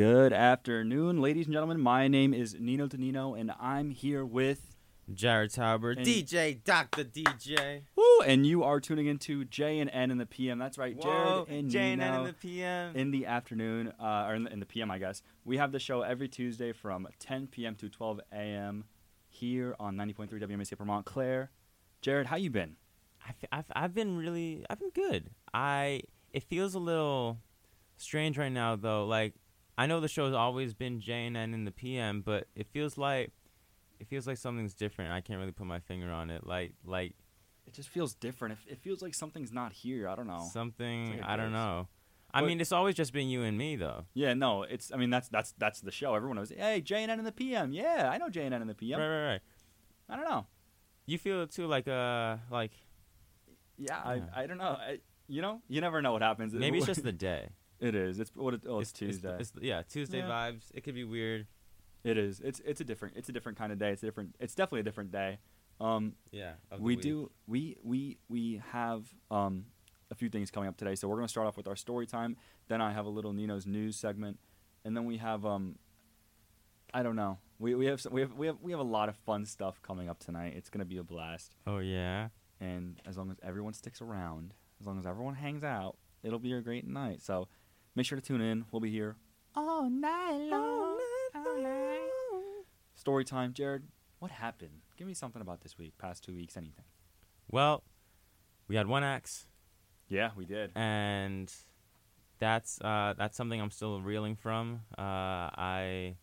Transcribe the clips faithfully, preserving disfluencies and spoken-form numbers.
Good afternoon, ladies and gentlemen. My name is Nino Tonino, and I'm here with Jared Taubert, and D J Doctor D J Woo, and you are tuning into J and N in the P M. That's right, Whoa, Jared and J and Nino N in the P M in the afternoon, uh, or in the, in the P M, I guess. We have the show every Tuesday from ten p.m. to twelve a.m. here on ninety point three W M S C for Montclair. Jared, how you been? I've, I've I've been really I've been good. I it feels a little strange right now though. Like I know the show's always been J and N in the P M, but it feels like. It feels like something's different. I can't really put my finger on it. Like, like, it just feels different. It, it feels like something's not here. I don't know. Something like I don't know. I but, mean, it's always just been you and me, though. Yeah, no, it's. I mean, that's that's that's the show. Everyone was, hey, J and N in the P M. Yeah, I know J and N in the P M. Right, right, right. I don't know. You feel it too, like uh, like. Yeah, yeah. I I don't know. I, you know, you never know what happens. Maybe it's just the day. It is. It's what. It, oh, it's, it's Tuesday. It's, it's, yeah, Tuesday yeah. vibes. It could be weird. It is. It's it's a different it's a different kind of day. It's a different. It's definitely a different day. Um, yeah. We week. do we we we have um, a few things coming up today. So we're gonna start off with our story time. Then I have a little Nino's news segment, and then we have um, I don't know. We we have some, we have we have we have a lot of fun stuff coming up tonight. It's gonna be a blast. Oh yeah. And as long as everyone sticks around, as long as everyone hangs out, it'll be a great night. So make sure to tune in. We'll be here all night long. Story time, Jared. What happened? Give me something about this week, past two weeks, anything. Well, we had one axe. Yeah, we did. And that's uh, that's something I'm still reeling from. Uh, I,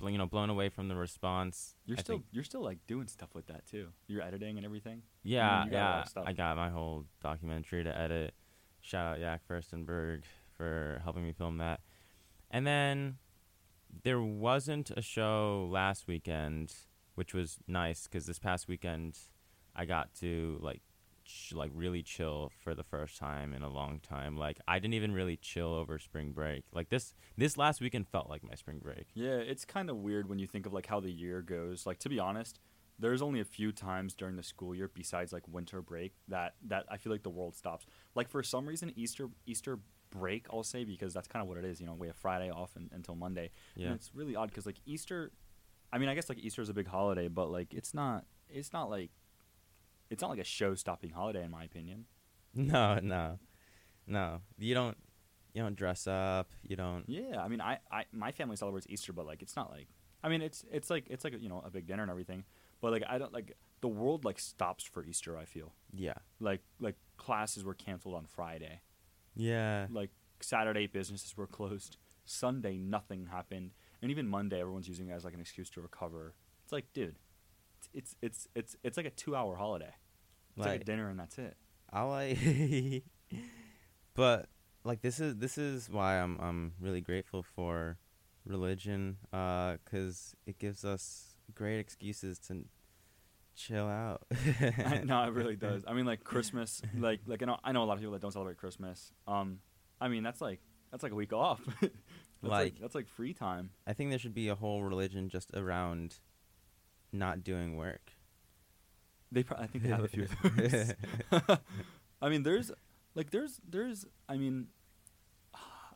you know, blown away from the response. You're I still think. you're still like doing stuff with that too. You're editing and everything. Yeah, I mean, yeah. I got my whole documentary to edit. Shout out Yak Firstenberg for helping me film that. And then. There wasn't a show last weekend, which was nice because this past weekend I got to like ch- like really chill for the first time in a long time. Like I didn't even really chill over spring break. Like this this last weekend felt like my spring break. Yeah, it's kind of weird when you think of like how the year goes. Like to be honest, there's only a few times during the school year besides like winter break that that I feel like the world stops. Like for some reason Easter Easter break, I'll say, because that's kind of what it is, you know, we have Friday off and, until Monday. Yeah. And it's really odd because like Easter, I mean, I guess like Easter is a big holiday, but like it's not, it's not like, it's not like a show-stopping holiday in my opinion. No, no, no. You don't, you don't dress up. You don't. Yeah, I mean, I, I, my family celebrates Easter, but like it's not like, I mean, it's, it's like, it's like you know, a big dinner and everything, but like I don't like the world like stops for Easter. I feel. Yeah. Like like classes were canceled on Friday. Yeah. Like, Saturday businesses were closed. Sunday, nothing happened. And even Monday, everyone's using it as, like, an excuse to recover. It's like, dude, it's it's it's it's like a two-hour holiday. It's like, like a dinner and that's it. I like... but, like, this is this is why I'm I'm really grateful for religion, uh, because it gives us great excuses to... chill out. I, no, it really does. I mean, like Christmas, like like I know I know a lot of people that don't celebrate Christmas. Um, I mean that's like that's like a week off. that's like, like that's like free time. I think there should be a whole religion just around not doing work. They probably I think they have a few of those. I mean, there's like there's there's I mean,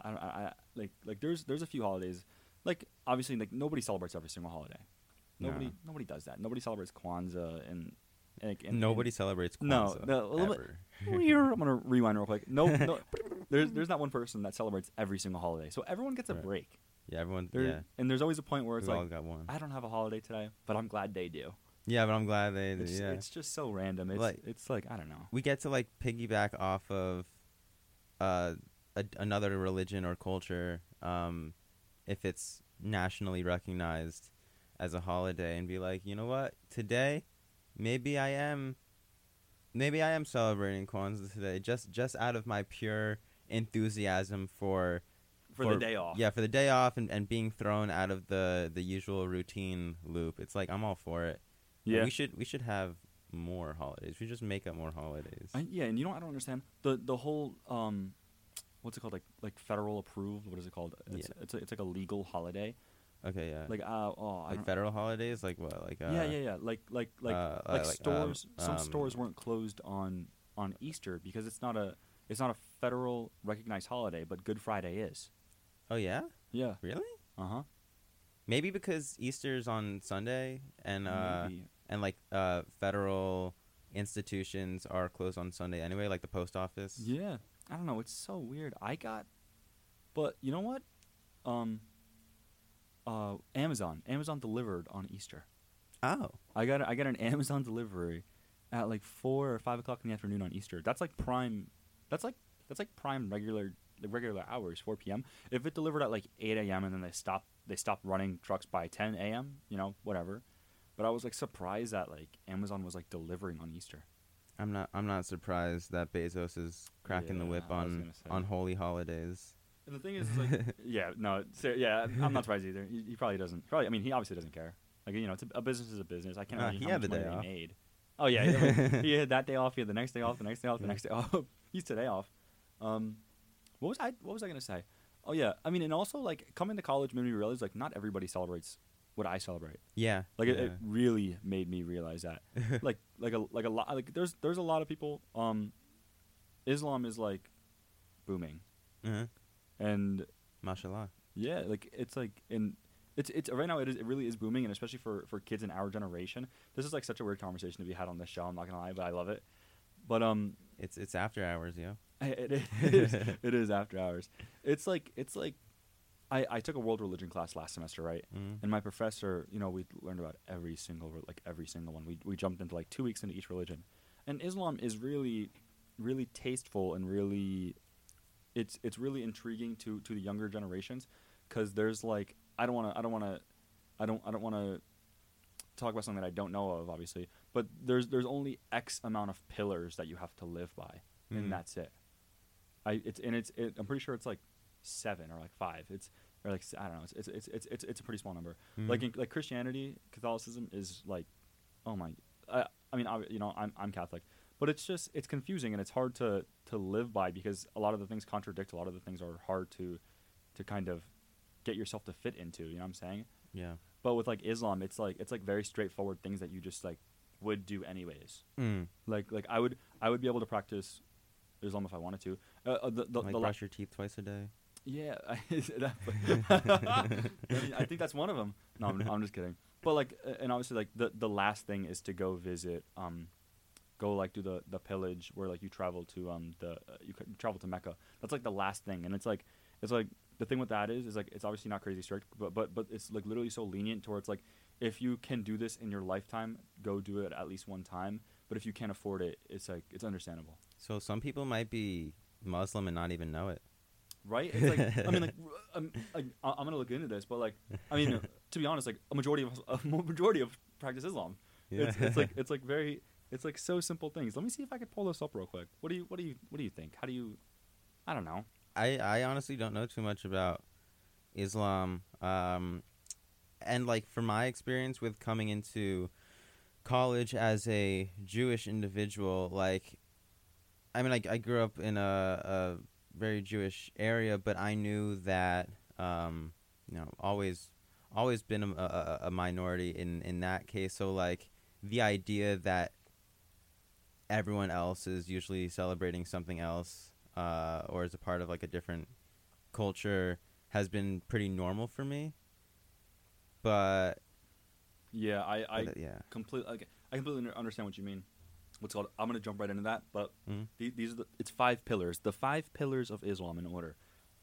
I don't I like like there's there's a few holidays. Like obviously, like nobody celebrates every single holiday. Nobody, no. nobody does that. Nobody celebrates Kwanzaa, and, and, and nobody and, celebrates Kwanzaa. No, no ever. I'm gonna rewind real quick. No, no, there's there's not one person that celebrates every single holiday. So everyone gets a right. break. Yeah, everyone. There, yeah. And there's always a point where it's We've like, all got one. I don't have a holiday today, but I'm glad they do. Yeah, but I'm glad they do. It's, yeah. It's just so random. It's like, it's like I don't know. We get to like piggyback off of, uh, a, another religion or culture, um, if it's nationally recognized. As a holiday and be like, you know what? Today, maybe I am, maybe I am celebrating Kwanzaa today, just just out of my pure enthusiasm for, for, for the day off. Yeah, for the day off and, and being thrown out of the, the usual routine loop. It's like I'm all for it. Yeah, and we should we should have more holidays. We just make up more holidays. I, yeah, and you know what I don't understand the the whole um, what's it called like like federal approved? What is it called? It's yeah. it's, a, it's like a legal holiday. Okay, yeah. Like, uh, oh, I like federal know. holidays, like what, like uh, yeah, yeah, yeah. Like, like, like, uh, like, like stores. Um, some um, stores weren't closed on, on Easter because it's not a it's not a federal recognized holiday, but Good Friday is. Oh yeah. Yeah. Really? Uh-huh. Maybe because Easter's on Sunday and uh Maybe. and like uh federal institutions are closed on Sunday anyway, like the post office. Yeah. I don't know, it's so weird. I got but you know what? Um uh Amazon. Amazon delivered on Easter. Oh. I got a, I got an Amazon delivery at like four or five o'clock in the afternoon on Easter. That's like prime that's like that's like prime regular regular hours, four p.m. If it delivered at like eight a.m. and then they stop they stopped running trucks by ten a.m., you know, whatever. But I was like surprised that like Amazon was like delivering on Easter. I'm not I'm not surprised that Bezos is cracking yeah, the whip on on holy holidays. And the thing is, is like yeah, no, so, yeah, I'm not surprised either. He, he probably doesn't. Probably I mean, he obviously doesn't care. Like, you know, it's a, a business is a business. I can't imagine uh, how much money he made. Oh yeah, he had, like, he had that day off, he had the next day off, the next day off, the next day off. He's today off. Um What was I what was I gonna say? Oh yeah. I mean, and also like coming to college made me realize like not everybody celebrates what I celebrate. Yeah. Like yeah. It, it really made me realize that. like like a like a lot like there's there's a lot of people, um Islam is like booming. Uh-huh. And mashallah. Yeah, like it's like in it's it's right now it is it really is booming, and especially for, for kids in our generation. This is like such a weird conversation to be had on this show, I'm not gonna lie, but I love it. But um it's it's after hours, yo. It is, it is after hours. It's like it's like, I, I took a world religion class last semester, right? Mm. And my professor, you know, we learned about every single like every single one. We we jumped into like two weeks into each religion, and Islam is really, really tasteful and really, it's it's really intriguing to, to the younger generations, because there's like I don't wanna I don't wanna, I don't I don't wanna talk about something that I don't know of, obviously. But there's there's only X amount of pillars that you have to live by, mm. and that's it. I, it's and it's it, I'm pretty sure it's like seven or like five. It's or like I don't know. It's it's it's it's it's a pretty small number. Mm. Like in, like Christianity, Catholicism is like, oh my. I, I mean, I, you know, I'm I'm Catholic, but it's just it's confusing and it's hard to, to live by, because a lot of the things contradict. A lot of the things are hard to to kind of get yourself to fit into. You know what I'm saying? Yeah. But with like Islam, it's like it's like very straightforward things that you just like would do anyways. Mm. Like like I would I would be able to practice Islam if I wanted to. Uh, uh, the, the, like the brush la- your teeth twice a day. Yeah, I, that, I, mean, I think that's one of them. No, I'm, I'm just kidding. But like, uh, and obviously, like the, the last thing is to go visit, um, go like do the, the pillage where like you travel to um the uh, you travel to Mecca. That's like the last thing, and it's like it's like the thing with that is is like it's obviously not crazy strict, but but but it's like literally so lenient towards like if you can do this in your lifetime, go do it at least one time. But if you can't afford it, it's like it's understandable. So some people might be Muslim and not even know it, right? It's like I mean, like I'm, like I'm gonna look into this, but like I mean, to be honest, like a majority of a majority of practice Islam. Yeah. It's, it's like it's like very it's like so simple things. Let me see if I could pull this up real quick. What do you what do you what do you think? How do you? I don't know. I, I honestly don't know too much about Islam, um, and like from my experience with coming into college as a Jewish individual, like. I mean, I, I grew up in a, a very Jewish area, but I knew that, um, you know, always always been a, a, a minority in, in that case. So, like, the idea that everyone else is usually celebrating something else uh, or is a part of, like, a different culture has been pretty normal for me. But... Yeah, I, I, but, yeah. Complete, I, I completely understand what you mean. What's called? I'm gonna jump right into that, but mm-hmm. th- these are the, it's five pillars. The five pillars of Islam in order.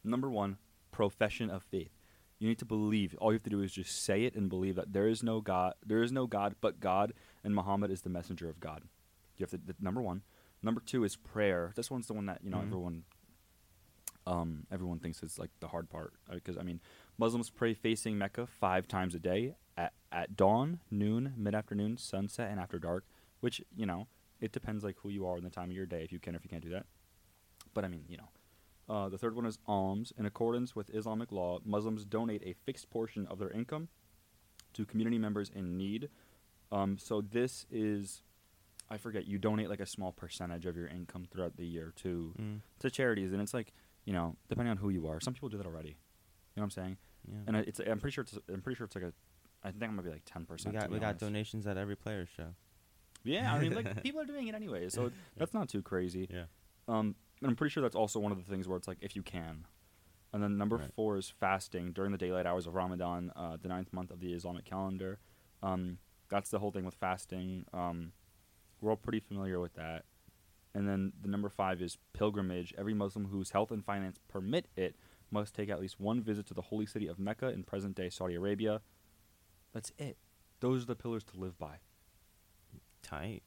Number one, profession of faith. You need to believe. All you have to do is just say it and believe that there is no God. There is no God but God, and Muhammad is the messenger of God. You have to. Th- number one. Number two is prayer. This one's the one that you know mm-hmm. everyone. Um, everyone thinks it's like the hard part, because I mean, Muslims pray facing Mecca five times a day at at dawn, noon, mid afternoon, sunset, and after dark. Which you know. It depends, like, who you are and the time of your day, if you can or if you can't do that. But, I mean, you know. Uh, the third one is alms. In accordance with Islamic law, Muslims donate a fixed portion of their income to community members in need. Um, so this is, I forget, you donate, like, a small percentage of your income throughout the year to mm. to charities. And it's like, you know, depending on who you are. Some people do that already. You know what I'm saying? Yeah. And it's I'm pretty sure it's, I'm pretty sure it's like a, I think it might be, like, ten percent. We got, we got donations at every player's show. Yeah, I mean, like, people are doing it anyway, so that's not too crazy. Yeah. Um, and I'm pretty sure that's also one of the things where it's like, if you can. And then number right. four is fasting during the daylight hours of Ramadan, uh, the ninth month of the Islamic calendar. Um, that's the whole thing with fasting. Um, we're all pretty familiar with that. And then the number five is pilgrimage. Every Muslim whose health and finance permit it must take at least one visit to the holy city of Mecca in present-day Saudi Arabia. That's it. Those are the pillars to live by. Tight.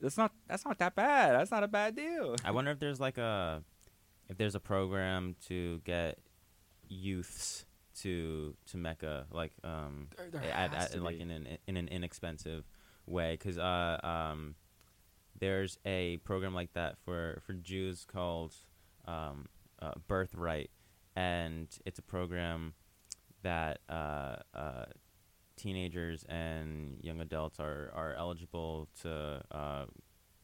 That's not that's not that bad. That's not a bad deal. I wonder if there's like a if there's a program to get youths to to Mecca, like um there, there at, at, like in an in an inexpensive way, because uh um there's a program like that for for Jews called um uh, Birthright, and it's a program that uh uh teenagers and young adults are, are eligible to uh,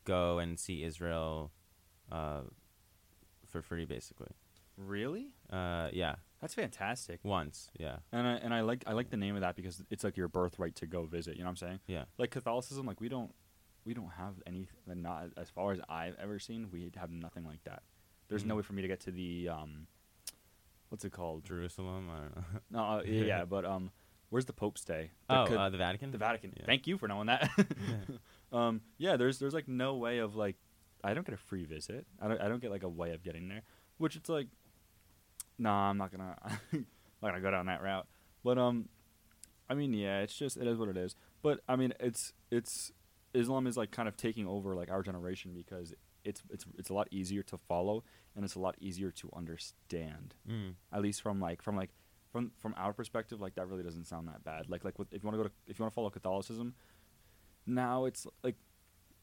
go and see Israel uh, for free, basically. Really? Uh, yeah. That's fantastic. Once, yeah. And I, and I like I like the name of that because it's like your birthright to go visit. You know what I'm saying? Yeah. Like Catholicism, like we don't we don't have any. Not as far as I've ever seen, we have nothing like that. There's mm-hmm. no way for me to get to the um, what's it called? Jerusalem. I don't know. No, uh, yeah, yeah, but um. Where's the Pope's Day? That oh, could, uh, the Vatican? The Vatican. Yeah. Thank you for knowing that. yeah. Um, yeah, there's there's like no way of like, I don't get a free visit. I don't I don't get like a way of getting there, which it's like, nah, I'm not gonna I'm not gonna go down that route. But um, I mean, yeah, it's just it is what it is. But I mean, it's it's Islam is like kind of taking over like our generation because it's it's it's a lot easier to follow and it's a lot easier to understand. Mm. At least from like from like. From from our perspective, like that really doesn't sound that bad. Like like with, if you want to go to if you want to follow Catholicism, now it's like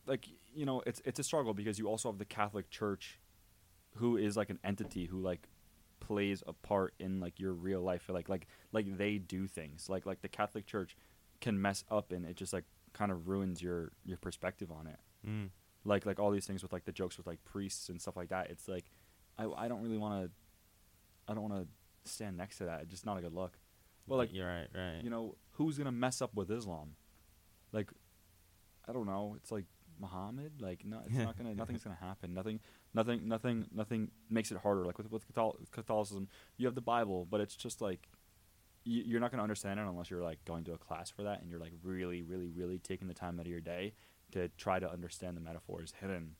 like you know it's it's a struggle because you also have the Catholic Church, who is like an entity who like plays a part in like your real life. Like like like they do things. Like like the Catholic Church can mess up and it just like kind of ruins your your perspective on it. Mm. Like like all these things with like the jokes with like priests and stuff like that. It's like I I don't really want to I don't want to. stand next to that. It's just not a good look. Well, like you're right, right. You know who's gonna mess up with Islam? Like, I don't know. It's like Muhammad. Like, no, it's not gonna. Nothing's gonna happen. Nothing, nothing, nothing, nothing makes it harder. Like with with Catholicism, you have the Bible, but it's just like you, you're not gonna understand it unless you're like going to a class for that and you're like really, really, really taking the time out of your day to try to understand the metaphors hidden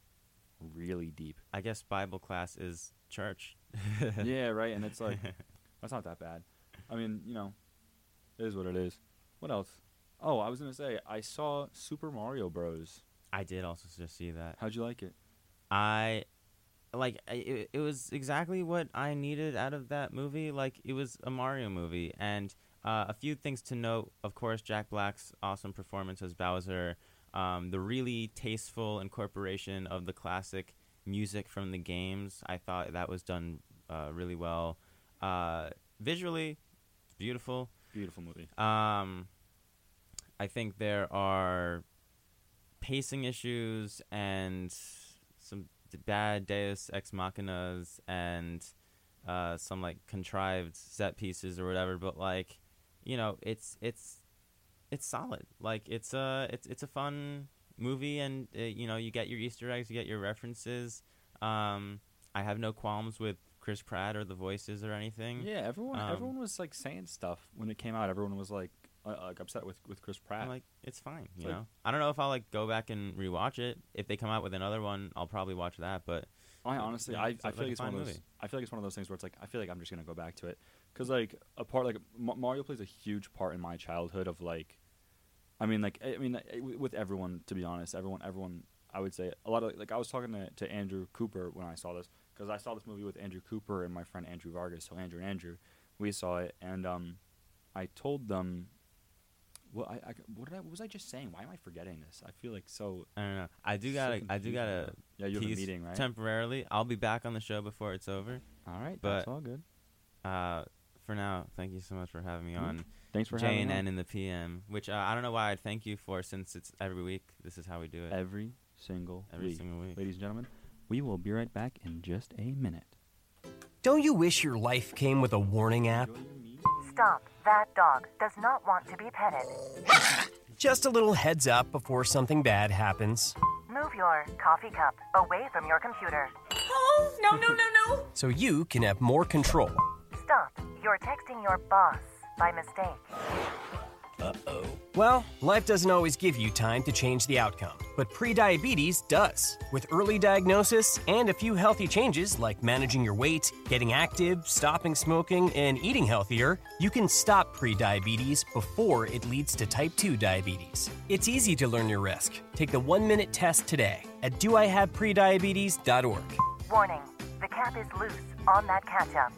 really deep. I guess Bible class is church. Yeah, right. And it's like. That's not that bad. I mean, you know, it is what it is. What else? Oh, I was going to say, I saw Super Mario Bros. I did also just see that. How'd you like it? I, like, it, it was exactly what I needed out of that movie. Like, it was a Mario movie. And uh, a few things to note, of course, Jack Black's awesome performance as Bowser, um, the really tasteful incorporation of the classic music from the games. I thought that was done uh, really well. Uh, visually, beautiful. Beautiful movie. Um, I think there are pacing issues and some bad Deus Ex Machinas and uh, some like contrived set pieces or whatever. But like, you know, it's it's it's solid. Like it's a it's it's a fun movie, and uh, you know, you get your Easter eggs, you get your references. Um, I have no qualms with Chris Pratt or the voices or anything. Yeah, everyone um, everyone was like saying stuff when it came out. Everyone was like uh, like upset with, with Chris Pratt. I'm like, it's fine, you like, know. I don't know if I'll like go back and rewatch it. If they come out with another one, I'll probably watch that. But I honestly, yeah, I, I feel like, like it's one of those. Movie. I feel like it's one of those things where it's like I feel like I'm just gonna go back to it because like a part like M- Mario plays a huge part in my childhood of like, I mean like I mean with everyone to be honest, everyone everyone I would say a lot of like I was talking to, to Andrew Cooper when I saw this. Because I saw this movie with Andrew Cooper and my friend Andrew Vargas, so Andrew and Andrew, we saw it, and um, I told them, well, I, I, what, did I, what was I just saying? Why am I forgetting this? I feel like so. I don't know. I do so gotta. I do gotta. Yeah, you have a meeting, right? Temporarily, I'll be back on the show before it's over. All right, but, that's all good. Uh, for now, thank you so much for having me mm-hmm. on. Thanks for J having me. J and N in the P M, which uh, I don't know why I'd thank you for, since it's every week. This is how we do it. Every single every week. single week, ladies and gentlemen. We will be right back in just a minute. Don't you wish your life came with a warning app? Stop. That dog does not want to be petted. Just a little heads up before something bad happens. Move your coffee cup away from your computer. Oh, no, no, no, no. So you can have more control. you're texting your boss by mistake. Uh-oh. Well, life doesn't always give you time to change the outcome, but prediabetes does. With early diagnosis and a few healthy changes like managing your weight, getting active, stopping smoking, and eating healthier, you can stop prediabetes before it leads to type two diabetes. It's easy to learn your risk. Take the one-minute test today at do I have prediabetes dot org. Warning, the cap is loose on that catch-up.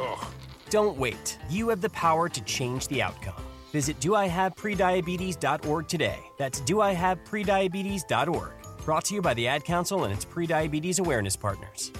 Ugh. Don't wait. You have the power to change the outcome. Visit do I have prediabetes dot org today. That's do I have prediabetes dot org. Brought to you by the Ad Council and its Prediabetes Awareness Partners.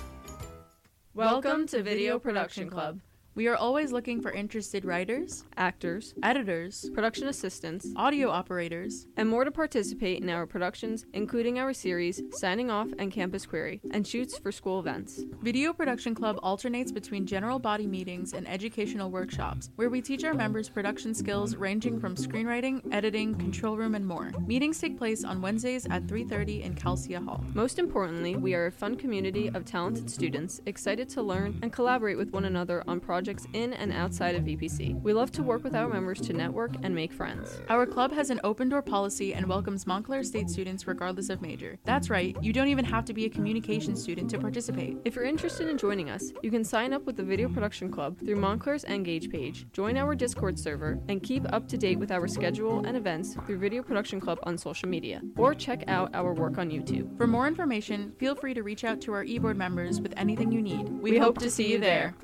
Welcome to Video Production Club. We are always looking for interested writers, actors, editors, production assistants, audio operators, and more to participate in our productions, including our series, Signing Off and Campus Query, and shoots for school events. Video Production Club alternates between general body meetings and educational workshops, where we teach our members production skills ranging from screenwriting, editing, control room, and more. Meetings take place on Wednesdays at three thirty in Calcia Hall. Most importantly, we are a fun community of talented students, excited to learn and collaborate with one another on projects Projects in and outside of V P C. We love to work with our members to network and make friends. Our club has an open-door policy and welcomes Montclair State students regardless of major. That's right, you don't even have to be a communication student to participate. If you're interested in joining us, you can sign up with the Video Production Club through Montclair's Engage page, join our Discord server, and keep up to date with our schedule and events through Video Production Club on social media, or check out our work on YouTube. For more information, feel free to reach out to our eBoard members with anything you need. We, we hope, hope to see you there.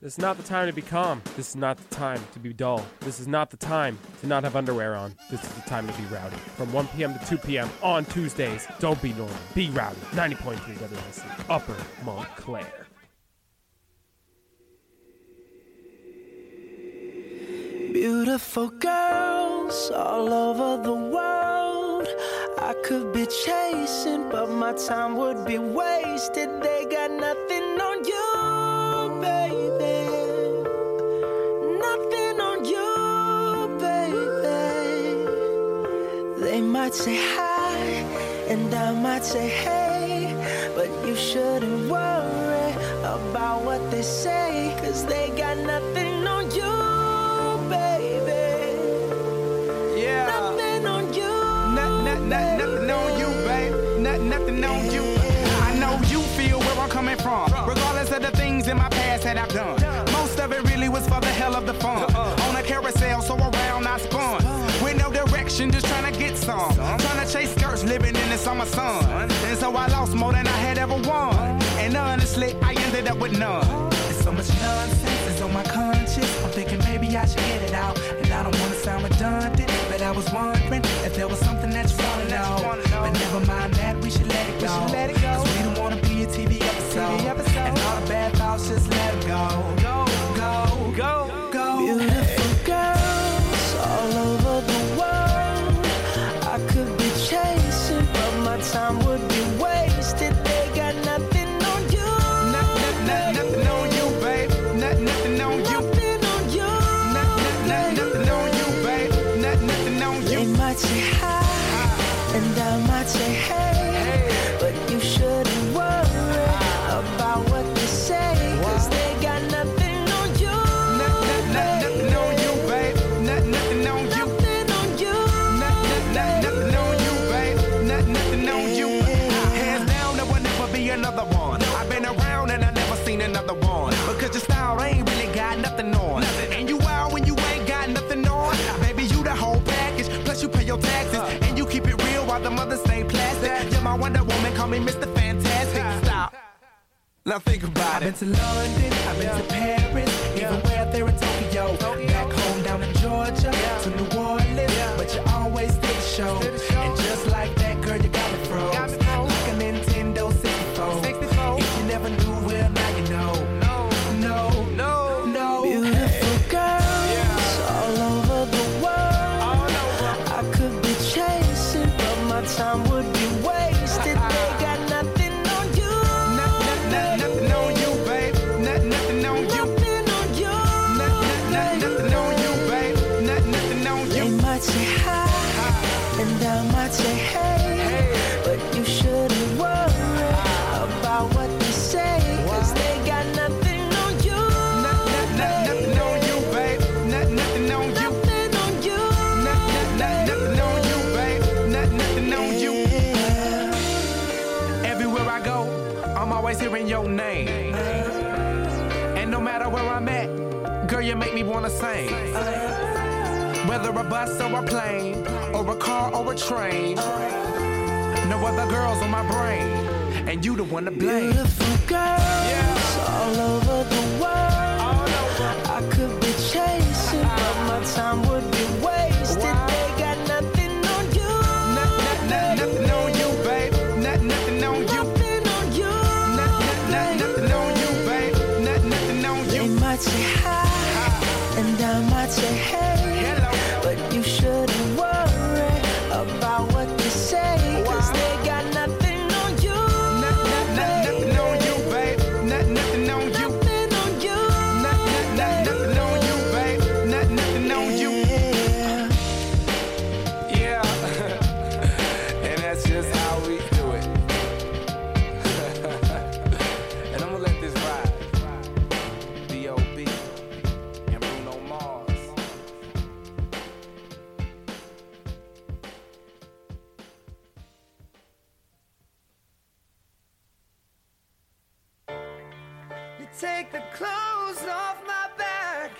This is not the time to be calm. This is not the time to be dull. This is not the time to not have underwear on. This is the time to be rowdy. From one p.m. to two p.m. on Tuesdays, don't be normal. Be rowdy. ninety point three W M S C, Upper Montclair. Beautiful girls all over the world. I could be chasing, but my time would be wasted. They got nothing on you. Baby, nothing on you, baby. They might say hi, and I might say hey, but you shouldn't worry about what they say, 'cause they got nothing on you, baby. Yeah. Nothing on you, not, not, not, nothing on you, babe. Not, nothing on you. I know you feel where I'm coming from, regardless of the things in my past that I've done. Most of it really was for the hell of the fun. Uh-uh. On a carousel, so around I spun. Spun. With no direction, just trying to get some. some. Trying to chase skirts, living in the summer sun. sun. And so I lost more than I had ever won. And honestly, I ended up with none. There's so much nonsense is on my conscience. I'm thinking maybe I should get it out. And I don't want to sound redundant, but I was wondering if there was something that you want to know. But never mind that, we should let it go. We, let it go. 'Cause we don't want to be a T V episode. T V episode. And all the bad thoughts, just let it go. Go, go, go, go. Beautiful girls all over the world. I could be chasing, but my time would be wasted. They got nothing on you. Nothing, nothing, nothing on you, babe. Nothing, nothing on you. Nothing on you. Nothing, nothing, nothing on you, babe. Nothing, nothing on you. They might say hi, and I might say hey, hey. But you shouldn't worry about what they say, 'cause wow. They got nothing on you. Nothing, nothing on you, babe. Nothing on you. Nothing on you. Nothing on you, babe. Nothing on you. Hands down, there will never be another one. I've been around and I never seen another one. Because your style ain't really got nothing on. Nothing. And you wild when you ain't got nothing on. Baby, you the whole package. Plus you pay your taxes uh. and you keep it real while the mothers stay plastic. You're my Wonder Woman, call me Mister Fantastic. Stop. Now think about it. I've been to London, I've been yeah. to Paris, yeah. even where they're in Tokyo. Tokyo. Back home down in Georgia, yeah. to New Orleans, yeah. but you always did the show. Did the show. And just like that, girl, you got me froze. Got me froze. Like a Nintendo sixty-four. sixty-four. If you never knew, well, now you know. No, no, no, no. Beautiful girls yeah. all over the world. All over. I could be chasing, but my time would be wasted. They got nothing. Nothing on you, babe. Nothing, nothing on you. Nothing on you. Nothing, nothing, nothing on you, babe. Nothing, nothing on you. They might say hi, hi. and I might say hey, hey. But you shouldn't worry about what they say, 'cause they got nothing. always hearing your name. And no matter where I'm at, girl, you make me wanna sing. Whether a bus or a plane, or a car or a train, no other girls on my brain, and you the one to blame. Beautiful girls, yeah, all over the world. All over. I could be chasing, uh-uh. but my time would be wasted. Wow. They got nothing on you. Nothing, nothing, nothing on you, babe. Nothing, nothing on you. Nothing on you. Nothing, nothing, nothing on you, babe. Nothing, nothing on you. They might say hi, hi, and I might say hey. Hello. But you shouldn't worry about what they say. Take the clothes off my back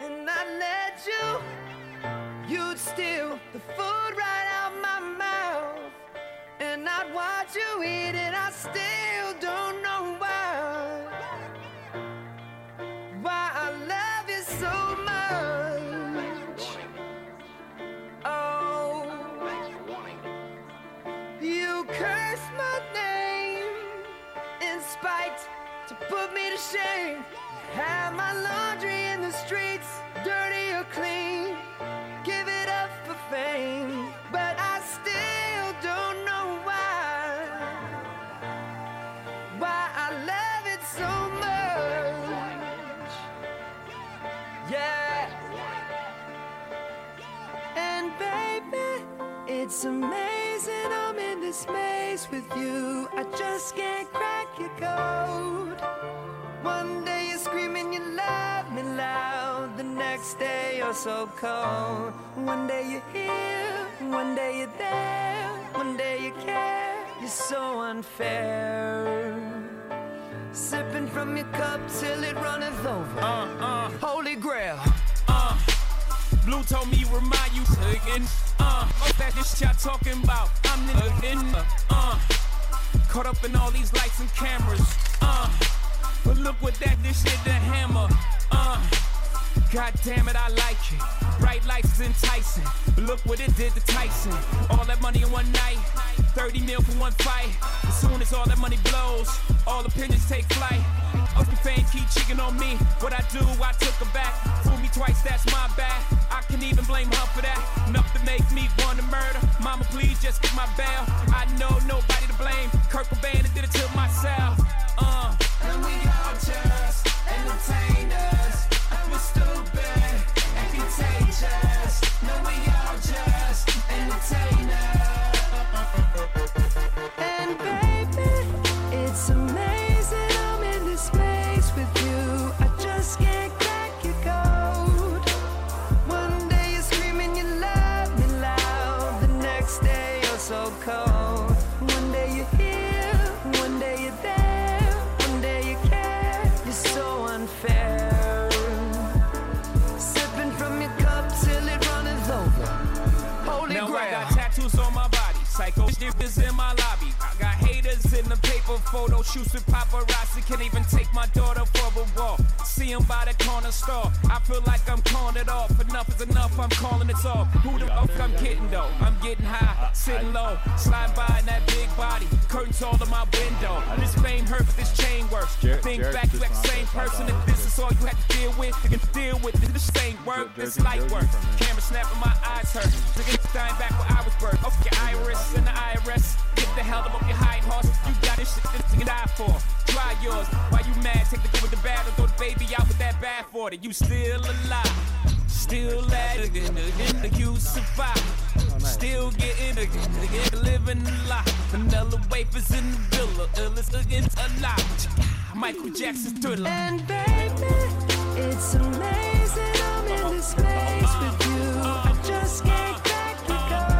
and I'd let you. You'd steal the food right out my mouth and I'd watch you eat it. I still don't know why, why I love you so much. Oh, you curse my name in spite to put me to shame. Have my laundry in the streets, dirty or clean. Give it up for fame, but I still don't know why, why I love it so much. Yeah. And baby, it's amazing I'm in this maze with you. I just can't crack your code. One day you're screaming you love me loud, the next day you're so cold. One day you're here, one day you're there, one day you care. You're so unfair. Sipping from your cup till it runneth over. Uh, uh, holy grail. Uh, Blue told me remind you again. Uh, what's that this y'all talking about? I'm the nigga. Uh, caught up in all these lights and cameras. Uh. But look what that this shit the hammer, uh God damn it, I like it. Bright lights is enticing. Look what it did to Tyson. All that money in one night, thirty mil for one fight. As soon as all that money blows, all opinions take flight. Up the fame keep chicken on me. What I do, I took her back. Fool me twice, that's my bad. I can't even blame her for that. Enough to make me want to murder. Mama, please just get my bail. I know nobody to blame. Kurt Cobain did it to myself. Uh. And we are just entertainers. And we're stupid and contagious. No, we are just entertainers. And baby, it's amazing I'm in this space with you. I just can't crack your code. One day you're screaming you love me loud, the next day you're so cold. One day you're here, one day you're there, one day you care. You're so unfair. Psycho shit is in my lobby. I got haters in the paper photo shoots with paparazzi. Can't even take my daughter for a walk. See him by the corner store. I feel like I'm calling it off. Enough is enough, I'm calling it off. Who the fuck I'm kidding though? I'm getting high, sitting low. Slide by in that big body. Curtains all to my window. This fame hurts, this chain works. I think back to that same person. If this is all you have to deal with, you can deal with it. This ain't work, this light work. Camera snapping, my eyes hurt. Dying back where I was birthed. Off your iris and the I R S. Get the hell up off your high horse. You got this shit this to die for. Try yours. Why you mad? Take the good with the bad or throw the baby out with that bad for it. You still alive. Still at it. You survive. Still getting it. Living a lot. Vanilla wafers in the villa. Illest against a lot. Michael Jackson's Thriller. And baby, it's amazing I'm in this space with you. I just can't crack the code.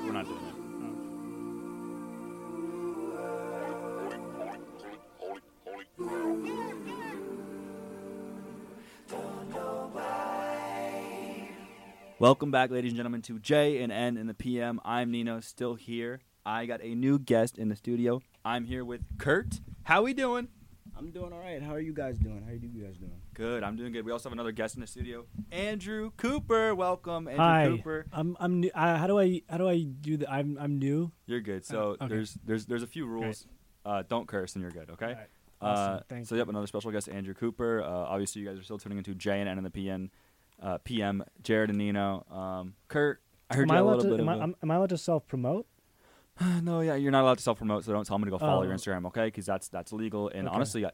no, we're not doing it. Welcome back, ladies and gentlemen, to J and N in the P M. I'm Nino, still here. I got a new guest in the studio. I'm here with Kurt. How we doing? I'm doing all right. How are you guys doing? How are you guys doing? Good. I'm doing good. We also have another guest in the studio, Andrew Cooper. Welcome, Andrew Hi. Cooper. I'm I'm new. Uh, how do I how do I do that? I'm I'm new. You're good. So uh, okay. there's there's there's a few rules. Uh, don't curse, and you're good. Okay. All right. Awesome. Uh, Thanks. So yep, another special guest, Andrew Cooper. Uh, obviously, you guys are still tuning into J and N in the P M. Uh, P M Jared and Nino, um, Kurt. I heard am you I a little to, bit. Am, of I, a... am I allowed to self promote? No, yeah, you're not allowed to self promote. So don't tell me to go follow oh. your Instagram, okay? Because that's that's illegal. And okay. honestly, I,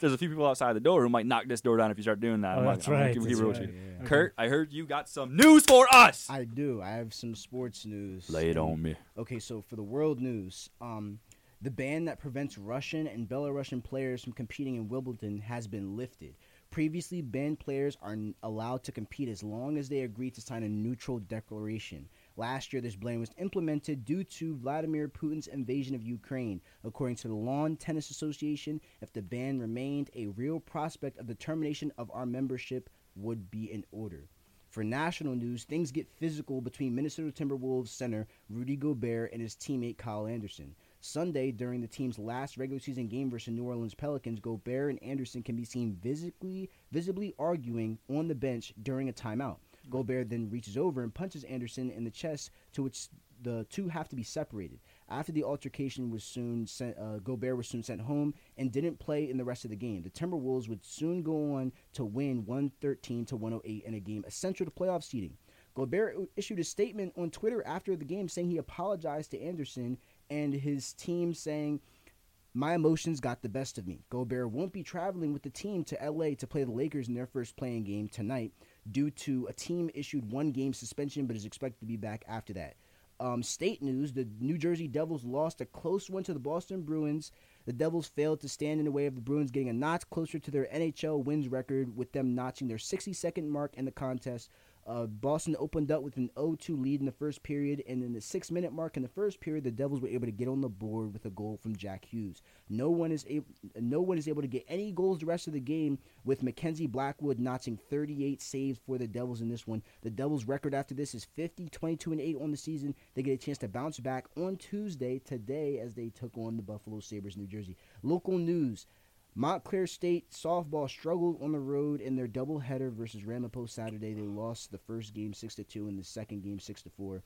there's a few people outside the door who might knock this door down if you start doing that. Oh, I'm that's like, right. I'm that's right. Yeah, yeah. Kurt, okay. I heard you got some news for us. I do. I have some sports news. Lay it on me. Okay, so for the world news, um, the ban that prevents Russian and Belarusian players from competing in Wimbledon has been lifted. Previously, banned players are n- allowed to compete as long as they agree to sign a neutral declaration. Last year, this ban was implemented due to Vladimir Putin's invasion of Ukraine. According to the Lawn Tennis Association, if the ban remained, a real prospect of the termination of our membership would be in order. For national news, things get physical between Minnesota Timberwolves center Rudy Gobert and his teammate Kyle Anderson. Sunday, during the team's last regular season game versus New Orleans Pelicans, Gobert and Anderson can be seen visibly, visibly arguing on the bench during a timeout. Gobert then reaches over and punches Anderson in the chest, to which the two have to be separated. After the altercation was soon sent, uh, Gobert was soon sent home and didn't play in the rest of the game. The Timberwolves would soon go on to win one thirteen to one oh eight in a game essential to playoff seeding. Gobert issued a statement on Twitter after the game saying he apologized to Anderson and his team, saying, "My emotions got the best of me." Gobert won't be traveling with the team to L A to play the Lakers in their first play-in game tonight due to a team-issued one-game suspension, but is expected to be back after that. Um, state news, the New Jersey Devils lost a close one to the Boston Bruins. The Devils failed to stand in the way of the Bruins getting a notch closer to their N H L wins record, with them notching their sixty-second mark in the contest. Uh, Boston opened up with an oh two lead in the first period, and in the six-minute mark in the first period, the Devils were able to get on the board with a goal from Jack Hughes. No one is able, no one is able to get any goals the rest of the game, with Mackenzie Blackwood notching thirty-eight saves for the Devils in this one. The Devils' record after this is fifty, twenty-two, and eight on the season. They get a chance to bounce back on Tuesday, today, as they took on the Buffalo Sabres, New Jersey. Local news. Montclair State softball struggled on the road in their doubleheader versus Ramapo Saturday. They lost the first game six to two and the second game six to four.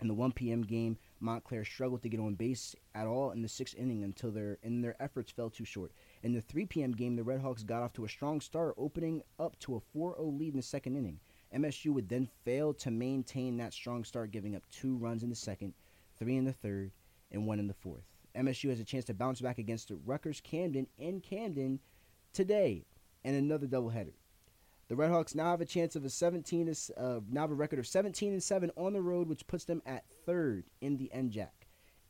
In the one p.m. game, Montclair struggled to get on base at all in the sixth inning until their and their efforts fell too short. In the three p.m. game, the Redhawks got off to a strong start, opening up to a four oh lead in the second inning. M S U would then fail to maintain that strong start, giving up two runs in the second, three in the third, and one in the fourth. M S U has a chance to bounce back against the Rutgers Camden in Camden today in another doubleheader. The Redhawks now have a chance of a seventeen uh, now have a record of seventeen and seven on the road, which puts them at third in the N J A C.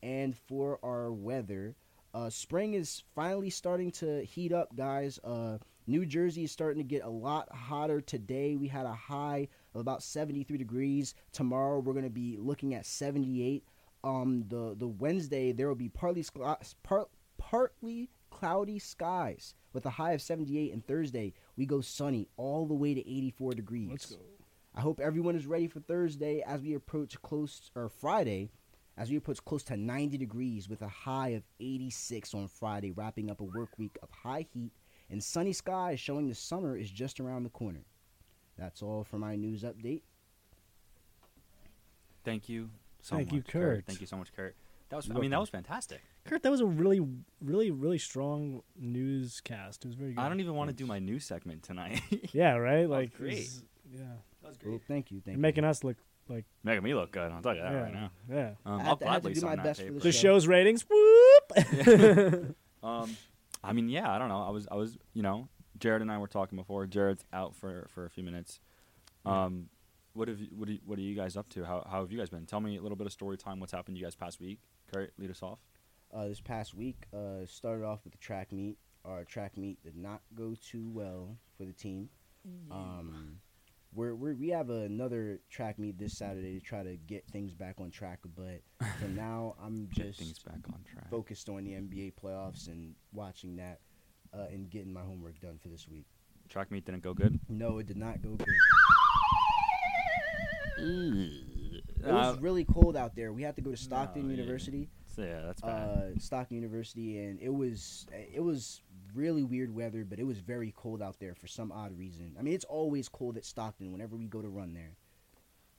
And for our weather, uh, spring is finally starting to heat up, guys. Uh, New Jersey is starting to get a lot hotter today. We had a high of about seventy-three degrees. Tomorrow we're going to be looking at seventy-eight. Um, the, the Wednesday, there will be partly part, partly cloudy skies with a high of seventy-eight, and Thursday, we go sunny all the way to eighty-four degrees. Let's go. I hope everyone is ready for Thursday as we approach close, or Friday, as we approach close to ninety degrees with a high of eighty-six on Friday, wrapping up a work week of high heat and sunny skies, showing the summer is just around the corner. That's all for my news update. Thank you. So Thank much, you, Kurt. Kurt. Thank you so much, Kurt. That was—I mean, that was fantastic. Kurt, that was a really, really, really strong newscast. It was very good. I don't even want to do my news segment tonight. Yeah, right. Like, that was great. Was, yeah, that was great. Well, thank you. Thank You're you. Making us look like making me look good. I'll tell you that yeah, right now. Yeah, um, I'll gladly do my best for the, the show. Show's ratings. Whoop. um, I mean, yeah, I don't know. I was, I was, you know, Jared and I were talking before. Jared's out for for a few minutes. Um. Yeah. What have you, what, are you, what are you guys up to? How how have you guys been? Tell me a little bit of story time. What's happened to you guys past week? Kurt, lead us off. Uh, this past week, uh, started off with the track meet. Our track meet did not go too well for the team. Um, we're, we're we have another track meet this Saturday to try to get things back on track. But for now, I'm just things back on track. Focused on the N B A playoffs and watching that uh, and getting my homework done for this week. Track meet didn't go good? No, it did not go good. It was really cold out there. We had to go to Stockton no, yeah. University. So, yeah, that's bad. Uh, Stockton University, and it was it was really weird weather, but it was very cold out there for some odd reason. I mean, it's always cold at Stockton whenever we go to run there.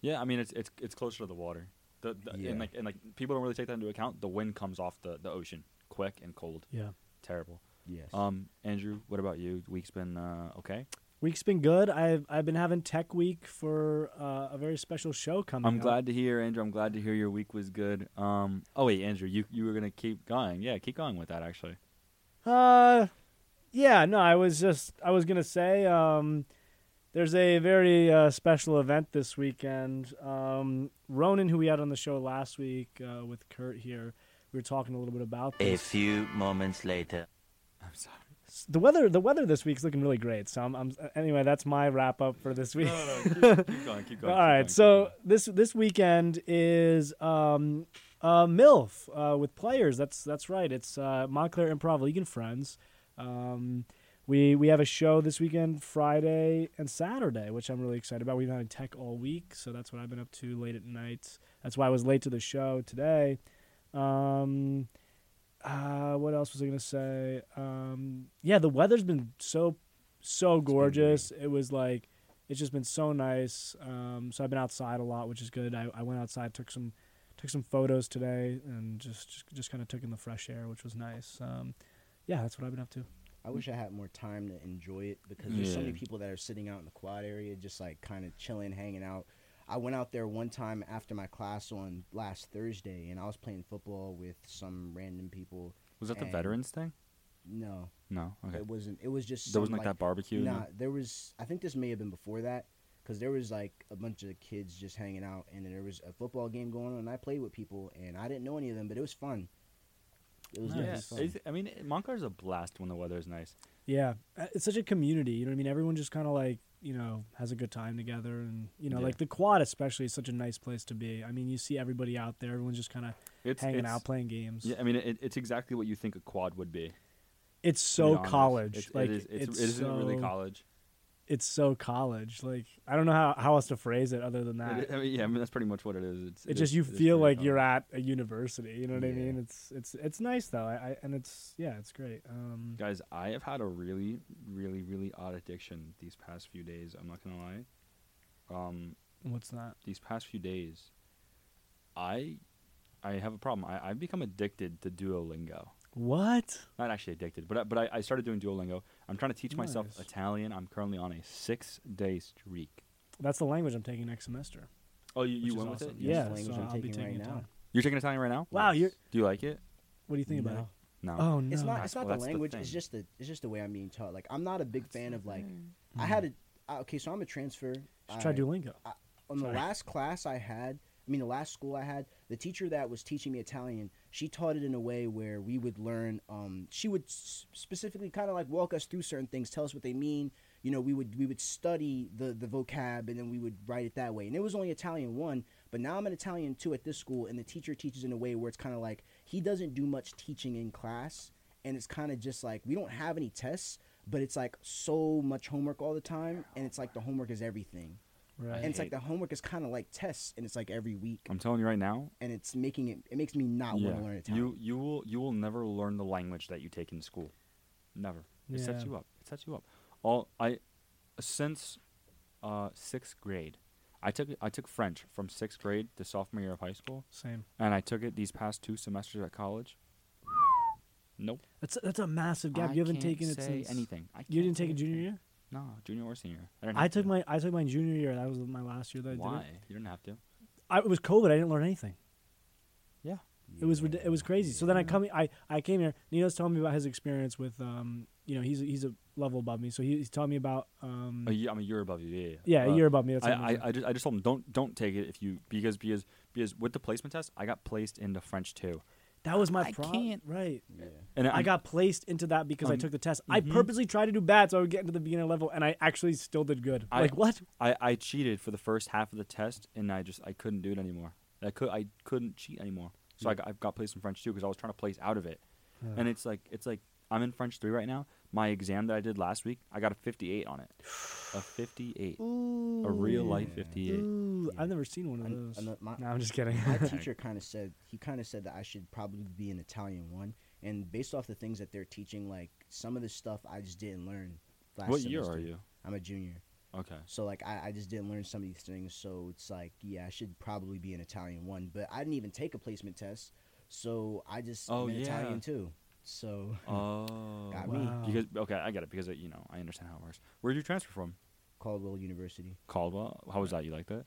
Yeah, I mean it's it's it's closer to the water. The, the yeah. and like and like people don't really take that into account. The wind comes off the, the ocean quick and cold. Yeah, terrible. Yes. Um, Andrew, what about you? Week's been uh, okay. Week's been good. I've I've been having tech week for uh, a very special show coming up. I'm glad to hear, Andrew. I'm glad to hear your week was good. Um, oh, wait, Andrew, you, you were going to keep going. Yeah, keep going with that, actually. Uh, yeah, no, I was just, I was going to say um, there's a very uh, special event this weekend. Um, Ronan, who we had on the show last week uh, with Kurt here, we were talking a little bit about this. A few moments later. I'm sorry. The weather, the weather this week is looking really great. So I'm, I'm anyway. That's my wrap up for this week. No, no, keep, keep going, keep going. All keep right. Going, so going. this this weekend is um, uh, MILF uh, with players. That's that's right. It's uh, Montclair Improv League and Friends. Um, we we have a show this weekend, Friday and Saturday, which I'm really excited about. We've been having tech all week, so that's what I've been up to late at night. That's why I was late to the show today. Um, Uh, what else was I going to say? Um, yeah, the weather's been so, so gorgeous. It was like, it's just been so nice. Um, so I've been outside a lot, which is good. I, I went outside, took some, took some photos today and just, just, just kind of took in the fresh air, which was nice. Um, yeah, that's what I've been up to. I wish I had more time to enjoy it because there's yeah. so many people that are sitting out in the quad area, just like kind of chilling, hanging out. I went out there one time after my class on last Thursday, and I was playing football with some random people. Was that the veterans thing? No. No? Okay. It wasn't. It was just... There wasn't like, like that barbecue? Nah, there was... I think this may have been before that, because there was like a bunch of kids just hanging out, and then there was a football game going on, and I played with people, and I didn't know any of them, but it was fun. It was really nice. Yeah. I mean, Montclair's a blast when the weather is nice. Yeah. It's such a community, you know what I mean? Everyone just kind of like... you know, has a good time together. And, you know, yeah. like the quad especially is such a nice place to be. I mean, you see everybody out there. Everyone's just kind of hanging it's, out, playing games. Yeah, I mean, it, it's exactly what you think a quad would be. It's so college. It's, like, it is, it's, it's it isn't so, really college. It's so college. Like, I don't know how, how else to phrase it other than that. It, I mean, yeah, I mean, that's pretty much what it is. It's, it's it just you it feel like college. You're at a university. You know what yeah. I mean? It's it's it's nice, though. I, I And it's, yeah, it's great. Um, Guys, I have had a really, really, really odd addiction these past few days. I'm not going to lie. Um, What's that? These past few days, I I have a problem. I, I've become addicted to Duolingo. What? Not actually addicted, but I, but I, I started doing Duolingo. I'm trying to teach nice. myself Italian. I'm currently on a six-day streak. That's the language I'm taking next semester. Oh, you, you went awesome. with it? Yeah, yeah, language so I'm I'll taking be taking right Italian. Now. You're taking Italian right now? Wow, yes. you're. Do you like it? What do you think no. about it? No. Oh no, it's not. It's not well, the language. The it's just the. It's just the way I'm being taught. Like I'm not a big that's fan of like. Mm. I had a. Uh, okay, so I'm a transfer. Just I, try Duolingo. I, on Sorry. the last class I had. I mean, the last school I had, the teacher that was teaching me Italian, she taught it in a way where we would learn. Um, she would s- specifically kind of like walk us through certain things, tell us what they mean. You know, we would we would study the, the vocab, and then we would write it that way. And it was only Italian one, but now I'm an Italian two at this school, and the teacher teaches in a way where it's kind of like he doesn't do much teaching in class, and it's kind of just like we don't have any tests, but it's like so much homework all the time, and it's like the homework is everything. Right. And it's like the homework is kind of like tests, and it's like every week. I'm telling you right now. And it's making it. It makes me not yeah. want to learn Italian. You you will you will never learn the language that you take in school, never. It yeah. sets you up. It sets you up. All I since uh, sixth grade, I took I took French from sixth grade to sophomore year of high school. Same. And I took it these past two semesters at college. Nope. That's a, that's a massive gap. I you haven't taken it since anything. I you didn't take it junior anything. year. No, junior or senior. I, I took to. my I took mine junior year. That was my last year that I Why? did it. Why? You didn't have to. I, it was COVID. I didn't learn anything. Yeah. It was it was crazy. Yeah. So then I come I, I came here. Nino's telling me about his experience with um you know he's he's a level above me. So he, he's telling me about um. A year, I'm a year above you. Yeah. Yeah, yeah uh, a year above me. That's I I, I just I just told him don't don't take it if you because because because with the placement test I got placed into French two. That was my problem. Right. Yeah. And I, I got placed into that because um, I took the test. Mm-hmm. I purposely tried to do bad so I would get into the beginner level, and I actually still did good. I, like, what? I, I cheated for the first half of the test, and I just I couldn't do it anymore. I, could, I couldn't cheat anymore. So yeah. I, got, I got placed in French two because I was trying to place out of it. Uh. And it's like it's like I'm in French three right now. My exam that I did last week, I got a fifty-eight on it. A fifty-eight. Ooh, a real-life yeah. fifty-eight. Ooh, yeah. I've never seen one of those. I, I, my, no, I'm just kidding. My teacher kind of said, he kind of said that I should probably be an Italian one. And based off the things that they're teaching, like, some of the stuff I just didn't learn last What semester. Year are you? I'm a junior. Okay. So, like, I, I just didn't learn some of these things. So, it's like, yeah, I should probably be an Italian one. But I didn't even take a placement test. So, I just oh, am an yeah. Italian, too. So, oh, got me. Wow. Because, okay, I get it because, you know, I understand how it works. Where did you transfer from? Caldwell University. Caldwell? How was that? You like that?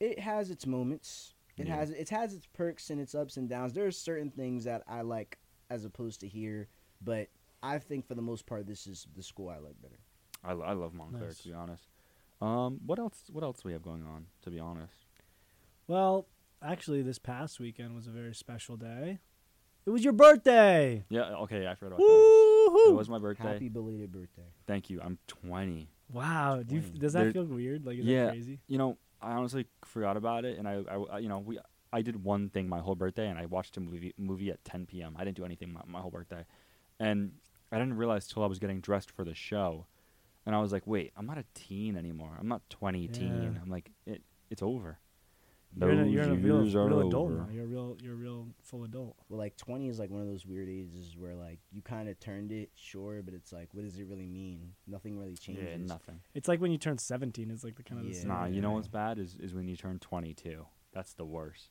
It has its moments. It yeah. has it has its perks and its ups and downs. There are certain things that I like as opposed to here, but I think for the most part, this is the school I like better. I, I love Montclair, nice. To be honest. Um, what else? What else do we have going on? To be honest. Well, actually, this past weekend was a very special day. It was your birthday. Yeah, okay, I forgot about Woo-hoo. that. It was my birthday. Happy belated birthday. Thank you. I'm twenty. Wow. twenty. Do you, does that They're, feel weird? Like, is yeah, that crazy? You know, I honestly forgot about it, and I, I, you know, we, I did one thing my whole birthday, and I watched a movie movie at ten p.m. I didn't do anything my, my whole birthday. And I didn't realize till I was getting dressed for the show, and I was like, wait, I'm not a teen anymore. I'm not twenty yeah. teen. I'm like, it, it's over. You're, in a, you're in a real, real adult now. You're a real, you're a real full adult. Well, like, twenty is, like, one of those weird ages where, like, you kind of turned it, sure, but it's like, what does it really mean? Nothing really changes. Yeah, nothing. It's like when you turn seventeen. It's, like, the kind of yeah. the same. Nah, you know what's bad is, is when you turn twenty-two. That's the worst.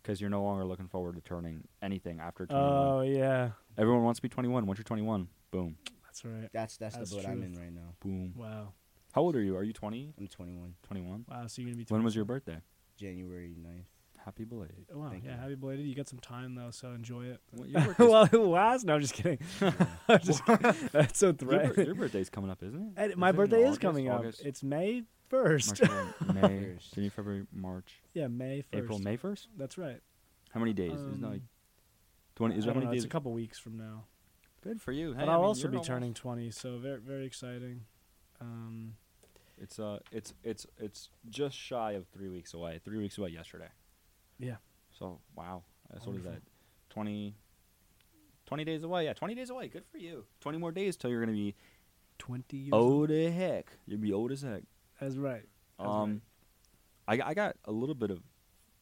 Because you're no longer looking forward to turning anything after twenty-one. Oh, yeah. Everyone wants to be twenty-one. Once you're twenty-one, boom. That's right. That's that's, that's the boat I'm in right now. Boom. Wow. How old are you? Are you twenty? I'm twenty-one. twenty-one? Wow, so you're going to be twenty-one. When was your birthday? January ninth. Happy belated. Wow, Thank yeah, you. Happy belated. You got some time, though, so enjoy it. Well, your birthday's well, it lasts. No, I'm just kidding. I'm just kidding. That's so threatening. Your, your birthday's coming up, isn't it? Is my birthday is August, coming August? up. It's May first. March, May, January, February, March. Yeah, May first. April, May first? That's right. How many days? Um, Isn't like twenty, is there many know, days? It's a couple weeks from now. Good for you. Hey, but I'll I mean, also be almost... turning twenty, so very, very exciting. Um... It's uh, it's it's it's just shy of three weeks away. Three weeks away yesterday. Yeah. So wow, that's what is that? Twenty. Twenty days away. Yeah, twenty days away. Good for you. Twenty more days till you're gonna be. Twenty years. Old as heck. You'll be old as heck. That's right. That's um, right. I I got a little bit of,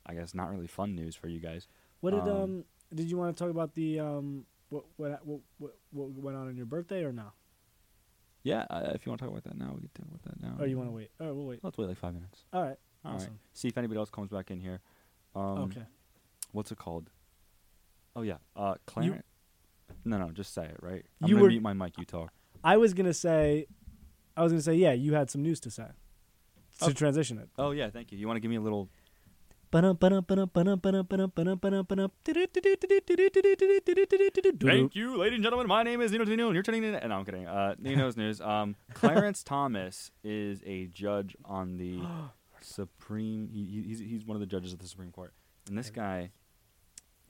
I guess not really fun news for you guys. What did um, um did you want to talk about the um what what what what, what went on on your birthday or no? Yeah, uh, if you want to talk about that now, we can talk about that now. Oh, you want to wait? Oh, we'll wait. Let's wait like five minutes. All right. All awesome. right. See if anybody else comes back in here. Um, okay. What's it called? Oh, yeah. Uh, Clarence. No, no, just say it, right? I'm going to mute my mic. You talk. I was going to say, I was going to say, yeah, you had some news to say. To okay. transition it. Oh, yeah, thank you. You want to give me a little... Thank you, ladies and gentlemen. My name is Nino Tonino, and you're turning in. And no, I'm kidding. Uh, Nino's news. Um, Clarence Thomas is a judge on the Supreme. He, he's he's one of the judges of the Supreme Court. And this guy,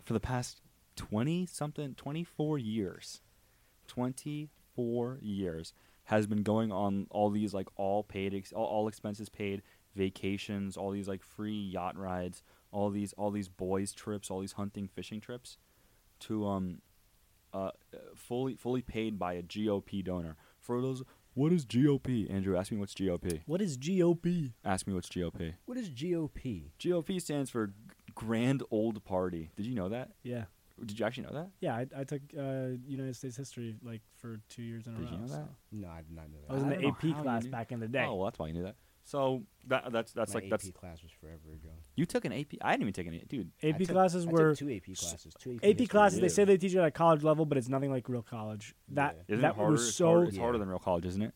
for the past twenty something, twenty four years, twenty four years, has been going on all these like all paid, ex- all, all expenses paid. Vacations, all these like free yacht rides, all these all these boys trips, all these hunting fishing trips, to um, uh, fully fully paid by a G O P donor. For those, what is G O P? Andrew, ask me what's G O P. What is G O P? Ask me what's G O P. What is G O P? G O P stands for Grand Old Party. Did you know that? Yeah. Did you actually know that? Yeah, I, I took uh, United States history like for two years in a row. Did you know that? No, I did not know that. I was in the A P class back in the day. Oh, well, that's why you knew that. So that that's that's My like A P that's class was forever ago. You took an A P. I didn't even take an A P, dude. A P took, classes were I took two A P classes. Two A P, A P classes. They say they teach it at college level, but it's nothing like real college. That yeah. isn't that it harder? Was so it's, hard, it's yeah. harder than real college, isn't it?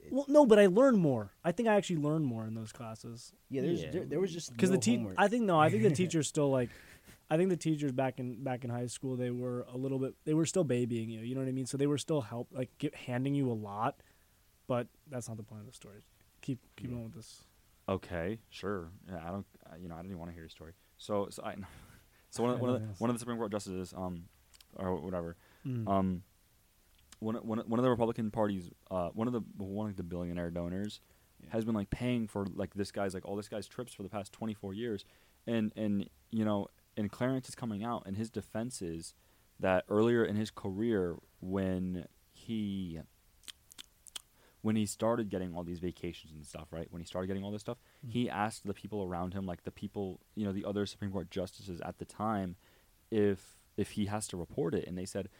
It's, well, no, but I learned more. I think I actually learned more in those classes. Yeah, there's, yeah. There, there was just because no the teacher. I think no, I think the teachers still like. I think the teachers back in back in high school they were a little bit. They were still babying you. You know what I mean? So they were still help like get, handing you a lot, but that's not the point of the story. Keep keep yeah. on with this. Okay, sure. Yeah, I don't. Uh, you know, I don't even want to hear your story. So, so I, So one of, one, of the, one of the Supreme Court justices, um, or whatever, mm. um, one one one of the Republican Party's, uh, one of the one of the billionaire donors, yeah. has been like paying for like this guy's like all this guy's trips for the past twenty-four years, and and you know, and Clarence is coming out, and his defense is that earlier in his career when he. When he started getting all these vacations and stuff, right? When he started getting all this stuff, mm-hmm. he asked the people around him, like the people, you know, the other Supreme Court justices at the time, if if he has to report it. And they said,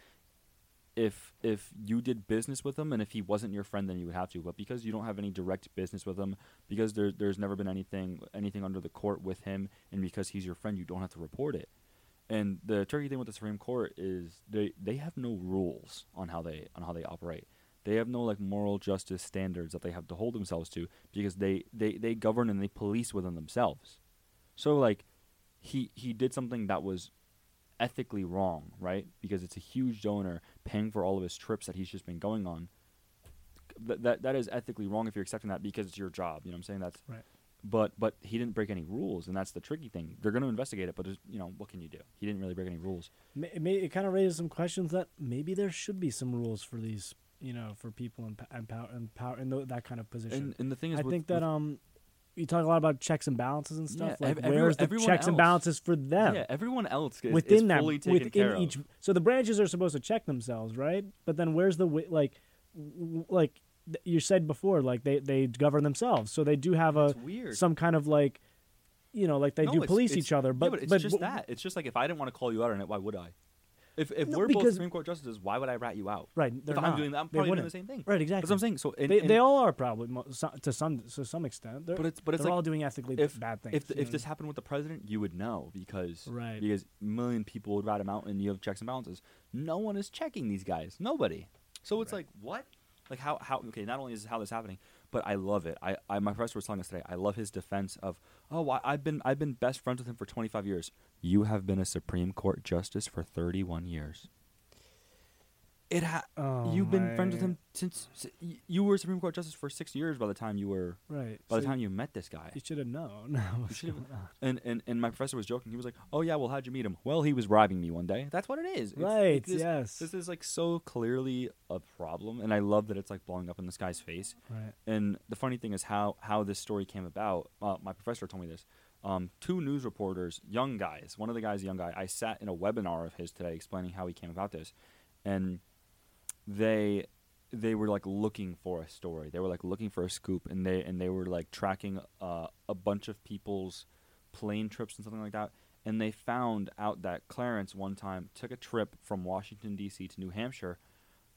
if if you did business with him and if he wasn't your friend, then you would have to. But because you don't have any direct business with him, because there there's never been anything anything under the court with him, and because he's your friend, you don't have to report it. And the tricky thing with the Supreme Court is they, they have no rules on how they on how they operate. They have no like moral justice standards that they have to hold themselves to, because they, they, they govern and they police within themselves. So like he he did something that was ethically wrong, right? Because it's a huge donor paying for all of his trips that he's just been going on. Th- that that is ethically wrong if you're accepting that, because it's your job. You know what I'm saying? That's right. But but he didn't break any rules, and that's the tricky thing. They're going to investigate it, but you know, what can you do? He didn't really break any rules. It, may, it kind of raises some questions that maybe there should be some rules for these. You know, for people in, in power and power in th- that kind of position. And, and the thing is, I with, think that um, you talk a lot about checks and balances and stuff. Yeah, like ev- where's the checks else. and balances for them? Yeah, everyone else is, within is that, fully taken within care each, of. So the branches are supposed to check themselves, right? But then where's the like, like you said before, like they, they govern themselves, so they do have a weird. some kind of like, you know, like they no, do police each other. But, yeah, but it's but, just w- that. It's just like if I didn't want to call you out on it, why would I? If if no, we're both Supreme Court justices, why would I rat you out? Right, they're if not. I'm doing that, I'm probably doing the same thing. Right, exactly. That's what I'm saying. So in, they, in, they all are probably mo- so, to some to some extent. They're, but it's but it's they're like all doing ethically if, bad things. If the, if know? this happened with the president, you would know, because right. because a million people would rat him out, and you have checks and balances. No one is checking these guys. Nobody. So it's right. like what? Like how how okay? Not only is how this happening, but I love it. I, I my professor was telling us today. I love his defense of oh I, I've been I've been best friends with him for twenty-five years. You have been a Supreme Court justice for thirty-one years. It ha- oh you've been friends with him since you were Supreme Court justice for six years. By the time you were right. By so the time you met this guy, you should have known. and, and and my professor was joking. He was like, "Oh yeah, well how'd you meet him? Well, he was bribing me one day. That's what it is. It's, right? It's, it's, yes. This is like so clearly a problem, and I love that it's like blowing up in this guy's face. Right. And the funny thing is how how this story came about. Uh, my professor told me this. Um, two news reporters, young guys. One of the guys, a young guy. I sat in a webinar of his today explaining how he came about this, and. They, they were like looking for a story. They were like looking for a scoop, and they and they were like tracking uh, a bunch of people's plane trips and something like that. And they found out that Clarence one time took a trip from Washington D C to New Hampshire,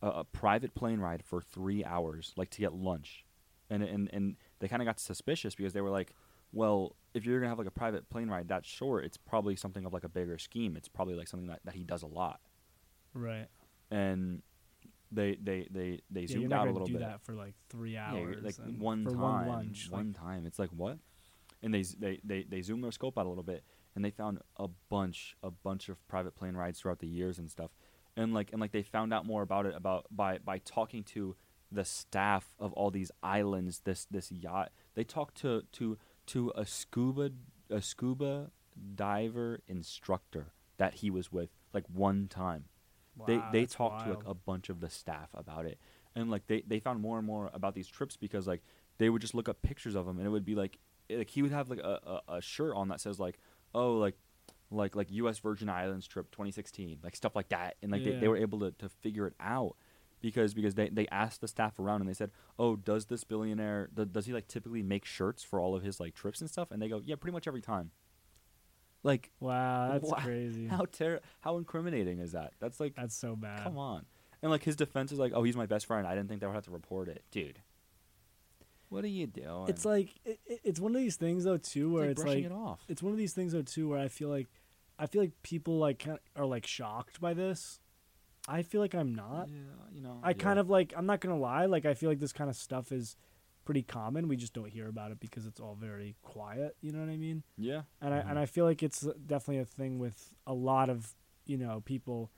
uh, a private plane ride for three hours, like to get lunch. And and and they kind of got suspicious, because they were like, well, if you're gonna have like a private plane ride that short, it's probably something of like a bigger scheme. It's probably like something that, that he does a lot. Right. And. They they they, they yeah, zoomed out a little do bit. Do that for like three hours, yeah, like one for time, one lunch, one like. time. It's like what? And they they they they zoomed their scope out a little bit, and they found a bunch a bunch of private plane rides throughout the years and stuff, and like and like they found out more about it about by by talking to the staff of all these islands. This this yacht. They talked to to to a scuba a scuba diver instructor that he was with like one time. Wow, they they talked wild. to like a bunch of the staff about it, and like they, they found more and more about these trips, because like they would just look up pictures of him, and it would be like it, like he would have like a, a, a shirt on that says like oh like like like U S Virgin Islands trip twenty sixteen, like stuff like that, and like yeah. they, they were able to, to figure it out because because they, they asked the staff around, and they said, oh, does this billionaire th- does he like typically make shirts for all of his like trips and stuff, and they go, yeah, pretty much every time. Like wow, that's wha- crazy. How ter- how incriminating is that? That's like that's so bad. Come on, and like his defense is like, oh, he's my best friend. I didn't think they would have to report it, dude. What are you doing? It's like it, it's one of these things though too, where it's like, it's, brushing like, it off. It's one of these things though too, where I feel like, I feel like people like are like shocked by this. I feel like I'm not. Yeah, you know. I yeah. kind of like I'm not gonna lie. Like I feel like this kind of stuff is. Pretty common. We just don't hear about it because it's all very quiet. You know what I mean? Yeah. And mm-hmm. I and I feel like it's definitely a thing with a lot of, you know, people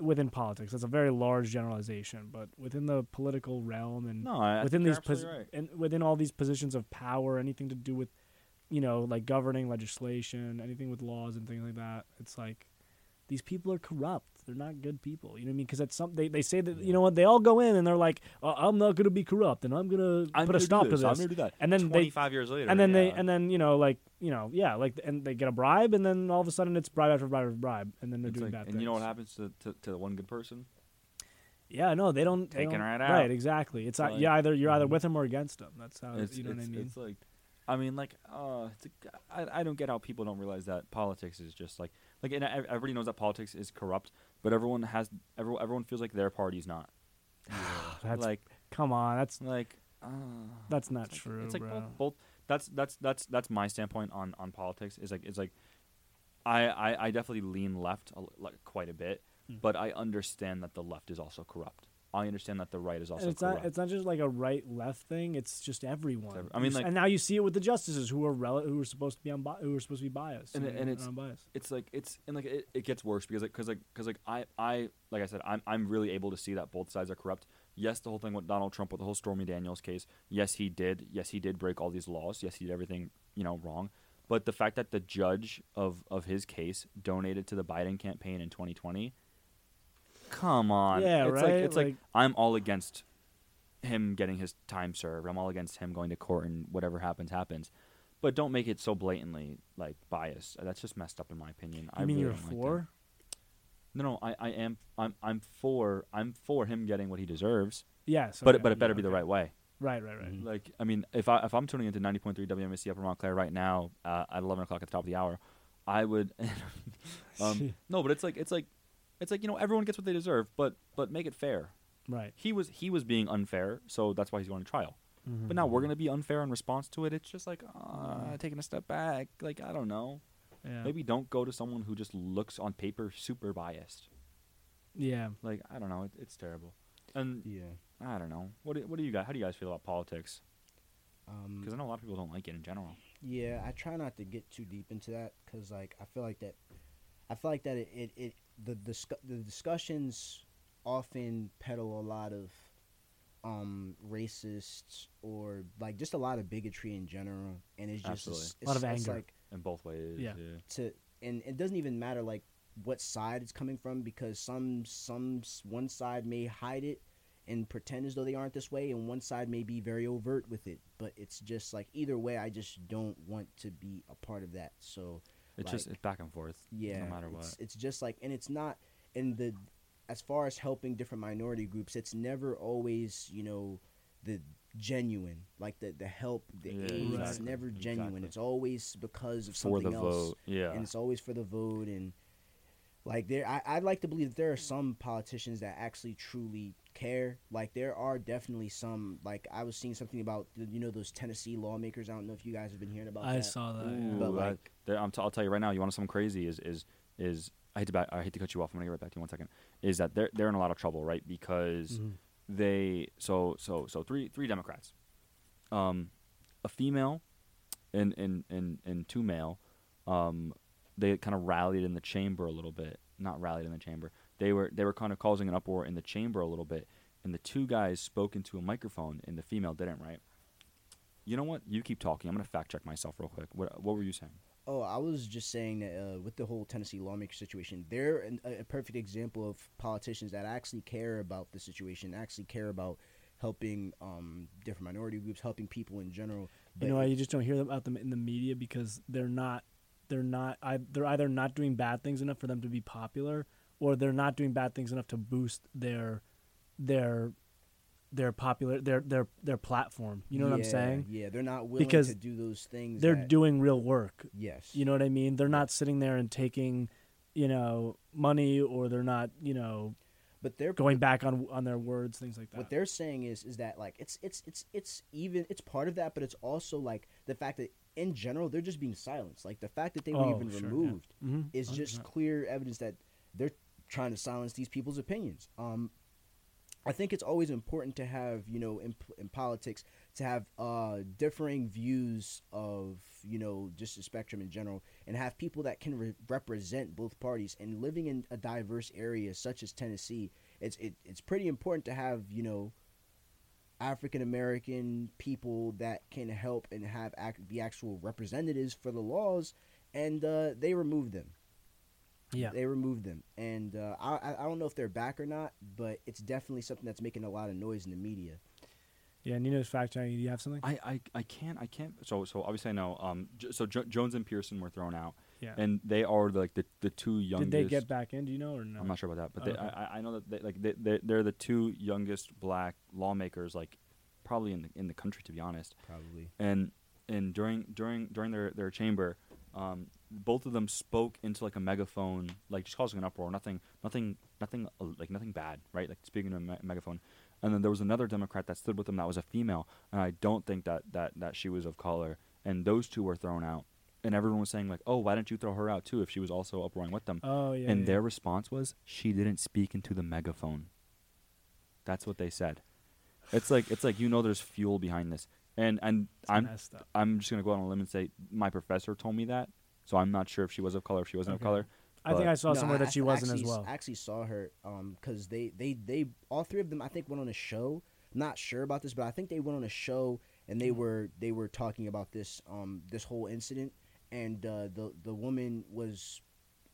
within politics. That's a very large generalization, but within the political realm and no, I, within these posi- right. and within all these positions of power, anything to do with you know, like governing legislation, anything with laws and things like that. It's like these people are corrupt. They're not good people. You know what I mean? Because that's something they, they say that, you know what, they all go in and they're like, oh, I'm not going to be corrupt and I'm going to put a stop to this. I'm going to do that. And then twenty-five they, years later. And then yeah. they, and then, you know, like, you know, yeah, like, and they get a bribe and then all of a sudden it's bribe after bribe after bribe. And then they're it's doing like, bad and things. And you know what happens to, to, to the one good person? Yeah, no, they don't. Taken they don't, right out. Right, exactly. It's like, yeah, either you're either with them or against them. That's how, it's, you know it's, what I mean? It's like, I mean, like, uh, it's a, I, I don't get how people don't realize that politics is just like, like, and everybody knows that politics is corrupt, but everyone has, everyone, everyone feels like their party's not. That's like, come on, that's like, uh, that's not it's true. Like, it's like bro. Both, both. That's that's that's that's my standpoint on, on politics. Is like it's like, I, I, I definitely lean left a, like quite a bit, mm-hmm. but I understand that the left is also corrupt. I understand that the right is also and it's corrupt. Not, it's not just like a right-left thing. It's just everyone. It's every, I mean, like, and now you see it with the justices who are rel- who are supposed to be on unbi- who are supposed to be biased. And, and, and it's unbiased. It's like it's and like it, it gets worse because like because like because like I, I like I said I'm I'm really able to see that both sides are corrupt. Yes, the whole thing with Donald Trump, with the whole Stormy Daniels case. Yes, he did. Yes, he did break all these laws. Yes, he did everything you know wrong. But the fact that the judge of, of his case donated to the Biden campaign in twenty twenty. Come on. Yeah, it's right? Like, it's like, like I'm all against him getting his time served. I'm all against him going to court and whatever happens, happens. But don't make it so blatantly like biased. That's just messed up in my opinion. You I mean really you're for? Like no, no, I, I am I'm I'm for I'm for him getting what he deserves. Yes. But okay, but it better yeah, be okay. the right way. Right, right, right. Mm-hmm. Like I mean if I if I'm tuning into ninety point three W M S C Upper Montclair right now, uh, at eleven o'clock at the top of the hour, I would um, no, but it's like it's like It's like, you know, everyone gets what they deserve, but but make it fair. Right. He was he was being unfair, so that's why he's going to trial. Mm-hmm. But now we're going to be unfair in response to it. It's just like, ah, uh, taking a step back. Like, I don't know. Yeah. Maybe don't go to someone who just looks on paper super biased. Yeah. Like, I don't know. It, it's terrible. And yeah. I don't know. What do, what do you guys, how do you guys feel about politics? Because um, I know a lot of people don't like it in general. Yeah, I try not to get too deep into that because, like, I feel like that, I feel like that it... it, it The discu- the discussions often peddle a lot of um, racists or like just a lot of bigotry in general, and it's just it's, a lot of anger like in both ways. Yeah. yeah. To and it doesn't even matter like what side it's coming from because some some one side may hide it and pretend as though they aren't this way, and one side may be very overt with it. But it's just like either way, I just don't want to be a part of that. So. It's like, just it's back and forth, yeah, no matter what. It's, it's just like, and it's not in the, as far as helping different minority groups, it's never always, you know, the genuine, like the, the help, the yeah, aid, exactly. It's never genuine. Exactly. It's always because of for something the else. Vote. Yeah. And it's always for the vote. And like there, I, I'd like to believe that there are some politicians that actually truly care. Like there are definitely some, like I was seeing something about, you know, those Tennessee lawmakers. I don't know if you guys have been hearing about I that. I saw that. Ooh, yeah. But like. That- I'm t- I'll tell you right now. You want something crazy? Is is is I hate to back, I hate to cut you off. I'm gonna get right back to you in one second. Is that they're they're in a lot of trouble, right? Because mm-hmm. they so so so three three Democrats, um, a female, and and and, and two male. Um, they kind of rallied in the chamber a little bit. Not rallied in the chamber. They were they were kind of causing an uproar in the chamber a little bit. And the two guys spoke into a microphone, and the female didn't. Right? You know what? You keep talking. I'm gonna fact check myself real quick. What what were you saying? Oh, I was just saying that uh, with the whole Tennessee lawmaker situation, they're an, a perfect example of politicians that actually care about the situation, actually care about helping um, different minority groups, helping people in general. But you know, you just don't hear about them in the media because they're not, they're not, I, they're either not doing bad things enough for them to be popular, or they're not doing bad things enough to boost their, their. Their popular, their their their platform. You know yeah, what I'm saying? Yeah, they're not willing because to do those things. They're that, doing real work. Yes, you know what I mean. They're not sitting there and taking, you know, money, or they're not, you know, but they're going back on on their words, things like that. What they're saying is is that like it's it's it's it's even it's part of that, but it's also like the fact that in general they're just being silenced. Like the fact that they were oh, even sure, removed yeah. mm-hmm. is just right. clear evidence that they're trying to silence these people's opinions. Um. I think it's always important to have, you know, in, in politics, to have uh, differing views of, you know, just the spectrum in general, and have people that can re- represent both parties. And living in a diverse area such as Tennessee, it's it, it's pretty important to have, you know, African American people that can help and have act, be actual representatives for the laws, and uh, they removed them. Yeah, they removed them, and uh, I I don't know if they're back or not, but it's definitely something that's making a lot of noise in the media. Yeah, Nino's fact checking. Do you have something? I, I, I can't I can't. So so obviously I know. Um, so jo- Jones and Pearson were thrown out. Yeah. And they are like the the two youngest. Did they get back in? Do you know or no? I'm not sure about that, but oh, they, okay. I I know that they, like they they're, they're the two youngest black lawmakers, like probably in the in the country, to be honest. Probably. And and during during during their their chamber, um, both of them spoke into like a megaphone, like just causing an uproar. Nothing nothing nothing uh, like nothing bad, right? Like speaking to a me- megaphone. And then there was another Democrat that stood with them that was a female, and I don't think that, that, that she was of color. And those two were thrown out. And everyone was saying, like, oh, why didn't you throw her out, too, if she was also uproaring with them? Oh, yeah. And yeah. Their response was, she didn't speak into the megaphone. That's what they said. It's like, it's like you know there's fuel behind this. And and it's I'm I'm just going to go out on a limb and say, my professor told me that, so I'm not sure if she was of color, if she wasn't okay. of color. I think I saw no, somewhere I, that she I wasn't actually, as well. I actually saw her because um, they, they, they, all three of them, I think, went on a show. Not sure about this, but I think they went on a show, and they were they were talking about this um, this whole incident. And uh, the the woman was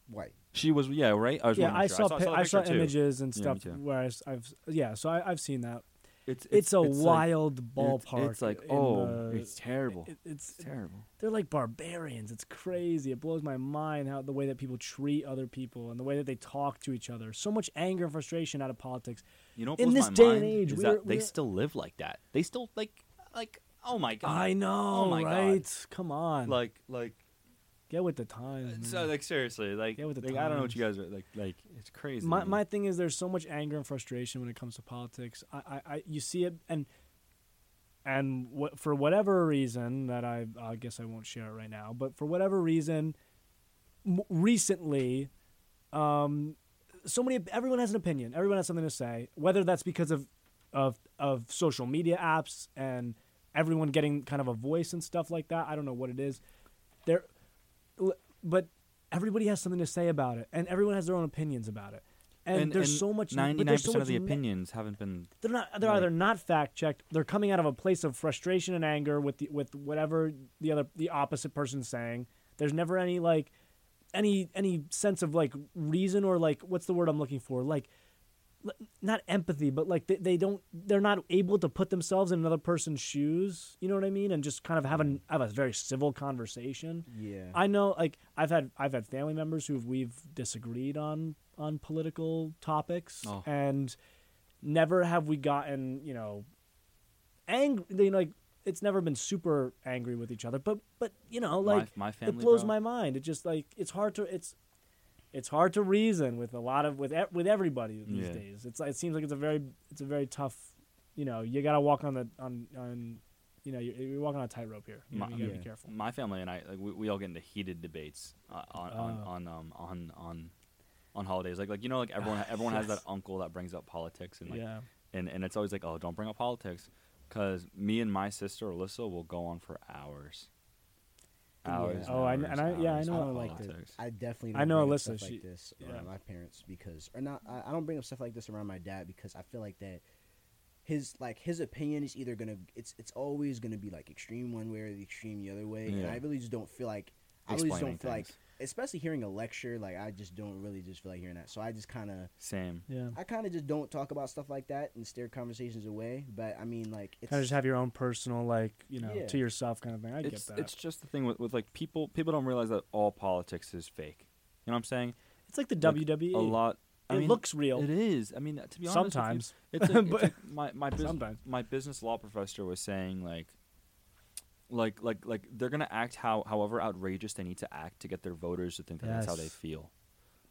white. She was yeah right. I was yeah, I, sure. saw I saw pi- I saw, I saw images and stuff yeah, where I, I've yeah. So I, I've seen that. It's it's, it's a it's wild like, ballpark. It's, it's like oh, the, it's terrible. It, it's, it's terrible. It, they're like barbarians. It's crazy. It blows my mind how the way that people treat other people and the way that they talk to each other. So much anger and frustration out of politics. You know, what in blows this my day mind and age, is we're, that we're, they still live like that. They still like like. Oh my god! I know, oh my right? God. Come on, like, like, get with the times. So, like, seriously, like, get with the like, I don't know what you guys are like. Like, it's crazy. My man. my thing is, there's so much anger and frustration when it comes to politics. I, I, I you see it, and and what for whatever reason that I, I guess I won't share it right now, but for whatever reason, m- recently, um, so many everyone has an opinion. Everyone has something to say, whether that's because of, of, of social media apps and. Everyone getting kind of a voice and stuff like that. I don't know what it is. There, but everybody has something to say about it, and everyone has their own opinions about it. And, and there's and so much. Ninety-nine percent so of the opinions ma- haven't been. They're not. They're like, either not fact-checked. They're coming out of a place of frustration and anger with the, with whatever the other the opposite person's saying. There's never any like, any any sense of like reason or like what's the word I'm looking for like. Not empathy, but like they, they don't, they're not able to put themselves in another person's shoes. You know what I mean? And just kind of have a have a very civil conversation. Yeah, I know. Like I've had I've had family members who we've disagreed on on political topics, oh. and never have we gotten you know angry. You know, like it's never been super angry with each other. But but you know, like my, my family, it blows bro. my mind. It just like it's hard to it's. It's hard to reason with a lot of with with everybody these yeah. days. It's it seems like it's a very it's a very tough, you know. You gotta walk on the on, on you know you're, you're walking on a tightrope here. You, My, you gotta yeah. be careful. My family and I like we, we all get into heated debates uh, on, uh, on on um on on on holidays. Like like you know like everyone everyone yes. has that uncle that brings up politics and like yeah. and and it's always like oh don't bring up politics because me and my sister Alyssa will go on for hours. Hours, yeah. hours, oh, I, and I yeah, I know I like this. I definitely don't I know bring Alyssa, up stuff she, like this around yeah. my parents because, or not. I, I don't bring up stuff like this around my dad because I feel like that his like his opinion is either gonna it's it's always gonna be like extreme one way or the extreme the other way, yeah. and I really just don't feel like I really just don't feel things. like, especially hearing a lecture, like I just don't really just feel like hearing that. So I just kind of same. Yeah, I kind of just don't talk about stuff like that and steer conversations away. But I mean, like, kind of just have your own personal, like, you know, yeah. to yourself kind of thing. I it's, get that. It's just the thing with, with like people. People don't realize that all politics is fake. You know what I'm saying? It's like the like W W E. A lot. I it mean, looks real. It is. I mean, to be honest, sometimes with you, it's, like, it's like my my business, my business law professor was saying like. Like, like, like, they're gonna act how, however outrageous they need to act to get their voters to think that yes. that's how they feel.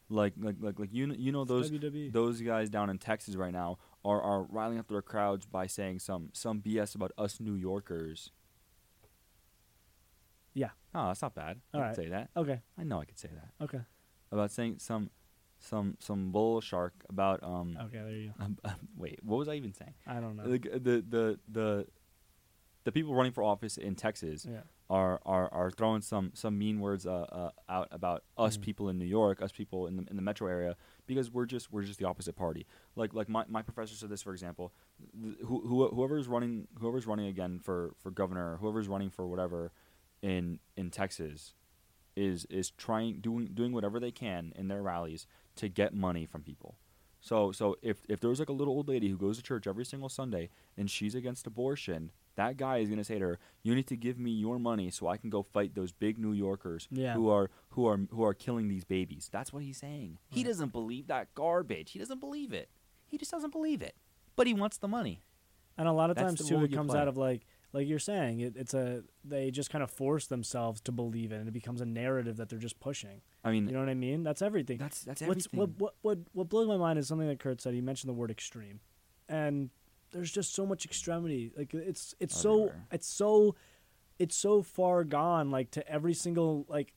Like, like, like, like, you, you know, those W W E. Those guys down in Texas right now are, are riling up their crowds by saying some, some B S about us New Yorkers. Yeah. Oh, that's not bad. All I right. could say that. Okay. I know I could say that. Okay. About saying some, some, some bull shark about um. Okay, there you go. Um, um, wait, what was I even saying? I don't know. Like the the the. the The people running for office in Texas yeah. are are, are throwing some some mean words uh, uh, out about us mm-hmm. people in New York, us people in the in the metro area, because we're just we're just the opposite party. Like like my, my professor said this, for example, th- who, who whoever's running whoever's running again for, for governor, or whoever's running for whatever in in Texas, is is trying doing doing whatever they can in their rallies to get money from people. So so if if there was like a little old lady who goes to church every single Sunday and she's against abortion, that guy is going to say to her, "You need to give me your money so I can go fight those big New Yorkers yeah. who are who are who are killing these babies." That's what he's saying. He doesn't believe that garbage. He doesn't believe it. He just doesn't believe it. But he wants the money. And a lot of That's times too, it comes play. out of like like you're saying, it, it's a they just kind of force themselves to believe it, and it becomes a narrative that they're just pushing. I mean, you know what I mean? That's everything. That's that's everything. What's, what what what what blows my mind is something that Kurt said. He mentioned the word extreme, and there's just so much extremity. Like it's it's everywhere. so it's so it's so far gone. Like to every single like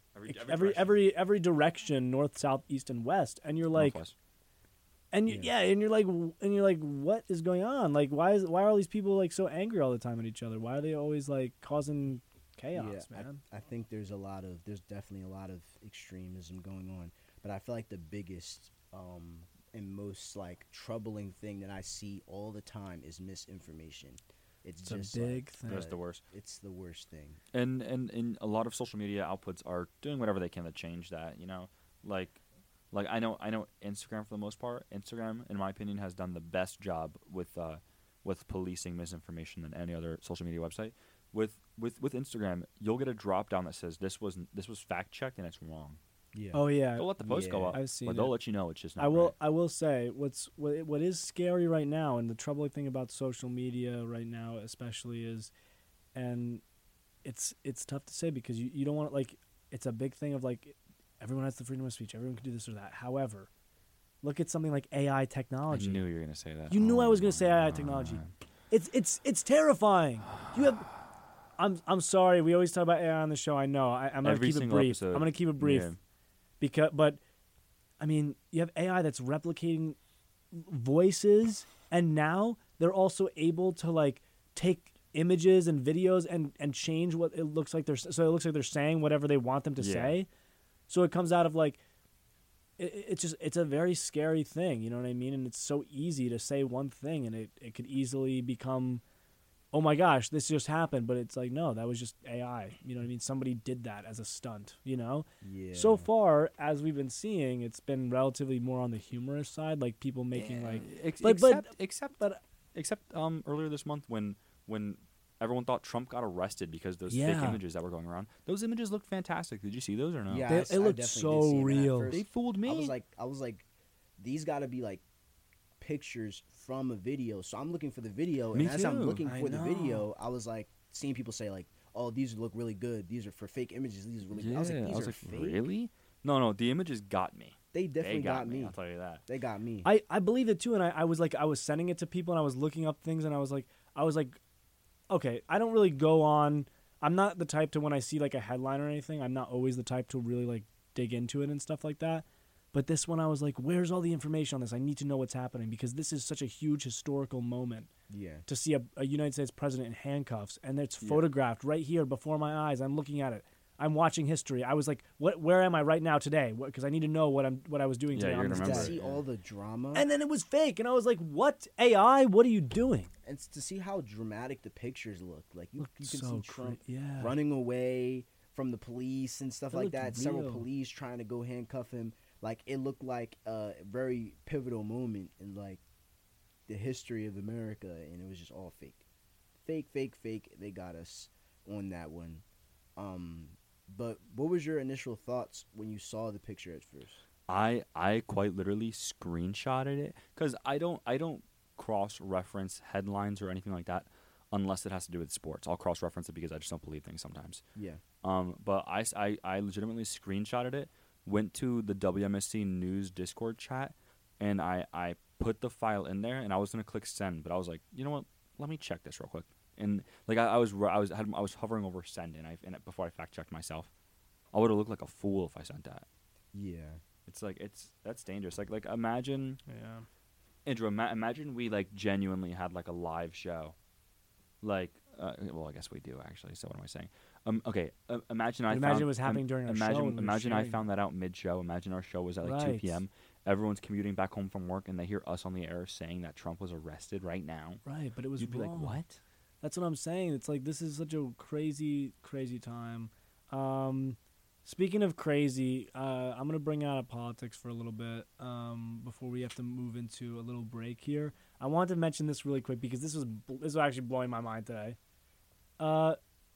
every every every direction, every, every direction north, south, east, and west. And you're like, Northwest. and you, yeah. yeah, and you're like, and you're like, what is going on? Like, why is why are all these people like so angry all the time at each other? Why are they always like causing chaos, yeah, man? I, I think there's a lot of there's definitely a lot of extremism going on, but I feel like the biggest. Um, and most like troubling thing that I see all the time is misinformation. It's, it's just a big like, thing. That's the worst. It's the worst thing. And, and and a lot of social media outputs are doing whatever they can to change that. You know, like like I know I know Instagram for the most part. Instagram, in my opinion, has done the best job with uh, with policing misinformation than any other social media website. With with with Instagram, you'll get a drop down that says this was this was fact checked and it's wrong. Yeah. Oh yeah. They'll let the post yeah. go up. I've seen but they'll it. let you know it's just not I will right. I will say what's what, what is scary right now, and the troubling thing about social media right now especially is, and it's it's tough to say because you, you don't want like it's a big thing of like everyone has the freedom of speech, everyone can do this or that. However, look at something like A I technology. I knew you were going to say that. You oh, knew I was going to say A I technology. Man. It's it's it's terrifying. You have I'm I'm sorry. We always talk about A I on the show. I know. I, I'm going to keep it brief. Episode. I'm going to keep it brief. Yeah. Because, but, I mean, you have A I that's replicating voices, and now they're also able to like take images and videos and, and change what it looks like they're so it looks like they're saying whatever they want them to yeah. say. So it comes out of like, it, it's just it's a very scary thing, you know what I mean? And it's so easy to say one thing, and it, it could easily become, oh my gosh, this just happened, but it's like, no, that was just A I. You know what I mean? Somebody did that as a stunt, you know? Yeah. So far, as we've been seeing, it's been relatively more on the humorous side, like people making yeah. like... Ex- but, except, but, except, but, except um, earlier this month when when everyone thought Trump got arrested because those yeah. fake images that were going around, those images looked fantastic. Did you see those or no? Yeah, they, I, it looked so real. They fooled me. I was like, I was like these got to be like pictures from a video, so I'm looking for the video, and Me as too. I'm looking for the video, I was like seeing people say like, "Oh, these look really good. These are for fake images. These are really." Yeah. Good. I was like, "These I was are like, fake." Really? No, no. The images got me. They definitely they got, got me. me. I'll tell you that. They got me. I, I believe it too, and I, I was like, I was sending it to people, and I was looking up things, and I was like, I was like, okay, I don't really go on. I'm not the type to when I see like a headline or anything. I'm not always the type to really like dig into it and stuff like that. But this one, I was like, where's all the information on this? I need to know what's happening because this is such a huge historical moment. Yeah. To see a, a United States president in handcuffs, and it's yeah. photographed right here before my eyes. I'm looking at it. I'm watching history. I was like, what? Where am I right now today? Because I need to know what I'm, what I was doing yeah, today. On this day. To see all the drama. And then it was fake, and I was like, what? A I? What are you doing? And it's to see how dramatic the pictures look. Like you, you can so see Trump cr- yeah. running away from the police and stuff that like that. Real. Several police trying to go handcuff him. Like, it looked like a very pivotal moment in, like, the history of America, and it was just all fake. Fake, fake, fake. They got us on that one. Um, but what was your initial thoughts when you saw the picture at first? I, I quite literally screenshotted it because I don't, I don't cross-reference headlines or anything like that unless it has to do with sports. I'll cross-reference it because I just don't believe things sometimes. Yeah. Um, but I, I, I legitimately screenshotted it. Went to the W M S C News Discord chat, and I, I put the file in there, and I was gonna click send, but I was like, you know what? Let me check this real quick. And like I, I was I was had, I was hovering over send, and I and before I fact checked myself, I would have looked like a fool if I sent that. Yeah, it's like it's that's dangerous. Like like imagine, yeah, Andrew, ima- imagine we like genuinely had like a live show, like uh, well I guess we do actually. So what am I saying? Um, okay, uh, imagine I imagine found, it was happening um, during our imagine, show. Imagine, imagine I found that out mid-show. Imagine our show was at like right. two p.m. Everyone's commuting back home from work, and they hear us on the air saying that Trump was arrested right now. Right, but it was You'd wrong. Be like, what? That's what I'm saying. It's like this is such a crazy, crazy time. Um, speaking of crazy, uh, I'm going to bring out of politics for a little bit um, before we have to move into a little break here. I wanted to mention this really quick because this was bl- this was actually blowing my mind today. Uh,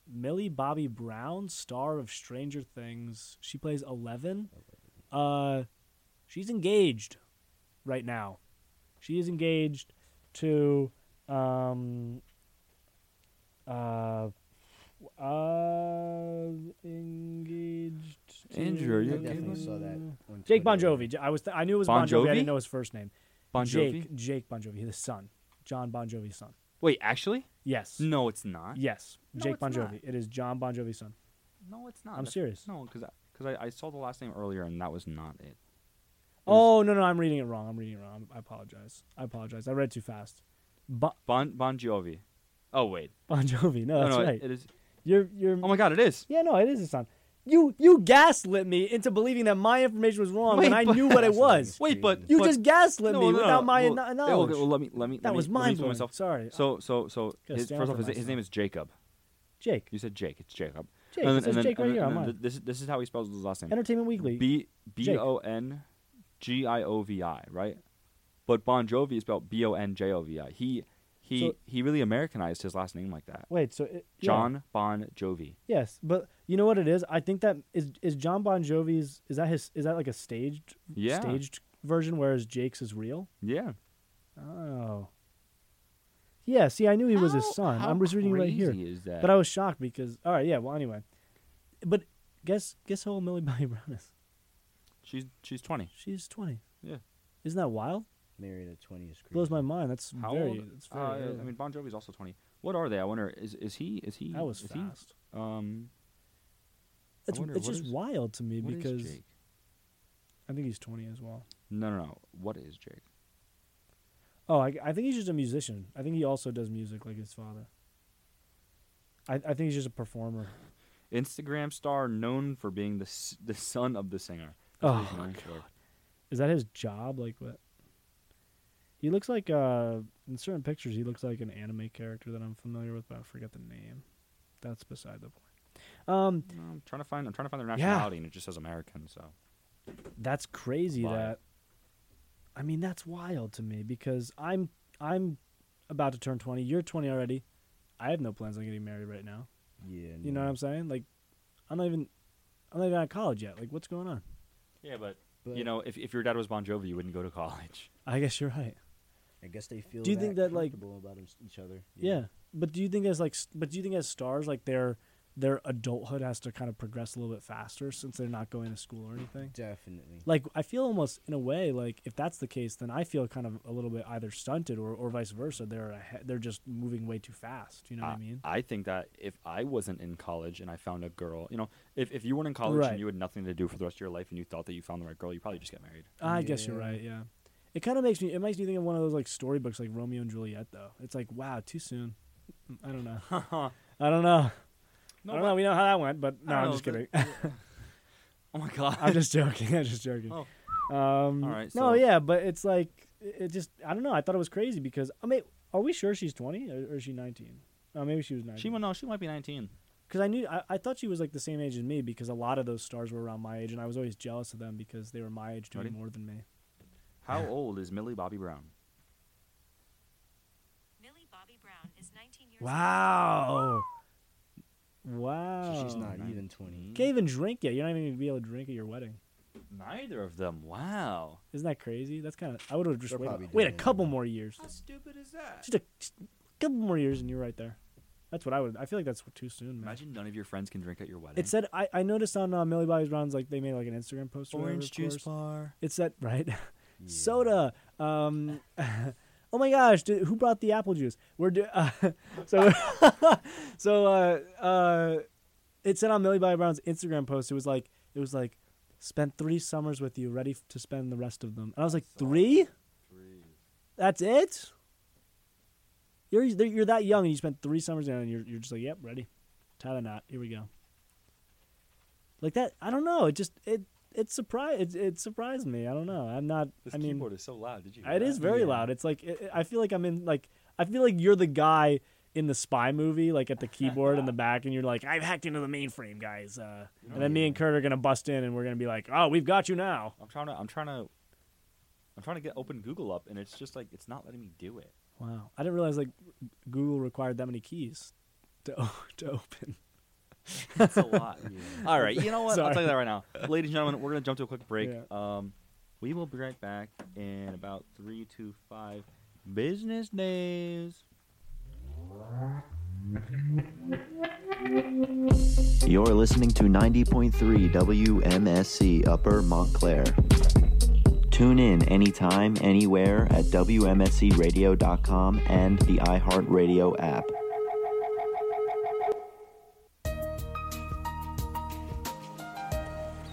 Millie Bobby Brown, star of Stranger Things, she plays Eleven. Uh, she's engaged right now. She is engaged to um, uh, uh, engaged. To Andrew, I definitely saw that. Jake Bon Jovi. I was. Th- I knew it was Bon Jovi. I didn't know his first name. Bon Jovi? Jake, Jake Bon Jovi, his son. John Bon Jovi's son. Wait, actually? Yes. No, it's not. Yes. No, Jake Bon Jovi. Not. It is John Bon Jovi's son. No, it's not. I'm That's, serious. No, because I, I, I saw the last name earlier, and that was not it. it oh, was, no, no, I'm reading it wrong. I'm reading it wrong. I apologize. I apologize. I read too fast. Bon Bon, bon Jovi. Oh, wait. Bon Jovi. No, that's no, no, right. It, it is. You're, you're, oh, my God, it is. Yeah, no, it is his son. You you gaslit me into believing that my information was wrong Wait, when I knew what it was. Wait, but you but, just gaslit no, me no, without no, my well, no, knowledge. Well, let me let me. That let was mine. Sorry. So so so. His, first off, his, his name is Jacob. Jake. You said Jake. It's Jacob. Jake. And then, it says and then, Jake right and then, here. I'm on. This this is how he spells his last name. Entertainment Weekly. B B O N G I O V I. Right. But Bon Jovi is spelled B O N J O V I. He he so, he really Americanized his last name like that. Wait. So it, yeah. John Bon Jovi. Yes, but. You know what it is? I think that is is John Bon Jovi's. Is that his? Is that like a staged, yeah. staged version? Whereas Jake's is real. Yeah. Oh. Yeah. See, I knew he how, was his son. I'm just reading right here. Is that? But I was shocked because. All right. Yeah. Well. Anyway. But guess guess how old Millie Bobby Brown is. She's she's twenty. She's twenty. Yeah. Isn't that wild? Married at twenty is crazy. Blows my mind. That's how very. Old? That's very uh, I mean, Bon Jovi's also twenty. What are they? I wonder. Is is he? Is he? That was is fast. He, um. It's, wonder, it's just is, wild to me because I think he's twenty as well. No, no, no. What is Jake? Oh, I, I think he's just a musician. I think he also does music like his father. I, I think he's just a performer. Instagram star known for being the the son of the singer. That's oh, my God. For. Is that his job? Like what? He looks like, uh, in certain pictures, he looks like an anime character that I'm familiar with, but I forget the name. That's beside the point. Um, I'm trying to find. I'm trying to find their nationality, yeah. and it just says American. So that's crazy. But. That I mean, that's wild to me because I'm I'm about to turn twenty. You're twenty already. I have no plans on getting married right now. Yeah, no. You know what I'm saying? Like, I'm not even I'm not even out of college yet. Like, what's going on? Yeah, but, but you know, if if your dad was Bon Jovi, you wouldn't go to college. I guess you're right. I guess they feel. Do you that think that comfortable like about each other? Yeah. yeah, but do you think as like, but do you think as stars like they're their adulthood has to kind of progress a little bit faster since they're not going to school or anything? Definitely. Like, I feel almost, in a way, like, if that's the case, then I feel kind of a little bit either stunted or, or vice versa. They're ahead, they're just moving way too fast. You know I, what I mean? I think that if I wasn't in college and I found a girl, you know, if, if you weren't in college right. and you had nothing to do for the rest of your life and you thought that you found the right girl, you probably just get married. I yeah. guess you're right, yeah. It kind of makes me, it makes me think of one of those, like, storybooks like Romeo and Juliet, though. It's like, wow, too soon. I don't know. I don't know. No, I don't know. We know how that went, but no, I'm know, just kidding. Oh, my God. I'm just joking. I'm just joking. Oh. Um, All right. So. No, yeah, but it's like, it just, I don't know. I thought it was crazy because, I mean, are we sure she's twenty or, or is she nineteen? Oh, maybe she was nineteen. She well, No, she might be nineteen. Because I knew, I, I thought she was like the same age as me because a lot of those stars were around my age, and I was always jealous of them because they were my age doing Ready? more than me. How yeah. old is Millie Bobby Brown? Millie Bobby Brown is nineteen years old. Wow. Wow. So she's not Nine. even twenty. Can't even drink yet. You're not even going to be able to drink at your wedding. Neither of them. Wow. Isn't that crazy? That's kind of... I would have just waited wait a couple more years. How stupid is that? Just a, just a couple more years and you're right there. That's what I would... I feel like that's too soon, man. Imagine none of your friends can drink at your wedding. It said... I, I noticed on uh, Millie Bobby Brown's, like, they made, like, an Instagram post. Orange juice bar. It said... Right? Yeah. Soda. Um... Oh my gosh! Did, who brought the apple juice? We're do, uh, so so uh, uh, it said on Millie Bobby Brown's Instagram post. It was like it was like spent three summers with you, ready f- to spend the rest of them. And I was like, three? Three. That's it? You're you're that young and you spent three summers and you're you're just like, yep, ready. How did I not? Here we go. Like that, I don't know. It just it it surprised it, it surprised me. I don't know. I'm not. This I mean, keyboard is so loud. Did you? Hear it that? Is very yeah. loud. It's like it, I feel like I'm in like I feel like you're the guy in the spy movie, like at the keyboard in the back, and you're like, I've hacked into the mainframe, guys. Uh, and then me and Kurt are gonna bust in, and we're gonna be like, oh, we've got you now. I'm trying to. I'm trying to. I'm trying to get open Google up, and it's just like it's not letting me do it. Wow, I didn't realize like Google required that many keys to to open. That's a lot. Yeah. All right, you know what? Sorry. I'll tell you that right now, ladies and gentlemen. We're gonna jump to a quick break. Yeah. Um, we will be right back in about three to five business days. You're listening to ninety point three W M S C Upper Montclair. Tune in anytime, anywhere at W M S C radio dot com and the iHeartRadio app.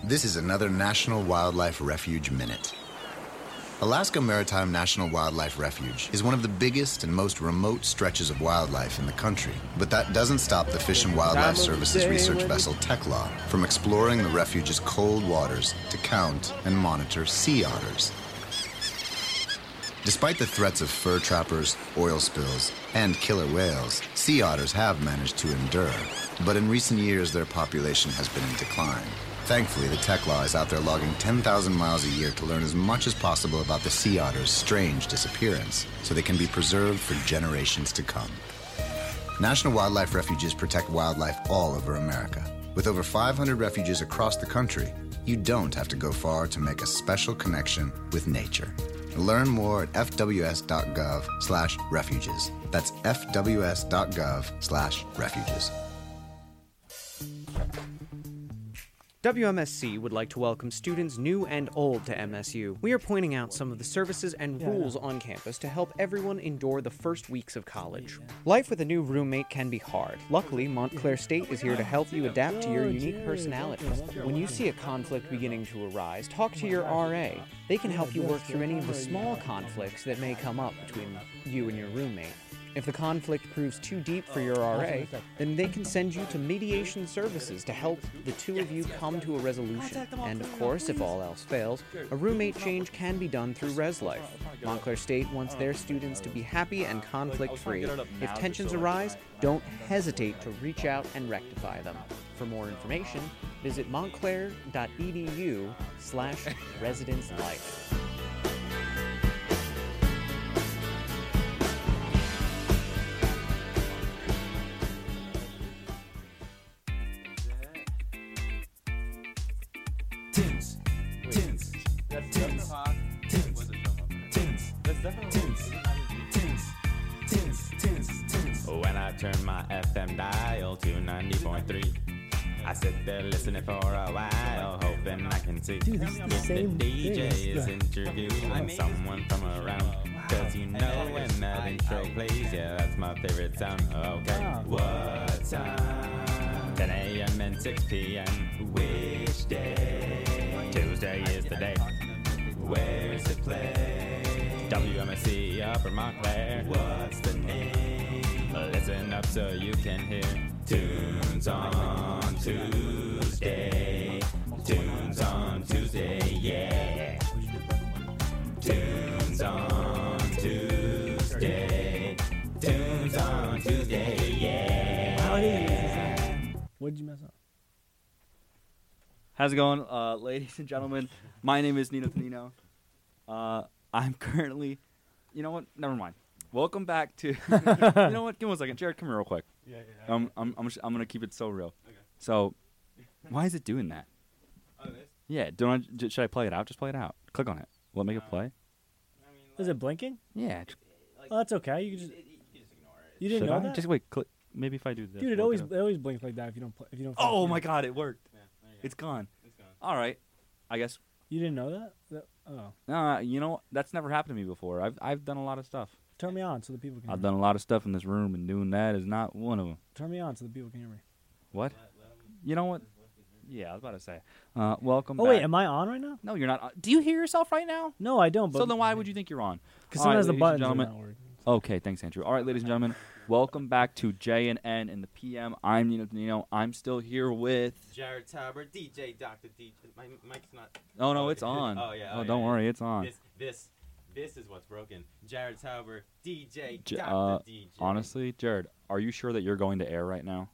This is another National Wildlife Refuge Minute. Alaska Maritime National Wildlife Refuge is one of the biggest and most remote stretches of wildlife in the country. But that doesn't stop the Fish and Wildlife Service's research vessel Tekla from exploring the refuge's cold waters to count and monitor sea otters. Despite the threats of fur trappers, oil spills, and killer whales, sea otters have managed to endure. But in recent years, their population has been in decline. Thankfully, the Tekla is out there logging ten thousand miles a year to learn as much as possible about the sea otter's strange disappearance so they can be preserved for generations to come. National Wildlife Refuges protect wildlife all over America. With over five hundred refuges across the country, you don't have to go far to make a special connection with nature. Learn more at f w s dot gov slash refuges. That's f w s dot gov slash refuges. W M S C would like to welcome students new and old to M S U. We are pointing out some of the services and rules on campus to help everyone endure the first weeks of college. Life with a new roommate can be hard. Luckily, Montclair State is here to help you adapt to your unique personalities. When you see a conflict beginning to arise, talk to your R A. They can help you work through any of the small conflicts that may come up between you and your roommate. If the conflict proves too deep for your R A, then they can send you to mediation services to help the two of you come to a resolution. And of course, if all else fails, a roommate change can be done through ResLife. Montclair State wants their students to be happy and conflict-free. If tensions arise, don't hesitate to reach out and rectify them. For more information, visit montclair dot e d u slash residence life. Listening for a while, hoping I can see. Dude, this is the same D J thing. Is interviewing someone from around. Cause you know when that intro plays, yeah, that's my favorite sound. Okay, what time? ten a.m. and six p.m. Which day? Tuesday is the day. Where's the play? W M S C Upper Montclair. What's the name? Listen up so you can hear tunes on Tuesday. Tunes on Tuesday, yeah. Tunes on Tuesday. Tunes on Tuesday, yeah. What did you mess up? How's it going, uh, ladies and gentlemen? My name is Nino Tonino. Uh, I'm currently, you know what? Never mind. Welcome back to. You know what? Give me one second, Jared. Come here real quick. Yeah, yeah. Um, I'm, I'm, I'm gonna keep it so real. Okay. So, why is it doing that? Oh, this? Yeah. Don't I, should I play it out? Just play it out. Click on it. Will it make uh, it play? I mean, like, is it blinking? Yeah. It, like, well, that's okay. You can just. It, it, you just ignore it. You didn't should know I? That? Just wait. Click. Maybe if I do this. Dude, it always, it, it always blinks like that if you don't play. If you don't. Oh my God! It worked. Yeah, there you go. It's gone. It's gone. All right. I guess. You didn't know that? that oh. No, uh, you know that's never happened to me before. I've, I've done a lot of stuff. Turn me on so the people can hear me. I've done a lot of stuff in this room, and doing that is not one of them. Turn me on so the people can hear me. What? You know what? Yeah, I was about to say. Uh, welcome oh, back. Oh, wait, am I on right now? No, you're not on. Do you hear yourself right now? No, I don't. But so then why would you think you're on? Because sometimes right, the buttons are not working. Okay, thanks, Andrew. All right, ladies and gentlemen, Welcome back to J and N in the P M. I'm Nino Tonino. I'm still here with Jared Taubert, D J Doctor D J. My mic's not. Oh no, it's on. Oh yeah. Oh, oh yeah, don't yeah. worry, it's on. This this this is what's broken. Jared Taubert, D J J- Doctor uh, D J. Honestly, Jared, are you sure that you're going to air right now?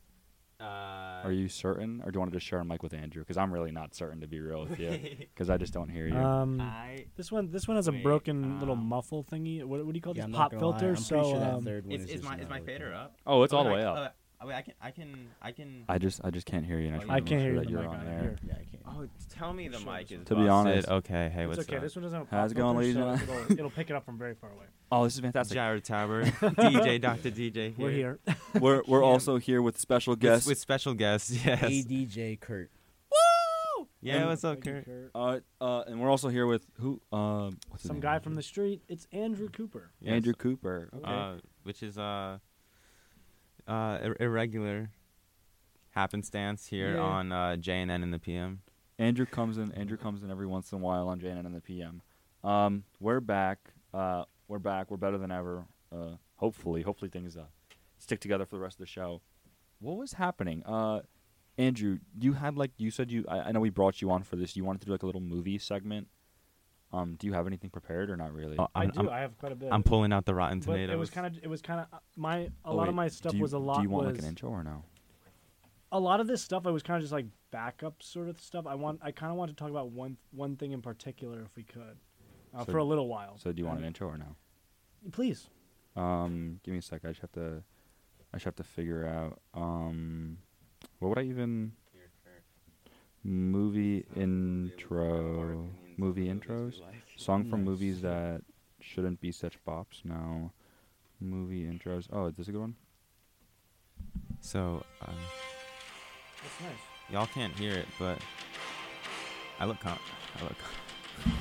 Uh, Are you certain, or do you want to just share a mic with Andrew? Because I'm really not certain, to be real with you, because I just don't hear you. Um, I, this one, this one has wait, a broken uh, little muffle thingy. What, what do you call yeah, this? Pop filter. I'm so sure um, that third one is, is, is my is my fader up? Oh, it's oh, all the way I, up. Uh, wait, I can, I can, I can. I just, I just can't hear you. And I, I can't sure hear that you're mic on there. Yeah, I can't. Oh, tell me the sure, mic is. To busted. Be honest, okay. Hey, what's it's okay. Up? This one doesn't have a pop. How's it going, ladies? So it'll, it'll pick it up from very far away. Oh, this is fantastic. Jared Taubert, D J Doctor D J. Here. We're here. We're we're also here with special guests. With, with special guests, yes. A D J Kurt. Woo! Yeah, and what's up, Kurt? Uh, uh, and we're also here with who? Uh, what's Some guy from the street. It's Andrew Cooper. Yes. Andrew Cooper. Okay. Uh, which is uh, uh, ir- irregular happenstance here yeah. on uh, J and N in the P M. Andrew comes in. Andrew comes in every once in a while on J and N in the P M. Um, we're back. Uh, we're back. We're better than ever. Uh, hopefully, hopefully things uh, stick together for the rest of the show. What was happening, uh, Andrew? You had like you said you. I, I know we brought you on for this. You wanted to do like a little movie segment. Um, do you have anything prepared or not really? Uh, I do. I'm, I have quite a bit. I'm pulling out the Rotten Tomatoes. But it was kind of. It was kind of my. A oh, lot wait, of my stuff you, was a lot. Do you want was, like an intro or no? A lot of this stuff I was kind of just like backup sort of stuff. I want I kind of want to talk about one one thing in particular if we could uh, so for a little while. So do you want an intro or no? Please. Um, give me a sec. I just have to I just have to figure out um what would I even movie intro movie intros song from movies that shouldn't be such bops. No movie intros. Oh, is this a good one? So. Uh, That's nice. Y'all can't hear it, but I look calm. I look calm.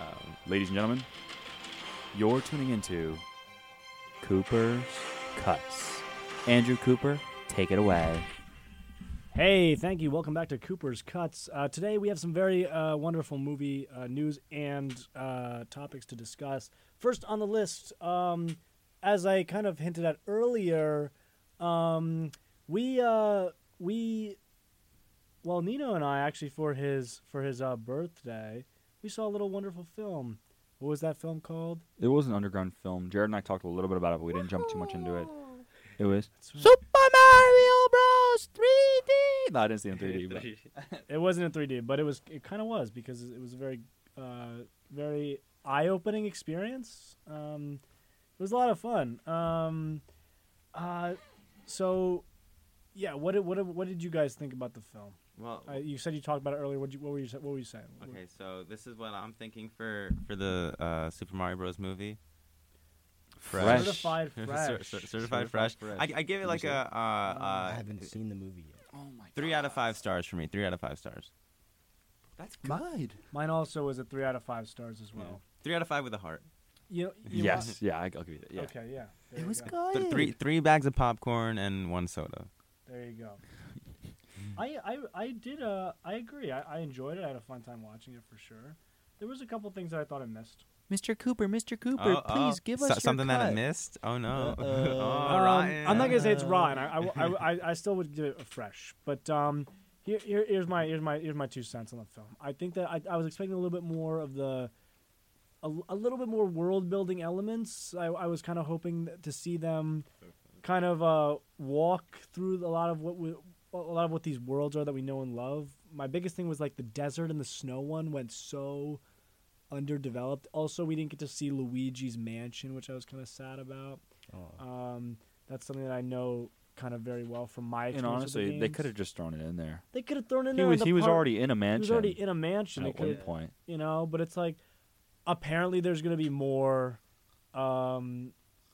Um, Ladies and gentlemen, you're tuning into Cooper's Cuts. Andrew Cooper, take it away. Hey, thank you. Welcome back to Cooper's Cuts. Uh, today we have some very uh, wonderful movie uh, news and uh, topics to discuss. First on the list, um, as I kind of hinted at earlier, um, we... Uh, We, well, Nino and I actually for his for his uh, birthday, we saw a little wonderful film. What was that film called? It was an underground film. Jared and I talked a little bit about it, but we didn't jump too much into it. It was right. Super Mario Bros. three D. No, I didn't see it in three D. But it wasn't in three D, but it was. It kind of was because it was a very, uh, very eye-opening experience. Um, it was a lot of fun. Um, uh, so. Yeah, what did, what what did you guys think about the film? Well, uh, you said you talked about it earlier. What what were you what were you saying? Okay, so this is what I'm thinking for for the uh, Super Mario Bros. Movie. Fresh. Certified fresh. Cer- cer- certified fresh. fresh. I, I give it like a. Uh, uh, I haven't seen the movie yet. Oh my. Three God. out of five stars for me. Three out of five stars. That's good. Mine. Mine also was a three out of five stars as well. Yeah. Three out of five with a heart. You know, you yes. Want... Yeah, I'll give you that. Yeah. Okay. Yeah. It was go. good. Th- three three bags of popcorn and one soda. There you go. I, I I did uh I agree. I, I enjoyed it. I had a fun time watching it for sure. There was a couple things that I thought I missed. Mister Cooper, Mister Cooper, oh, please oh. give us so, your something cut. that I missed. Oh no! Uh, uh, oh, Ryan. Um, I'm not gonna say it's Ryan. I I, I, I I still would give it a fresh. But um, here, here here's my here's my here's my two cents on the film. I think that I I was expecting a little bit more of the, a, a little bit more world building elements. I I was kind of hoping to see them. Kind of uh, walk through a lot of what we, a lot of what these worlds are that we know and love. My biggest thing was like the desert and the snow one went so underdeveloped. Also, we didn't get to see Luigi's mansion, which I was kind of sad about. Oh. Um, that's something that I know kind of very well from my experience. And honestly, the they could have just thrown it in there. They could have thrown it in he there. Was, in the he was part. already in a mansion. He was already in a mansion at one point. You know, but it's like apparently there's going to be more um,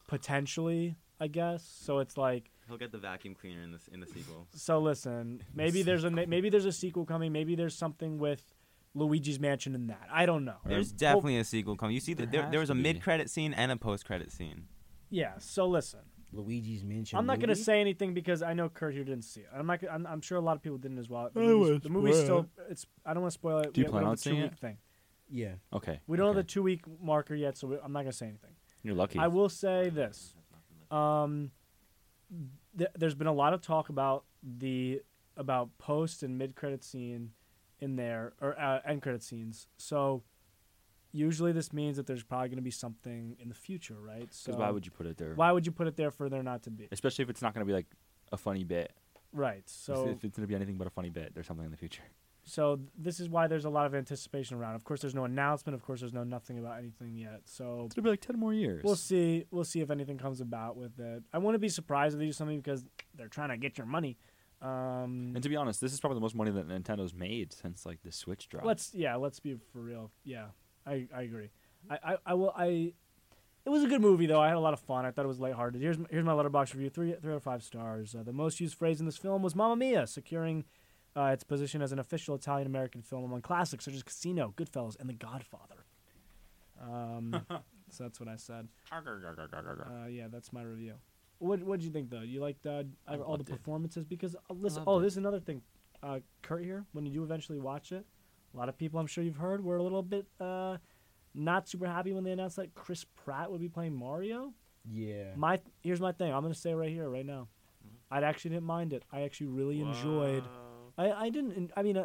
potentially. I guess so. It's like he'll get the vacuum cleaner in this in the sequel. So listen, maybe the there's a maybe there's a sequel coming. Maybe there's something with Luigi's Mansion and that. I don't know. There's right? definitely well, a sequel coming. You see, there there, there was a mid credit scene and a post credit scene. Yeah. So listen, Luigi's Mansion. I'm not movie? gonna say anything because I know Kurt here didn't see it. I'm not. I'm, I'm sure a lot of people didn't as well. The movie's, the movie's still. It's. I don't want to spoil it. Do you we plan on seeing it? Thing. Yeah. Okay. We don't okay. have the two week marker yet, so we, I'm not gonna say anything. You're lucky. I will say this. Um, th- there's been a lot of talk about the about post and mid credit scene in there, or uh, end credit scenes. So usually this means that there's probably going to be something in the future, right? Because so why would you put it there? Why would you put it there for there not to be? Especially if it's not going to be like a funny bit. Right. So if it's going to be anything but a funny bit, there's something in the future. So th- this is why there's a lot of anticipation around. Of course, there's no announcement. Of course, there's no nothing about anything yet. So it'll be like ten more years. We'll see. We'll see if anything comes about with it. I wouldn't be surprised if they do something because they're trying to get your money. Um, and to be honest, this is probably the most money that Nintendo's made since like the Switch dropped. Let's yeah, let's be for real. Yeah, I, I agree. I, I, I will I. It was a good movie though. I had a lot of fun. I thought it was lighthearted. Here's here's my Letterboxd review. Three three out of five stars. Uh, the most used phrase in this film was "Mamma Mia," securing. Uh, its position as an official Italian-American film among classics such as Casino, Goodfellas, and The Godfather. Um, so that's what I said. Uh, yeah, that's my review. What What did you think, though? You liked uh, all the performances? It. Because uh, listen, oh, this is another thing. Uh, Kurt here, when you do eventually watch it, a lot of people I'm sure you've heard were a little bit uh, not super happy when they announced that Chris Pratt would be playing Mario. Yeah. My th- Here's my thing. I'm going to say right here, right now. I actually didn't mind it. I actually really wow. enjoyed I, I didn't, I mean, uh,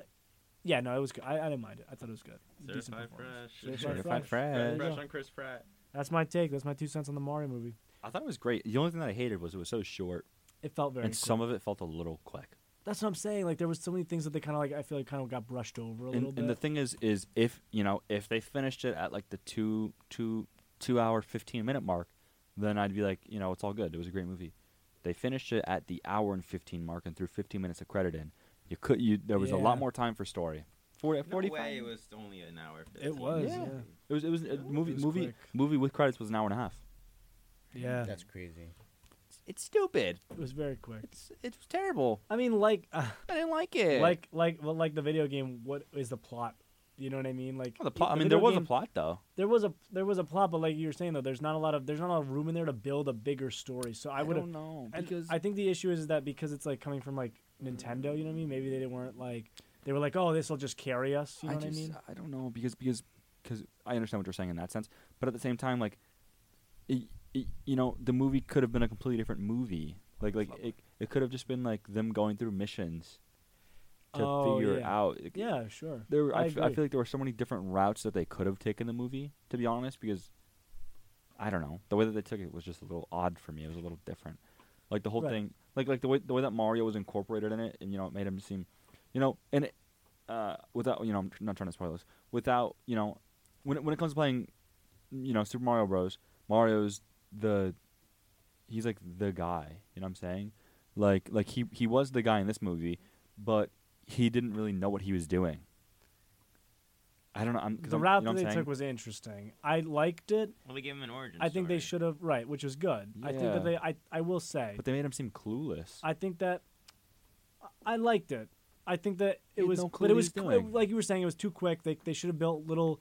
yeah, no, it was good. I, I didn't mind it. I thought it was good. Certified Fresh. Certified Fresh. Fresh on Chris Pratt. That's my take. That's my two cents on the Mario movie. I thought it was great. The only thing that I hated was it was so short. It felt very And quick. Some of it felt a little quick. That's what I'm saying. Like, there was so many things that they kind of, like, I feel like kind of got brushed over a and, little bit. And the thing is, is if, you know, if they finished it at, like, the two, two, two hour, fifteen minute mark, then I'd be like, you know, it's all good. It was a great movie. They finished it at the hour and fifteen mark and threw fifteen minutes of credit in. You could you. There was yeah. a lot more time for story. forty, no forty-five? Way, it was only an hour. fifteen. It was. Yeah. yeah. It was. It was a no, movie. Was movie. Quick. Movie with credits was an hour and a half. Yeah. That's crazy. It's, it's stupid. It was very quick. It's, it was terrible. I mean, like uh, I didn't like it. Like like well, like the video game. What is the plot? You know what I mean? Like well, the plot. I mean, the there was game, a plot though. There was a there was a plot, but like you were saying though, there's not a lot of there's not a lot of room in there to build a bigger story. So I, I would don't know because I think the issue is that because it's like coming from like Nintendo, you know what I mean? Maybe they weren't like they were like, oh, this will just carry us. You know I what just, I mean? I don't know because because because I understand what you're saying in that sense, but at the same time, like, it, it, you know, the movie could have been a completely different movie. Like like it it could have just been like them going through missions. To oh, figure yeah. out, it, yeah, sure. There, were, I, I, f- I feel like there were so many different routes that they could have taken the movie. To be honest, because I don't know, the way that they took it was just a little odd for me. It was a little different, like the whole right. thing, like like the way the way that Mario was incorporated in it, and you know, it made him seem, you know, and it, uh, without you know, I'm not trying to spoil this. Without you know, when it, when it comes to playing, you know, Super Mario Bros., Mario's the, he's like the guy. You know what I'm saying? Like like he he was the guy in this movie, but he didn't really know what he was doing. I don't know. I'm, the I'm, route you know that they saying? took was interesting. I liked it. Well, they gave him an origin I think story. They should have, right, which was good. Yeah. I think that they, I, I will say. But they made him seem clueless. I think that, I liked it. I think that it was, no but it was, it, like you were saying, it was too quick. They they should have built little,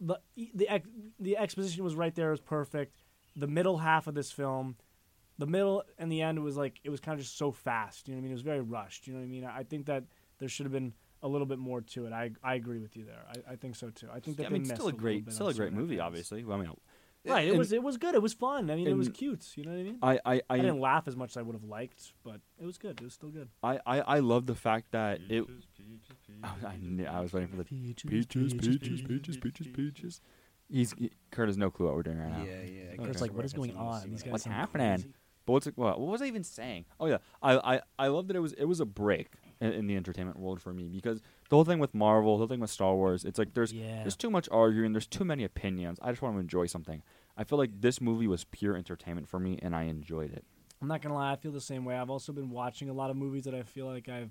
the, the the exposition was right there. It was perfect. The middle half of this film, the middle and the end was like, it was kind of just so fast. You know what I mean? It was very rushed. You know what I mean? I, I think that there should have been a little bit more to it. I I agree with you there. I, I think so too. I think that yeah, they I mean, missed still a great, bit still a great movie, things. Obviously. Well, I mean, it, right? It was it was good. It was fun. I mean, it was cute. You know what I mean? I I, I, I didn't laugh as much as I would have liked, but it was good. It was still good. I I, I love the fact that peaches, it. Peaches, peaches, I, I, knew, I was waiting for the peaches, peaches, peaches, peaches, peaches, peaches. He's he, Kurt has no clue what we're doing right now. Yeah, yeah. Kurt's okay. like, what is going on? These guys, what's happening? Crazy. But what's what? What was I even saying? Oh yeah, I I I love that it was it was a break. In the entertainment world for me, because the whole thing with Marvel, the whole thing with Star Wars, it's like there's yeah. there's too much arguing, there's too many opinions. I just want to enjoy something. I feel like this movie was pure entertainment for me, and I enjoyed it. I'm not gonna lie, I feel the same way. I've also been watching a lot of movies that I feel like I've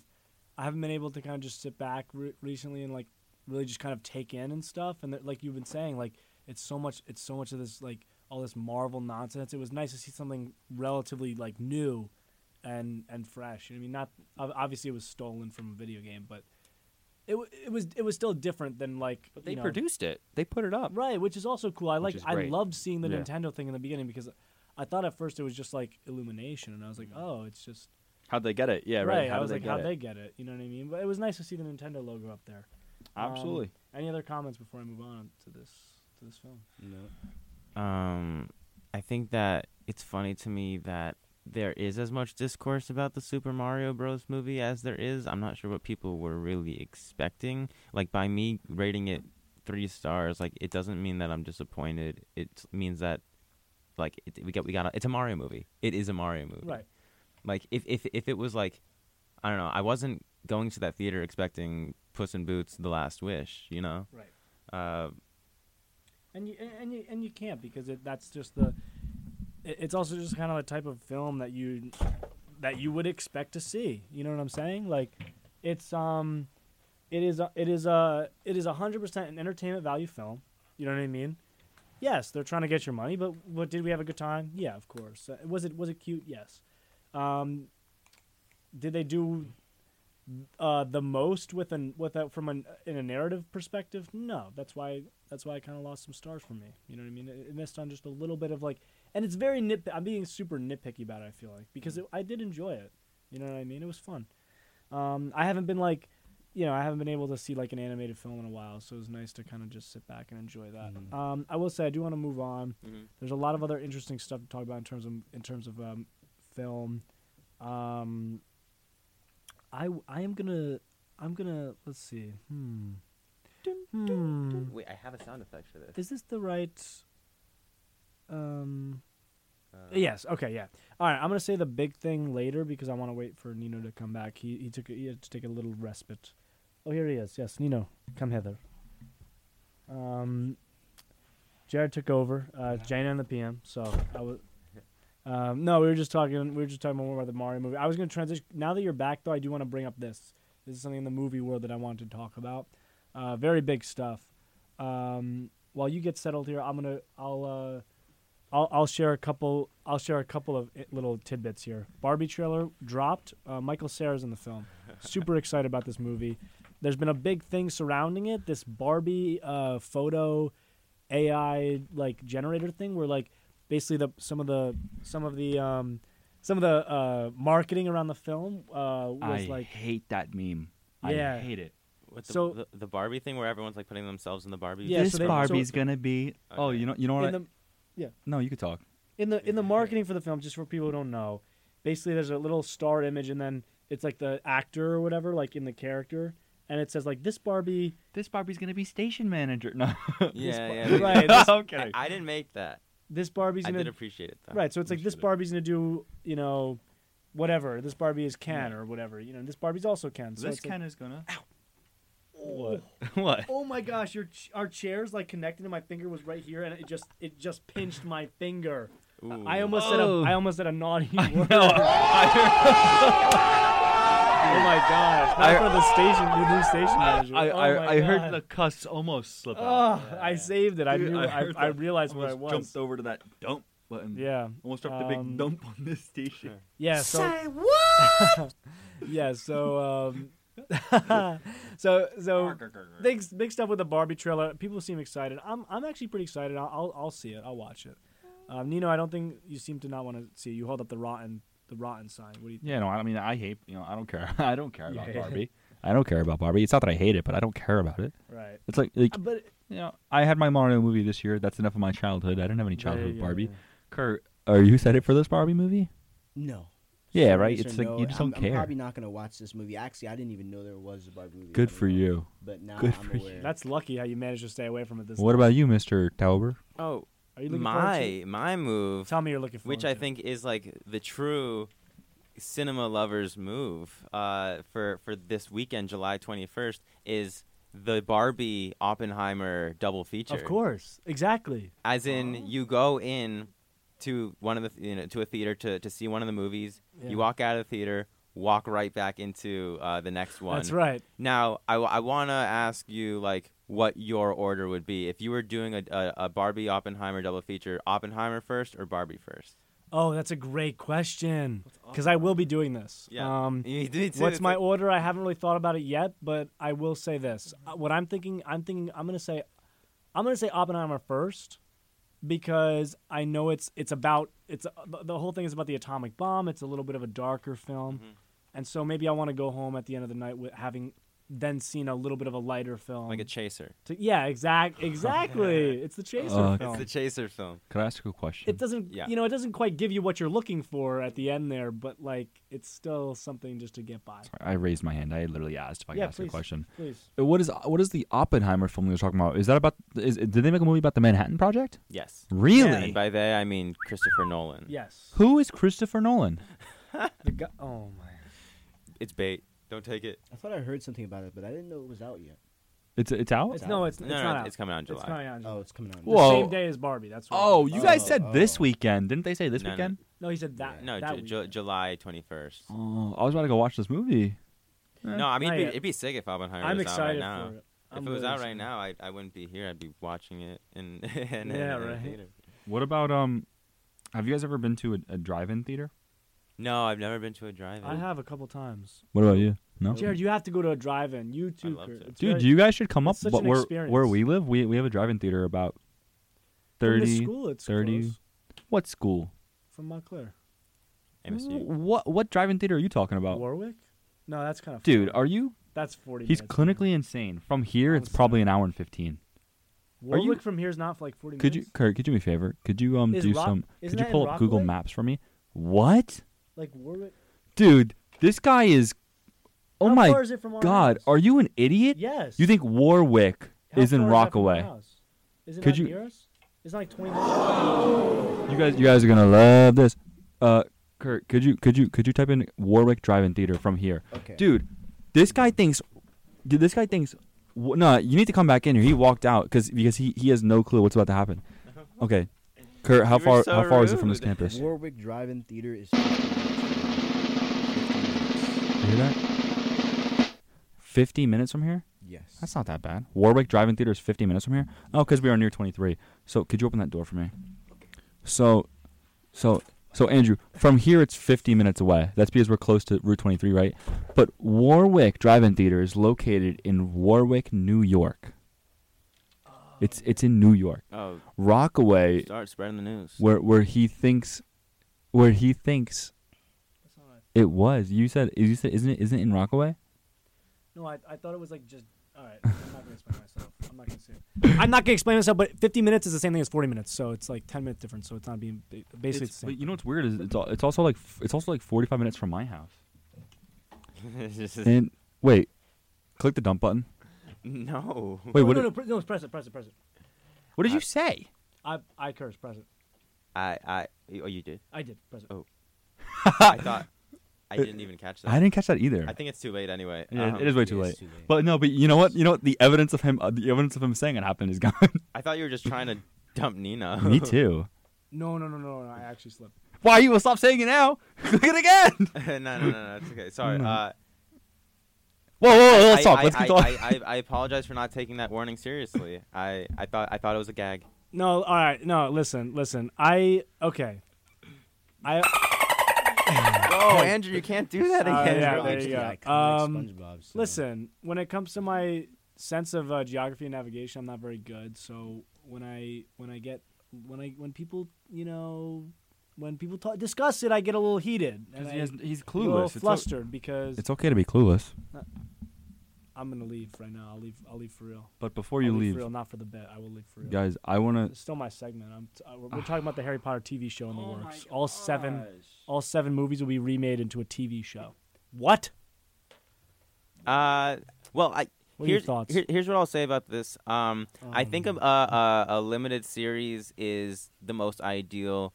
I haven't been able to kind of just sit back re- recently and like really just kind of take in and stuff. And like you've been saying, like it's so much it's so much of this like all this Marvel nonsense. It was nice to see something relatively like new. And and fresh. You know, I mean, not obviously it was stolen from a video game, but it w- it was it was still different than like. But they you know, produced it. They put it up, right? Which is also cool. I like. I loved seeing the yeah. Nintendo thing in the beginning because I thought at first it was just like Illumination, and I was like, oh, it's just. How'd they get it? Yeah, right. right. How I was like, how'd they get it? You know what I mean? But it was nice to see the Nintendo logo up there. Absolutely. Um, any other comments before I move on to this to this film? No. Um, I think that it's funny to me that there is as much discourse about the Super Mario Bros. Movie as there is. I'm not sure what people were really expecting. Like, by me rating it three stars, like, it doesn't mean that I'm disappointed. It means that, like, it, we got we got a, it's a Mario movie. It is a Mario movie. Right. Like, if if if it was like, I don't know, I wasn't going to that theater expecting Puss in Boots: The Last Wish, you know. Right. Uh, and you and you and you can't, because it, that's just the. It's also just kind of a type of film that you that you would expect to see. You know what I'm saying? Like, it's um, it is a, it is a it is a hundred percent an entertainment value film. You know what I mean? Yes, they're trying to get your money, but what did we have a good time? Yeah, of course. Uh, was it was it cute? Yes. Um, did they do uh, the most with an with a, from an in a narrative perspective? No, that's why that's why I kind of lost some stars for me. You know what I mean? It, it missed on just a little bit of like. And it's very nit. I'm being super nitpicky about it, I feel like, because it, I did enjoy it. You know what I mean? It was fun. Um, I haven't been like, you know, I haven't been able to see like an animated film in a while, so it was nice to kind of just sit back and enjoy that. Mm-hmm. Um, I will say I do want to move on. Mm-hmm. There's a lot of other interesting stuff to talk about in terms of in terms of um, film. Um, I I am gonna I'm gonna let's see. Hmm. Dun, dun, hmm. Dun. Wait, I have a sound effect for this. Is this the right? Um. Uh, yes. Okay. Yeah. All right. I'm gonna say the big thing later because I want to wait for Nino to come back. He he took a, he had to take a little respite. Oh, here he is. Yes, Nino, come hither. Um. Jared took over. Uh, Jana and the P M. So I was. Um. No, we were just talking. We were just talking more about the Mario movie. I was gonna transition. Now that you're back, though, I do want to bring up this. This is something in the movie world that I wanted to talk about. Uh, very big stuff. Um. While you get settled here, I'm gonna. I'll. Uh, I'll I'll share a couple I'll share a couple of little tidbits here. Barbie trailer dropped. Uh, Michael Cera's in the film. Super excited about this movie. There's been a big thing surrounding it. This Barbie uh, photo A I like generator thing, where like basically the some of the some of the um, some of the uh, marketing around the film uh, was I like. I hate that meme. Yeah. I hate it. With the, so the, the Barbie thing, where everyone's like putting themselves in the Barbie. Yeah, this so they, Barbie's so, gonna be. Okay. Oh, you know you know what. I, the, Yeah. No, you could talk. In the in the marketing for the film, just for people who don't know, basically there's a little star image, and then it's like the actor or whatever, like in the character, and it says like this Barbie. This Barbie's gonna be station manager. No. Yeah, yeah. Right. This, okay. I, I didn't make that. This Barbie's. Gonna, I did appreciate it though. Right. So it's like this Barbie's gonna do, you know, whatever. This Barbie is can yeah. or whatever. You know, this Barbie's also can. So this can like, is gonna. Ow. What? What? Oh my gosh! Your ch- our chair's like connected, and my finger was right here, and it just it just pinched my finger. Ooh. I almost oh. said a I almost said a naughty I word. Know. Oh my gosh! Not I, for the station, the new station manager. I I, oh I, I heard the cuss almost slip out. Oh, yeah. I saved it. I Dude, knew, I, I, I realized where I was. Jumped over to that dump button. Yeah. Almost dropped um, the big dump on this station. Yeah. So, say what? yeah. So. Um, so so things mixed up with the Barbie trailer. People seem excited. I'm I'm actually pretty excited. I'll I'll, I'll see it. I'll watch it. Um, Nino, I don't think you seem to not want to see it. You hold up the rotten the rotten sign. What do you think? Yeah, no. I mean, I hate. You know, I don't care. I don't care about Barbie. It. I don't care about Barbie. It's not that I hate it, but I don't care about it. Right. It's like, like but you know, I had my Mario movie this year. That's enough of my childhood. I didn't have any childhood yeah, yeah, Barbie. Yeah. Kurt, are you excited for this Barbie movie? No. Yeah, right? It's like, no, you just I'm, don't care. I'm probably not going to watch this movie. Actually, I didn't even know there was a Barbie movie. Good for know. you. But now Good I'm for aware. You. That's lucky how you managed to stay away from it this time. What about you, Mister Taubert? Oh, Are you looking my, my move. Tell me you're looking for Which I to. think is like the true cinema lover's move uh, for, for this weekend, July twenty-first, is the Barbie Oppenheimer double feature. Of course. Exactly. As in, oh. you go in... to one of the you know to a theater to, to see one of the movies. Yeah. You walk out of the theater, walk right back into uh, the next one. That's right. Now, I, I want to ask you like what your order would be if you were doing a, a a Barbie Oppenheimer double feature. Oppenheimer first or Barbie first? Oh, that's a great question. Because I will be doing this. Yeah. Um, you do too. What's my order? I haven't really thought about it yet, but I will say this. Uh, what I'm thinking, I'm thinking, I'm gonna say, I'm gonna say Oppenheimer first. Because I know it's it's about it's the whole thing is about the atomic bomb. It's a little bit of a darker film, mm-hmm. and so maybe I want to go home at the end of the night with having then seen a little bit of a lighter film. Like a chaser. To, yeah, exact, exactly. It's the chaser uh, film. It's the chaser film. Could I ask a question? It doesn't, yeah. you know, it doesn't quite give you what you're looking for at the end there, but like it's still something just to get by. Sorry, I raised my hand. I literally asked if I yeah, could ask please, a question. Please. What is what is the Oppenheimer film we were talking about? Is that about? Is did they make a movie about the Manhattan Project? Yes. Really? Yeah, and by they, I mean Christopher Nolan. Yes. Who is Christopher Nolan? the go- oh my. It's bait. Don't take it. I thought I heard something about it, but I didn't know it was out yet. It's it's out? It's, no, it's, no, it's no, not no, out. It's coming out in July. It's coming out in July. Oh, it's coming out in July. The same day as Barbie. That's what Oh, you guys oh, said oh. this weekend. Didn't they say this no, weekend? No. no, he said that. No, that Ju- July twenty-first. Oh, I was about to go watch this movie. Eh. No, I mean, it'd be, it'd be sick if Oppenheimer I'm was out right now. For it. I'm if it was really out right excited. now, I, I wouldn't be here. I'd be watching it in, in, yeah, in, right. in a theater. What about, um? have you guys ever been to a, a drive-in theater? No, I've never been to a drive-in. I have a couple times. What about you? No, Jared, you have to go to a drive-in. You too, dude. Very, you guys should come up. But where, where we live, we we have a drive-in theater about thirty. From the school, it's thirty. Close. What school? From Montclair. M S U. What what drive-in theater are you talking about? Warwick? No, that's kind of. Dude, funny. Are you? That's forty. He's minutes clinically insane. From here, I'm it's sorry. probably an hour and fifteen. Warwick you, from here is not for like forty. Could minutes? you, Kurt? Could you do me a favor? Could you um is do Rock, some? Could you pull up Rockaway? Google Maps for me? What? Like Warwick. Dude, this guy is. Oh, How my far is it from God. House? Are you an idiot? Yes. You think Warwick How is in Rockaway? Is, is it Could not you... near us? It's not like twenty minutes. Oh. You guys you guys are going to love this. Uh Kurt, could you could you could you type in Warwick Drive-In Theater from here? Okay. Dude, this guy thinks dude, this guy thinks no, nah, you need to come back in here. He walked out cuz because he, he has no clue what's about to happen. Okay. Kurt, how you far so how far rude. is it from this campus? Warwick Drive-In Theater is You hear that? Fifty minutes from here? Yes. That's not that bad. Warwick Drive-In Theater is fifty minutes from here. Oh, because we are near twenty-three. So could you open that door for me? So, so, so Andrew, from here it's fifty minutes away. That's because we're close to Route twenty-three, right? But Warwick Drive-In Theater is located in Warwick, New York. Oh. It's it's in New York. Oh. Rockaway. Start spreading the news. Where where he thinks, where he thinks, it was. You said you said isn't it isn't it in Rockaway? No, I, I thought it was like just, all right, I'm not going to explain myself. I'm not going to say it. I'm not going to explain myself, but fifty minutes is the same thing as forty minutes, so it's like ten minutes difference, so it's not being, basically it's, it's the same. But you know what's weird is it's, it's also like it's also like forty-five minutes from my house. And wait, click the dump button. No. Wait, no, what no, no, pr- no, press it, press it, press it. What did I, you say? I I cursed, press it. I, I, oh, you did? I did, press it. Oh. I thought. I didn't even catch that. I didn't catch that either. I think it's too late anyway. Yeah, um, it is way too, is late. too late. But no, but you know what? You know what? The evidence of him, uh, the evidence of him saying it happened is gone. I thought you were just trying to dump Nina. Me too. No, no, no, no, no. I actually slipped. Why you will stop saying it now? Click it again. no, no, no, no. It's okay. Sorry. No. Uh, whoa, whoa, whoa, let's I, talk. I, let's I, keep talking. I, I, I apologize for not taking that warning seriously. I, I thought, I thought it was a gag. No, all right. No, listen, listen. I okay. I. Oh, Andrew, you can't do that again. Uh, yeah, really. there you yeah, go. Um, like SpongeBob, so. Listen, when it comes to my sense of uh, geography and navigation, I'm not very good. So when I when I get when I when people you know when people talk, discuss it, I get a little heated and he has, I, he's clueless, a little flustered it's because it's okay to be clueless. Not, I'm gonna leave right now. I'll leave. I'll leave for real. But before you I'll leave, leave for real, not for the bet. I will leave for real. Guys, I wanna. It's still my segment. I'm. T- uh, we're, we're talking about the Harry Potter T V show in the oh works. All seven. All seven movies will be remade into a T V show. What? Uh. Well, I. What here's, are your thoughts? Here, here's what I'll say about this. Um. um I think a, a a limited series is the most ideal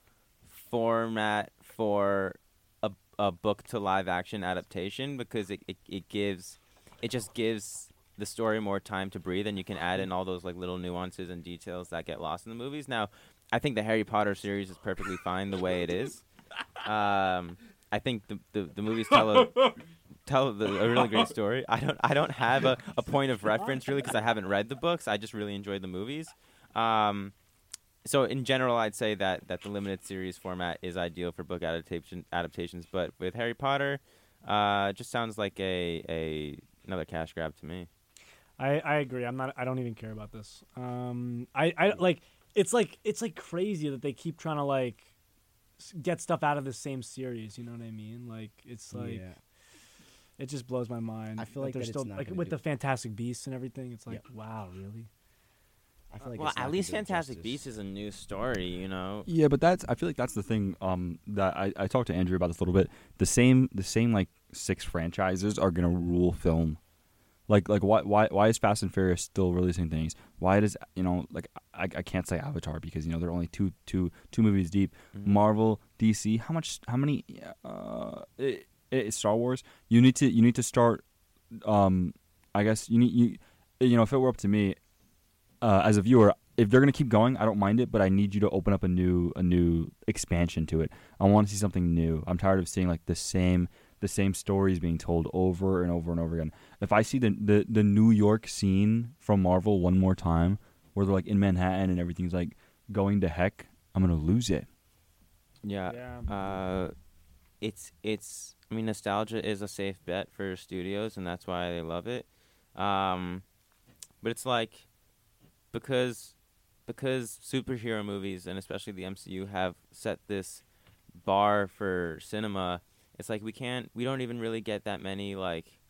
format for a a book to live action adaptation because it it, it gives. It just gives the story more time to breathe, and you can add in all those like little nuances and details that get lost in the movies. Now, I think the Harry Potter series is perfectly fine the way it is. Um, I think the, the the movies tell a tell the, a really great story. I don't I don't have a, a point of reference really because I haven't read the books. I just really enjoyed the movies. Um, so in general, I'd say that that the limited series format is ideal for book adaptation adaptations. But with Harry Potter, uh, it just sounds like a a another cash grab to me. I, I agree. I'm not. I don't even care about this. Um, I, I like. It's like it's like crazy that they keep trying to like get stuff out of the same series. You know what I mean? Like it's like. Yeah. It just blows my mind. I feel like they're still like with the Fantastic Beasts and everything. It's like, wow, really? I feel like well, at least Fantastic Beasts is a new story, you know. Yeah, but that's I feel like that's the thing um, that I, I talked to Andrew about this a little bit. The same the same like six franchises are gonna rule film. Like like why why why is Fast and Furious still releasing things? Why does you know like I, I can't say Avatar because you know they're only two two two movies deep. Mm-hmm. Marvel, D C, how much how many uh, it, it, Star Wars? You need to you need to start. Um, I guess you need you you know if it were up to me. Uh, as a viewer, if they're gonna keep going, I don't mind it, but I need you to open up a new a new expansion to it. I want to see something new. I'm tired of seeing like the same the same stories being told over and over and over again. If I see the the, the New York scene from Marvel one more time, where they're like in Manhattan and everything's like going to heck, I'm gonna lose it. Yeah, yeah. Uh, it's it's. I mean, nostalgia is a safe bet for studios, and that's why they love it. Um, but it's like. Because because superhero movies, and especially the M C U, have set this bar for cinema, it's like we can't, we don't even really get that many, like,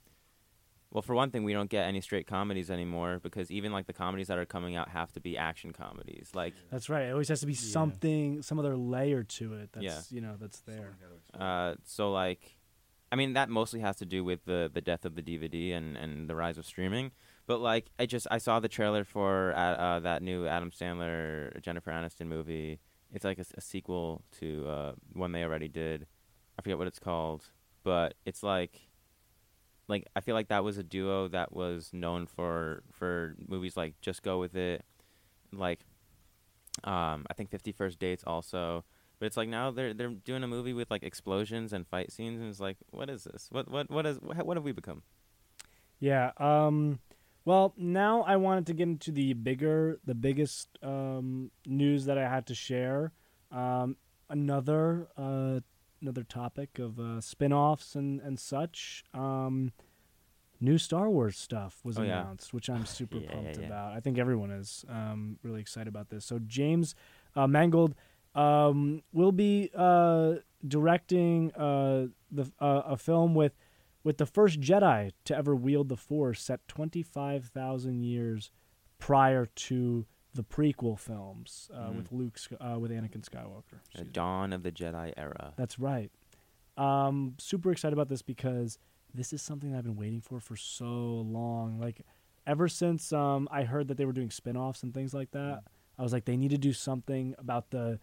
well, for one thing, we don't get any straight comedies anymore because even, like, the comedies that are coming out have to be action comedies. Like That's right. It always has to be yeah. something, some other layer to it that's, yeah. you know, that's there. Uh, so, like, I mean, that mostly has to do with the, the death of the D V D and, and the rise of streaming. But, like, I just, I saw the trailer for uh, uh, that new Adam Sandler, Jennifer Aniston movie. It's, like, a, a sequel to uh, one they already did. I forget what it's called. But it's, like, like I feel like that was a duo that was known for, for movies like Just Go With It. Like, um, I think fifty First Dates also. But it's, like, now they're they're doing a movie with, like, explosions and fight scenes. And it's, like, what is this? What what What, is, what have we become? Yeah, um... Well, now I wanted to get into the bigger, the biggest um, news that I had to share. Um, another, uh, another topic of uh, spin-offs and and such. Um, new Star Wars stuff was oh, announced, yeah. which I'm super yeah, pumped yeah, yeah. about. I think everyone is um, really excited about this. So James uh, Mangold um, will be uh, directing uh, the uh, a film with. With the first Jedi to ever wield the Force set twenty-five thousand years prior to the prequel films uh, mm. with Luke, uh, with Anakin Skywalker. The dawn me. of the Jedi era. That's right. Um, super excited about this because this is something that I've been waiting for for so long. Like, ever since um, I heard that they were doing spinoffs and things like that, I was like, they need to do something about the...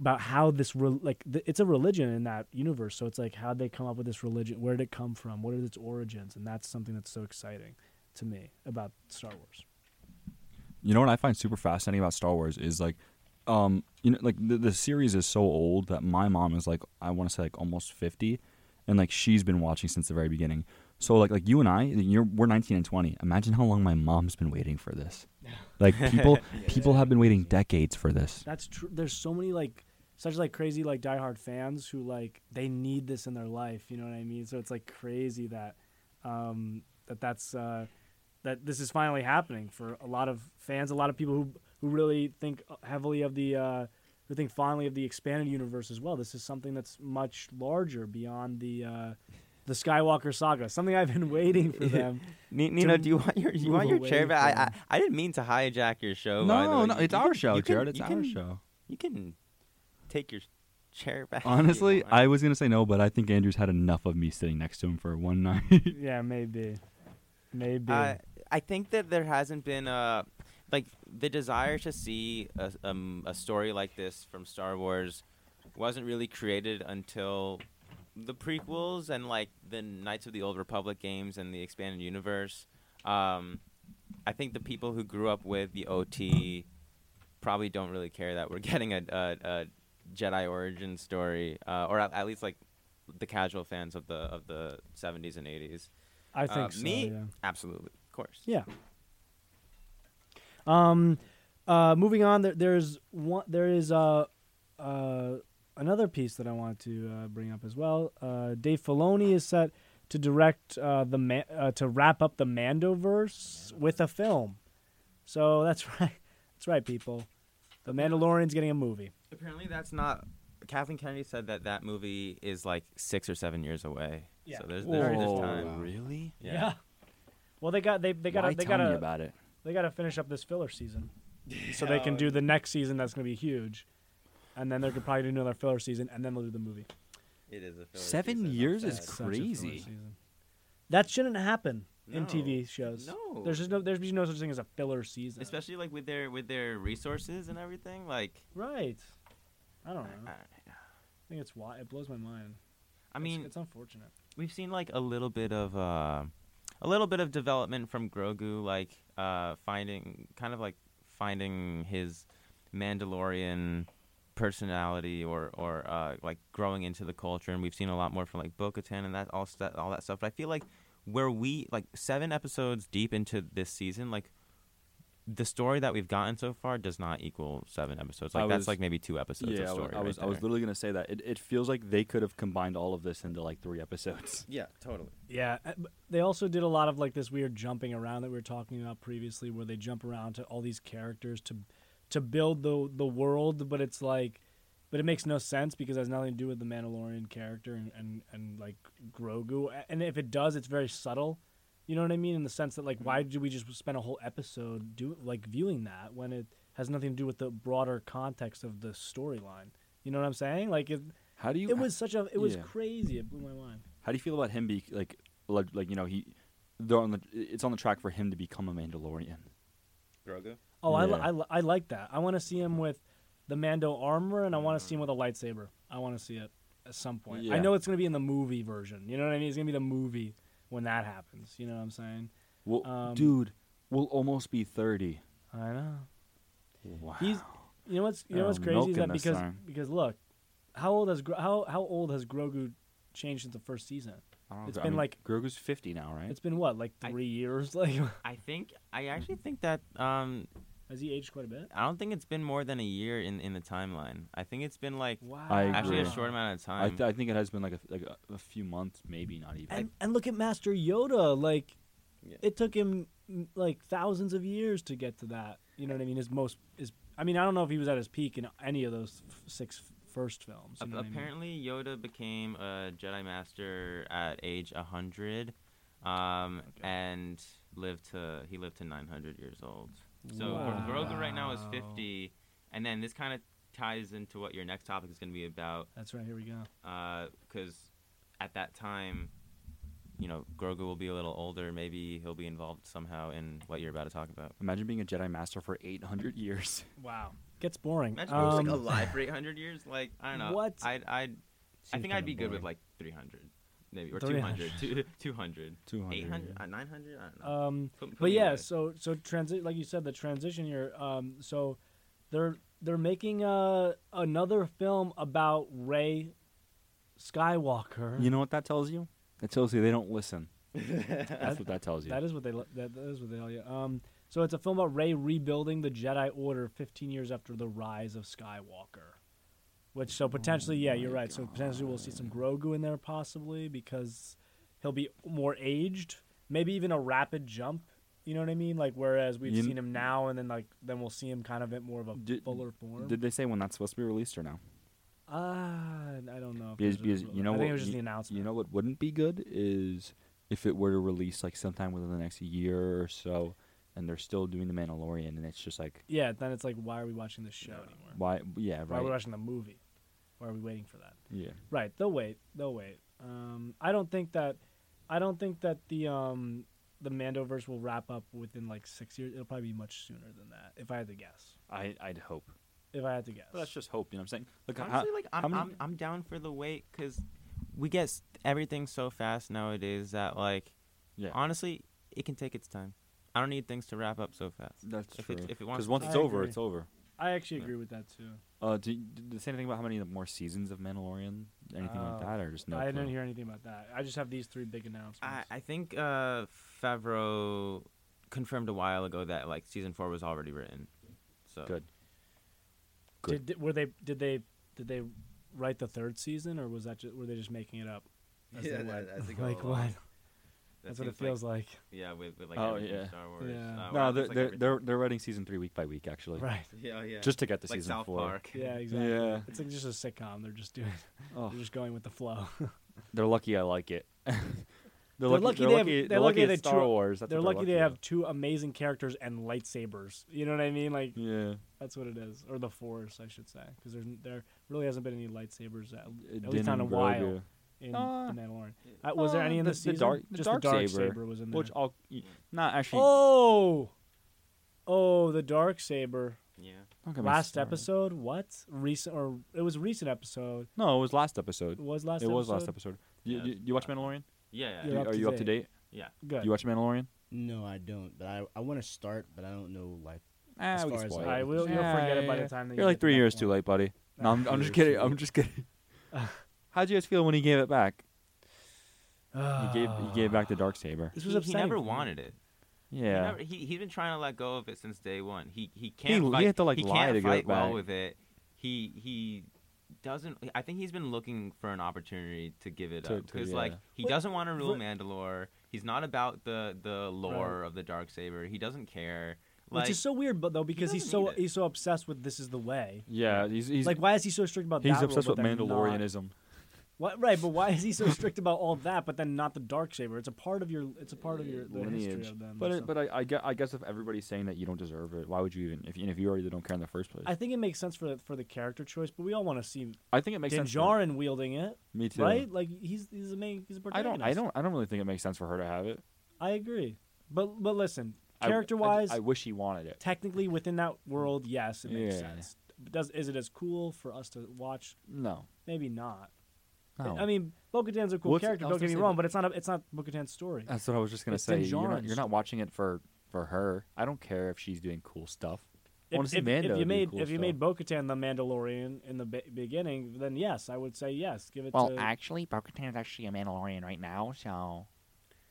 about how this, re- like, th- it's a religion in that universe, so it's like, how'd they come up with this religion? Where did it come from? What are its origins? And that's something that's so exciting to me about Star Wars. You know what I find super fascinating about Star Wars is, like, um, you know, like, the, the series is so old that my mom is, like, I want to say, like, almost fifty, and, like, she's been watching since the very beginning. So, like, like you and I, you're, we're nineteen and twenty. Imagine how long my mom's been waiting for this. Like, people yeah, people have been waiting decades for this. That's true. There's so many, like, such, like, crazy, like, diehard fans who, like, they need this in their life. You know what I mean? So it's, like, crazy that um, that that's uh, that this is finally happening for a lot of fans, a lot of people who who really think heavily of the uh, who think fondly of the expanded universe as well. This is something that's much larger beyond the uh, the Skywalker saga. Something I've been waiting for them. Nino, do you want your you want your chair back? I, I I didn't mean to hijack your show. No, by the way. no, you, it's you, our show, Jared. Can, it's our can, show. You can. Take your chair back. Honestly, I was going to say no, but I think Andrew's had enough of me sitting next to him for one night. yeah, maybe. Maybe. Uh, I think that there hasn't been, a, like, the desire to see a, um, a story like this from Star Wars wasn't really created until the prequels and, like, the Knights of the Old Republic games and the expanded universe. Um, I think the people who grew up with the O T probably don't really care that we're getting a... a, a Jedi origin story, uh, or at, at least like the casual fans of the of the seventies and eighties. I think uh, so, me, yeah. absolutely, of course, yeah. Um, uh, moving on, there, there's one, there is uh, uh, another piece that I wanted to uh, bring up as well. Uh, Dave Filoni is set to direct uh, the Ma- uh, to wrap up the Mandoverse with a film. So that's right, that's right, people. The Mandalorian's getting a movie. Apparently that's not Kathleen Kennedy said that that movie is like six or seven years away. Yeah. So there's, there's, there's time. Really? Yeah. yeah. Well, they got they they got they got about it. They got to finish up this filler season, yeah. so they can do the next season. That's going to be huge, and then they're going to probably do another filler season, and then they'll do the movie. It is a filler seven season. years is crazy. That shouldn't happen. No. In T V shows, no, there's just no, there's no such thing as a filler season, especially like with their with their resources and everything. Like, right? I don't know. I, I, I think it's why it blows my mind. I it's, mean, it's unfortunate. We've seen like a little bit of uh, a little bit of development from Grogu, like uh, finding kind of like finding his Mandalorian personality, or or uh, like growing into the culture, and we've seen a lot more from like Bo-Katan and that all st- all that stuff. But I feel like. Where we, like, seven episodes deep into this season, like, the story that we've gotten so far does not equal seven episodes. Like, was, that's, like, maybe two episodes yeah, of story. Yeah, I was, I was, right I was literally going to say that. It, it feels like they could have combined all of this into, like, three episodes. Yeah, totally. Yeah. They also did a lot of, like, this weird jumping around that we were talking about previously, where they jump around to all these characters to to build the the world, but it's, like, but it makes no sense because it has nothing to do with the Mandalorian character and, and, and like, Grogu. And if it does, it's very subtle. You know what I mean? In the sense that, like, why do we just spend a whole episode do like viewing that when it has nothing to do with the broader context of the storyline? You know what I'm saying? Like, it, how do you? It was such a. It was yeah. crazy. It blew my mind. How do you feel about him being like, like, like you know, he? They're on the. It's on the track for him to become a Mandalorian. Grogu. Oh, yeah. I, I I like that. I want to see him with. The Mando armor, and I want to see him with a lightsaber. I want to see it at some point. Yeah. I know it's going to be in the movie version. You know what I mean? It's going to be the movie when that happens. You know what I'm saying? Well, um, dude, we'll almost be thirty. I know. Wow. He's, you know what's you know what's crazy is that because time. because look, how old has how how old has Grogu changed since the first season? I don't know, it's I been mean, like Grogu's fifty now, right? It's been what, like three I, years? Like I think I actually think that. Um, Has he aged quite a bit? I don't think it's been more than a year in, in the timeline. I think it's been like wow. actually a short amount of time. I, th- I think it has been like a, like a, a few months, maybe not even. And, and look at Master Yoda. Like, yeah. It took him like thousands of years to get to that. You know what I mean? His most is. I mean, I don't know if he was at his peak in any of those f- six first films. You know Apparently, I mean? Yoda became a Jedi Master at age a hundred, um, okay. and lived to he lived to nine hundred years old. So wow. Grogu right now is fifty, and then this kind of ties into what your next topic is going to be about. That's right. Here we go. Because uh, at that time, you know, Grogu will be a little older. Maybe he'll be involved somehow in what you're about to talk about. Imagine being a Jedi Master for eight hundred years. Wow, gets boring. Imagine um, being like alive for eight hundred years. Like I don't know. What? I'd, I'd I think I'd be boring. Good with like three hundred. Maybe, or two hundred, two hundred, two hundred, eight hundred, yeah. uh, nine hundred, I don't know. Um, put, put but yeah, right. so so transi- like you said, the transition here, um, so they're they're making uh, another film about Rey Skywalker. You know what that tells you? It tells you they don't listen. That's what that tells you. That is what they, that, that is what they tell you. Um, so it's a film about Rey rebuilding the Jedi Order fifteen years after the rise of Skywalker. Which so potentially, yeah, you're right. So potentially we'll see some Grogu in there possibly because he'll be more aged. Maybe even a rapid jump. You know what I mean? Like whereas we've you seen him now, and then like then we'll see him kind of at more of a did, fuller form. Did they say when that's supposed to be released or no? Ah, uh, I don't know. If because, because you know I think what, it was just you, the announcement. You know what wouldn't be good is if it were to release like sometime within the next year or so. And they're still doing The Mandalorian, and it's just like... Yeah, then it's like, why are we watching this show anymore? Why? Yeah, right. Why are we watching the movie? Why are we waiting for that? Yeah. Right, they'll wait. They'll wait. Um, I don't think that... I don't think that the um, the Mandoverse will wrap up within, like, six years. It'll probably be much sooner than that, if I had to guess. I, I'd hope. If I had to guess. But that's just hope, you know what I'm saying? Look, honestly, I, like, I'm, many... I'm, I'm down for the wait, because we get everything so fast nowadays that, like... Yeah. Honestly, it can take its time. I don't need things to wrap up so fast. That's if true. Because it, once it's I over, agree. It's over. I actually yeah. agree with that, too. Uh, do, do they say anything about how many more seasons of Mandalorian? Anything uh, like that? Or just no I clue? Didn't hear anything about that. I just have these three big announcements. I, I think uh, Favreau confirmed a while ago that like season four was already written. So Good. Good. Did, were they, did, they, did they write the third season, or was that just, were they just making it up? As yeah, they that, that's a good one. Like what? That's what it feels like. like. Yeah, with, with like oh, yeah. Star Wars. Yeah. Star Wars. No, they're, like they're, they're, they're writing season three week by week, actually. Right. Yeah, yeah. Just to get to like season South four. Park. Yeah, exactly. Yeah. It's like just a sitcom. They're just doing, oh. they're just going with the flow. They're lucky I like it. they're, they're lucky, lucky they have they're they're lucky lucky at Star two, Wars. That's they're, they're lucky, lucky they have two amazing characters and lightsabers. You know what I mean? Like, yeah. That's what it is. Or the Force, I should say. Because there really hasn't been any lightsabers, at, at least not in a while. In uh, the Mandalorian, uh, was there any in the, the season? The dark, the Just dark the dark saber, saber was in there. Which I'll not actually. Oh, oh, the dark saber. Yeah. Last episode, what? Recent or it was a recent episode? No, it was last episode. It was last. It episode? was last episode. You, you, you watch Mandalorian? Yeah. yeah. Are you up to date? Yeah. Good. You watch Mandalorian? No, I don't. But I I want to start, but I don't know like. Ah, we spoil it. I will. You'll forget it by the time that you're like three years too late, buddy. No, I'm I'm just kidding. I'm just kidding. How'd you guys feel when he gave it back? Uh, he gave he gave back the Darksaber. This was he, he never wanted it. Yeah, he never, he he's been trying to let go of it since day one. He he can't he, fight. He had to like he lie to get well back. With it. He he doesn't. I think he's been looking for an opportunity to give it to, up because yeah. like he what, doesn't want to rule what? Mandalore. He's not about the the lore right. of the Darksaber. He doesn't care. Like, which is so weird, but though, because he he's so he's so obsessed with this is the way. Yeah, he's, he's like why is he so strict about? He's that obsessed role, with Mandalorianism. What, right, but why is he so strict about all that, but then not the Darksaber? It's a part of your, it's a part of your the lineage. History of them but it, but I, I guess, I guess if everybody's saying that you don't deserve it, why would you even? If you, if you already don't care in the first place, I think it makes sense for the, for the character choice. But we all want to see. I think it makes Din sense. Djarin wielding it. Me too. Right, like he's he's the main he's a protagonist. I don't I don't I don't really think it makes sense for her to have it. I agree, but but listen, character wise, I, I, I wish he wanted it. Technically, within that world, yes, it makes yeah. sense. But does is it as cool for us to watch? No, maybe not. No. I mean, Bo-Katan's a cool What's, character. Don't get me wrong, that. but it's not a, it's not Bo-Katan's story. That's what I was just gonna it's say. You're not, you're not watching it for, for her. I don't care if she's doing cool stuff. If, I want to see if, Mando. If you made cool if you stuff. made Bo-Katan the Mandalorian in the be- beginning, then yes, I would say yes. Give it. Well, to... actually, Bo-Katan is actually a Mandalorian right now. So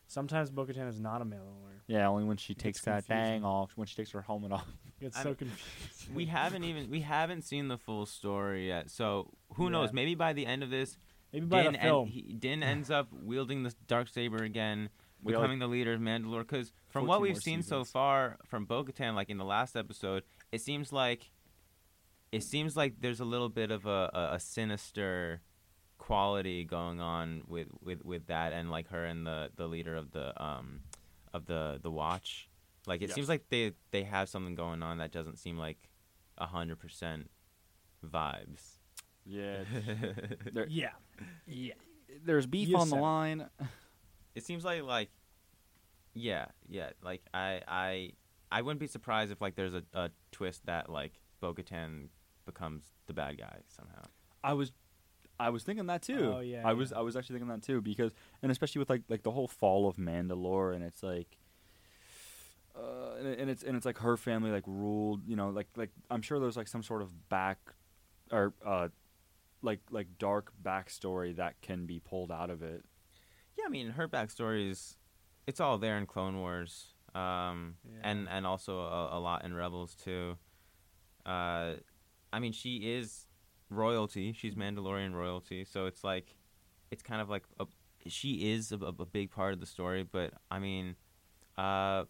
sometimes Bo-Katan is not a Mandalorian. Yeah, only when she it takes that thing off, when she takes her helmet off. It's so confusing. We haven't even we haven't seen the full story yet. So who yeah. knows? Maybe by the end of this. Maybe by Din the film. En- he, Din ends up wielding the Darksaber again, we becoming all... the leader of Mandalore. Because from what we've seen seasons. so far from Bo-Katan, like in the last episode, it seems like it seems like there's a little bit of a, a, a sinister quality going on with, with, with that, and like her and the, the leader of the um of the, the Watch. Like it yes. seems like they they have something going on that doesn't seem like a hundred percent vibes. Yeah. There, yeah. Yeah. There's beef you on the line. It. it seems like like yeah, yeah. Like I I I wouldn't be surprised if like there's a, a twist that like Bo-Katan becomes the bad guy somehow. I was I was thinking that too. Oh yeah. I yeah. was I was actually thinking that too because and especially with like like the whole fall of Mandalore and it's like uh and, and it's and it's like her family like ruled, you know, like like I'm sure there's like some sort of back or uh like like dark backstory that can be pulled out of it. Yeah, I mean her backstory is it's all there in Clone Wars, um, yeah. and and also a, a lot in Rebels too. Uh, I mean she is royalty; she's Mandalorian royalty, so it's like it's kind of like a, she is a, a big part of the story. But I mean, uh,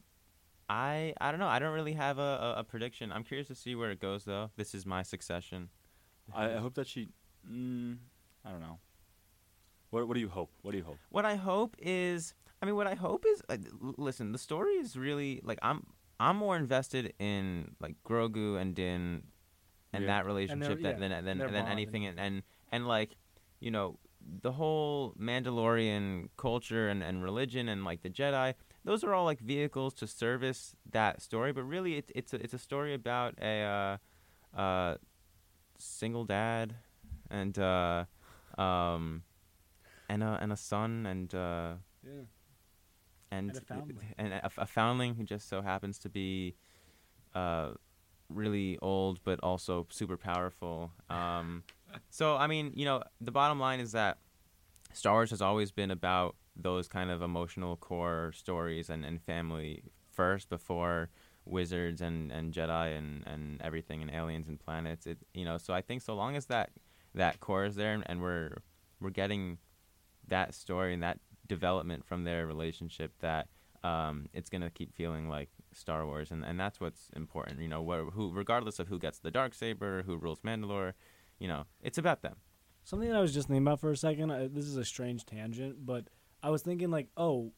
I I don't know. I don't really have a, a, a prediction. I'm curious to see where it goes though. This is my succession. I, I hope that she. Mm, I don't know. What What do you hope? What do you hope? What I hope is, I mean, what I hope is, like, listen, the story is really like I'm I'm more invested in like Grogu and Din, and yeah. that relationship and yeah, than than than, than anything, and, and and like, you know, the whole Mandalorian culture and, and religion and like the Jedi. Those are all like vehicles to service that story, but really it's it's a, it's a story about a uh, uh, single dad. And uh, um, and a and a son and uh, yeah, and and, a foundling. and a, a foundling who just so happens to be uh really old but also super powerful. Um, so I mean, you know, the bottom line is that Star Wars has always been about those kind of emotional core stories and, and family first before wizards and, and Jedi and, and everything and aliens and planets. It you know so I think so long as that. that core is there and, and we're we're getting that story and that development from their relationship that um, it's going to keep feeling like Star Wars, and, and that's what's important. You know, wh- who regardless of who gets the Darksaber, who rules Mandalore, you know, it's about them. Something that I was just thinking about for a second, I, this is a strange tangent, but I was thinking like, oh,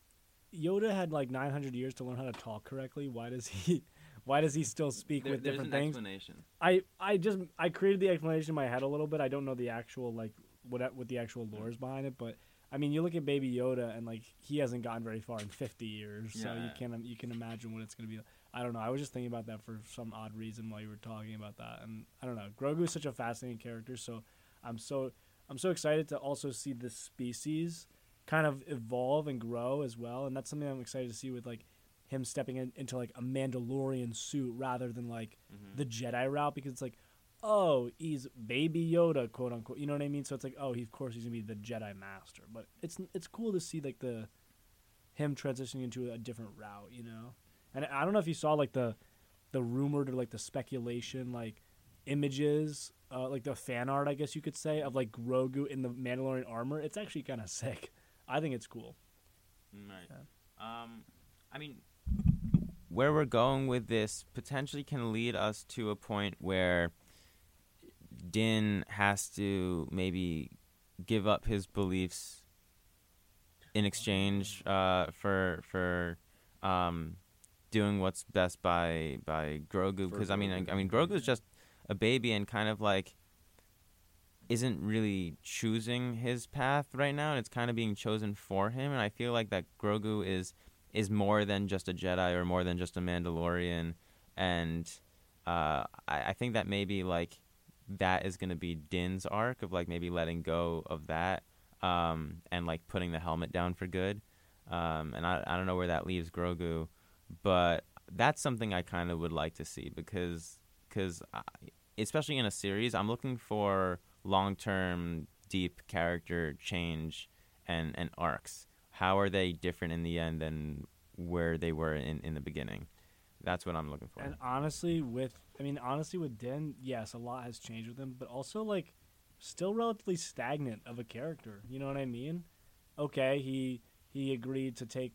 Yoda had like nine hundred years to learn how to talk correctly. Why does he why does he still speak there, with different things? There's an explanation. I, I just I created the explanation in my head a little bit. I don't know the actual like what what the actual lore is behind it, but I mean, you look at Baby Yoda and like he hasn't gotten very far in fifty years, yeah. So you can you can imagine what it's going to be. I don't know. I was just thinking about that for some odd reason while you were talking about that, and I don't know. Grogu is such a fascinating character, so I'm so I'm so excited to also see this species kind of evolve and grow as well, and that's something I'm excited to see with like him stepping in, into like a Mandalorian suit rather than like mm-hmm. the Jedi route, because it's like, oh, he's Baby Yoda, quote unquote. You know what I mean? So it's like, oh, he, of course he's gonna be the Jedi Master, but it's it's cool to see like the him transitioning into a different route, you know. And I don't know if you saw like the the rumored or like the speculation like images, uh, like the fan art, I guess you could say, of like Grogu in the Mandalorian armor. It's actually kind of sick. I think it's cool. Right. Yeah. Um, I mean, where we're going with this potentially can lead us to a point where Din has to maybe give up his beliefs in exchange uh, for for um, doing what's best by by Grogu. Because I mean, I, I mean, Grogu's just a baby and kind of like isn't really choosing his path right now, and it's kind of being chosen for him. And I feel like that Grogu is is more than just a Jedi or more than just a Mandalorian, and uh, I, I think that maybe like that is going to be Din's arc of like maybe letting go of that um, and like putting the helmet down for good. Um, and I I don't know where that leaves Grogu, but that's something I kind of would like to see because because especially in a series, I'm looking for long-term, deep character change and, and arcs. How are they different in the end than where they were in, in the beginning? That's what I'm looking for. And honestly, with I mean, honestly, with Din, yes, a lot has changed with him, but also like still relatively stagnant of a character. You know what I mean? Okay, he he agreed to take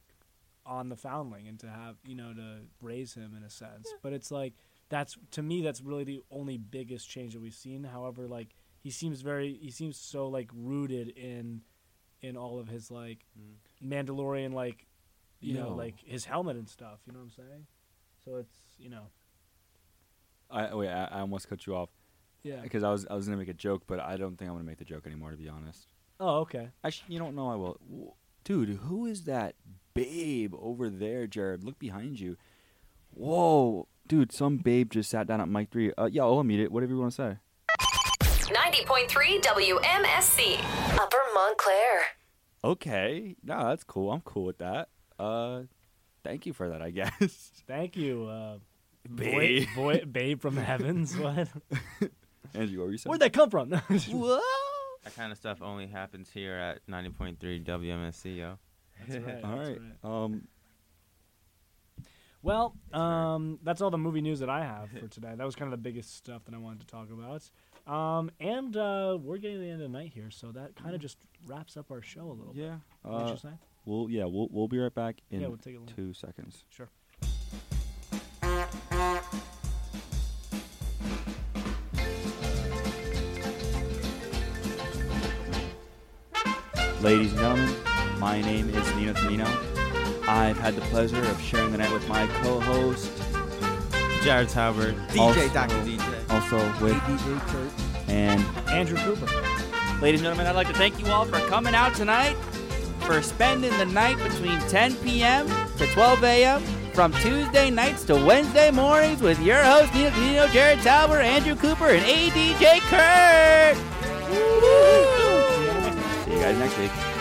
on the Foundling and to have you know to raise him in a sense, yeah. But it's like that's to me that's really the only biggest change that we've seen. However, like. He seems very. He seems so like rooted in, in all of his like, mm. Mandalorian like, you, you know, know like his helmet and stuff. You know what I'm saying? So it's you know. I wait. I, I almost cut you off. Yeah. Because I was I was gonna make a joke, but I don't think I'm gonna make the joke anymore, to be honest. Oh, okay. Actually, you don't know I will. Dude, who is that babe over there, Jared? Look behind you. Whoa, dude! Some babe just sat down at mic three. Uh, yeah, I'll meet it. Whatever you want to say. ninety point three W M S C, Upper Montclair. Okay. No, that's cool. I'm cool with that. Uh, thank you for that, I guess. Thank you, uh, babe. Boy, boy, babe from the heavens. What? Andrew, what were you saying? Where'd that come from? Whoa. That kind of stuff only happens here at ninety point three W M S C, yo. That's right. All right. Right. Um, well, um, that's all the movie news that I have for today. That was kind of the biggest stuff that I wanted to talk about. Um, and uh, we're getting to the end of the night here, so that kind of just wraps up our show a little yeah. bit. Uh, you say? We'll, yeah, we'll we'll be right back in yeah, we'll take a two look. seconds. Sure. Ladies and gentlemen, my name is Nino Tonino. I've had the pleasure of sharing the night with my co-host, Jared Taubert, D J Doctor D J. Also with and Andrew Cooper. Ladies and gentlemen, I'd like to thank you all for coming out tonight, for spending the night between ten p.m. to twelve a.m. from Tuesday nights to Wednesday mornings with your host, Nino Tonino, Jared Taubert, Andrew Cooper, and A D J Kurt. Woo-hoo. See you guys next week.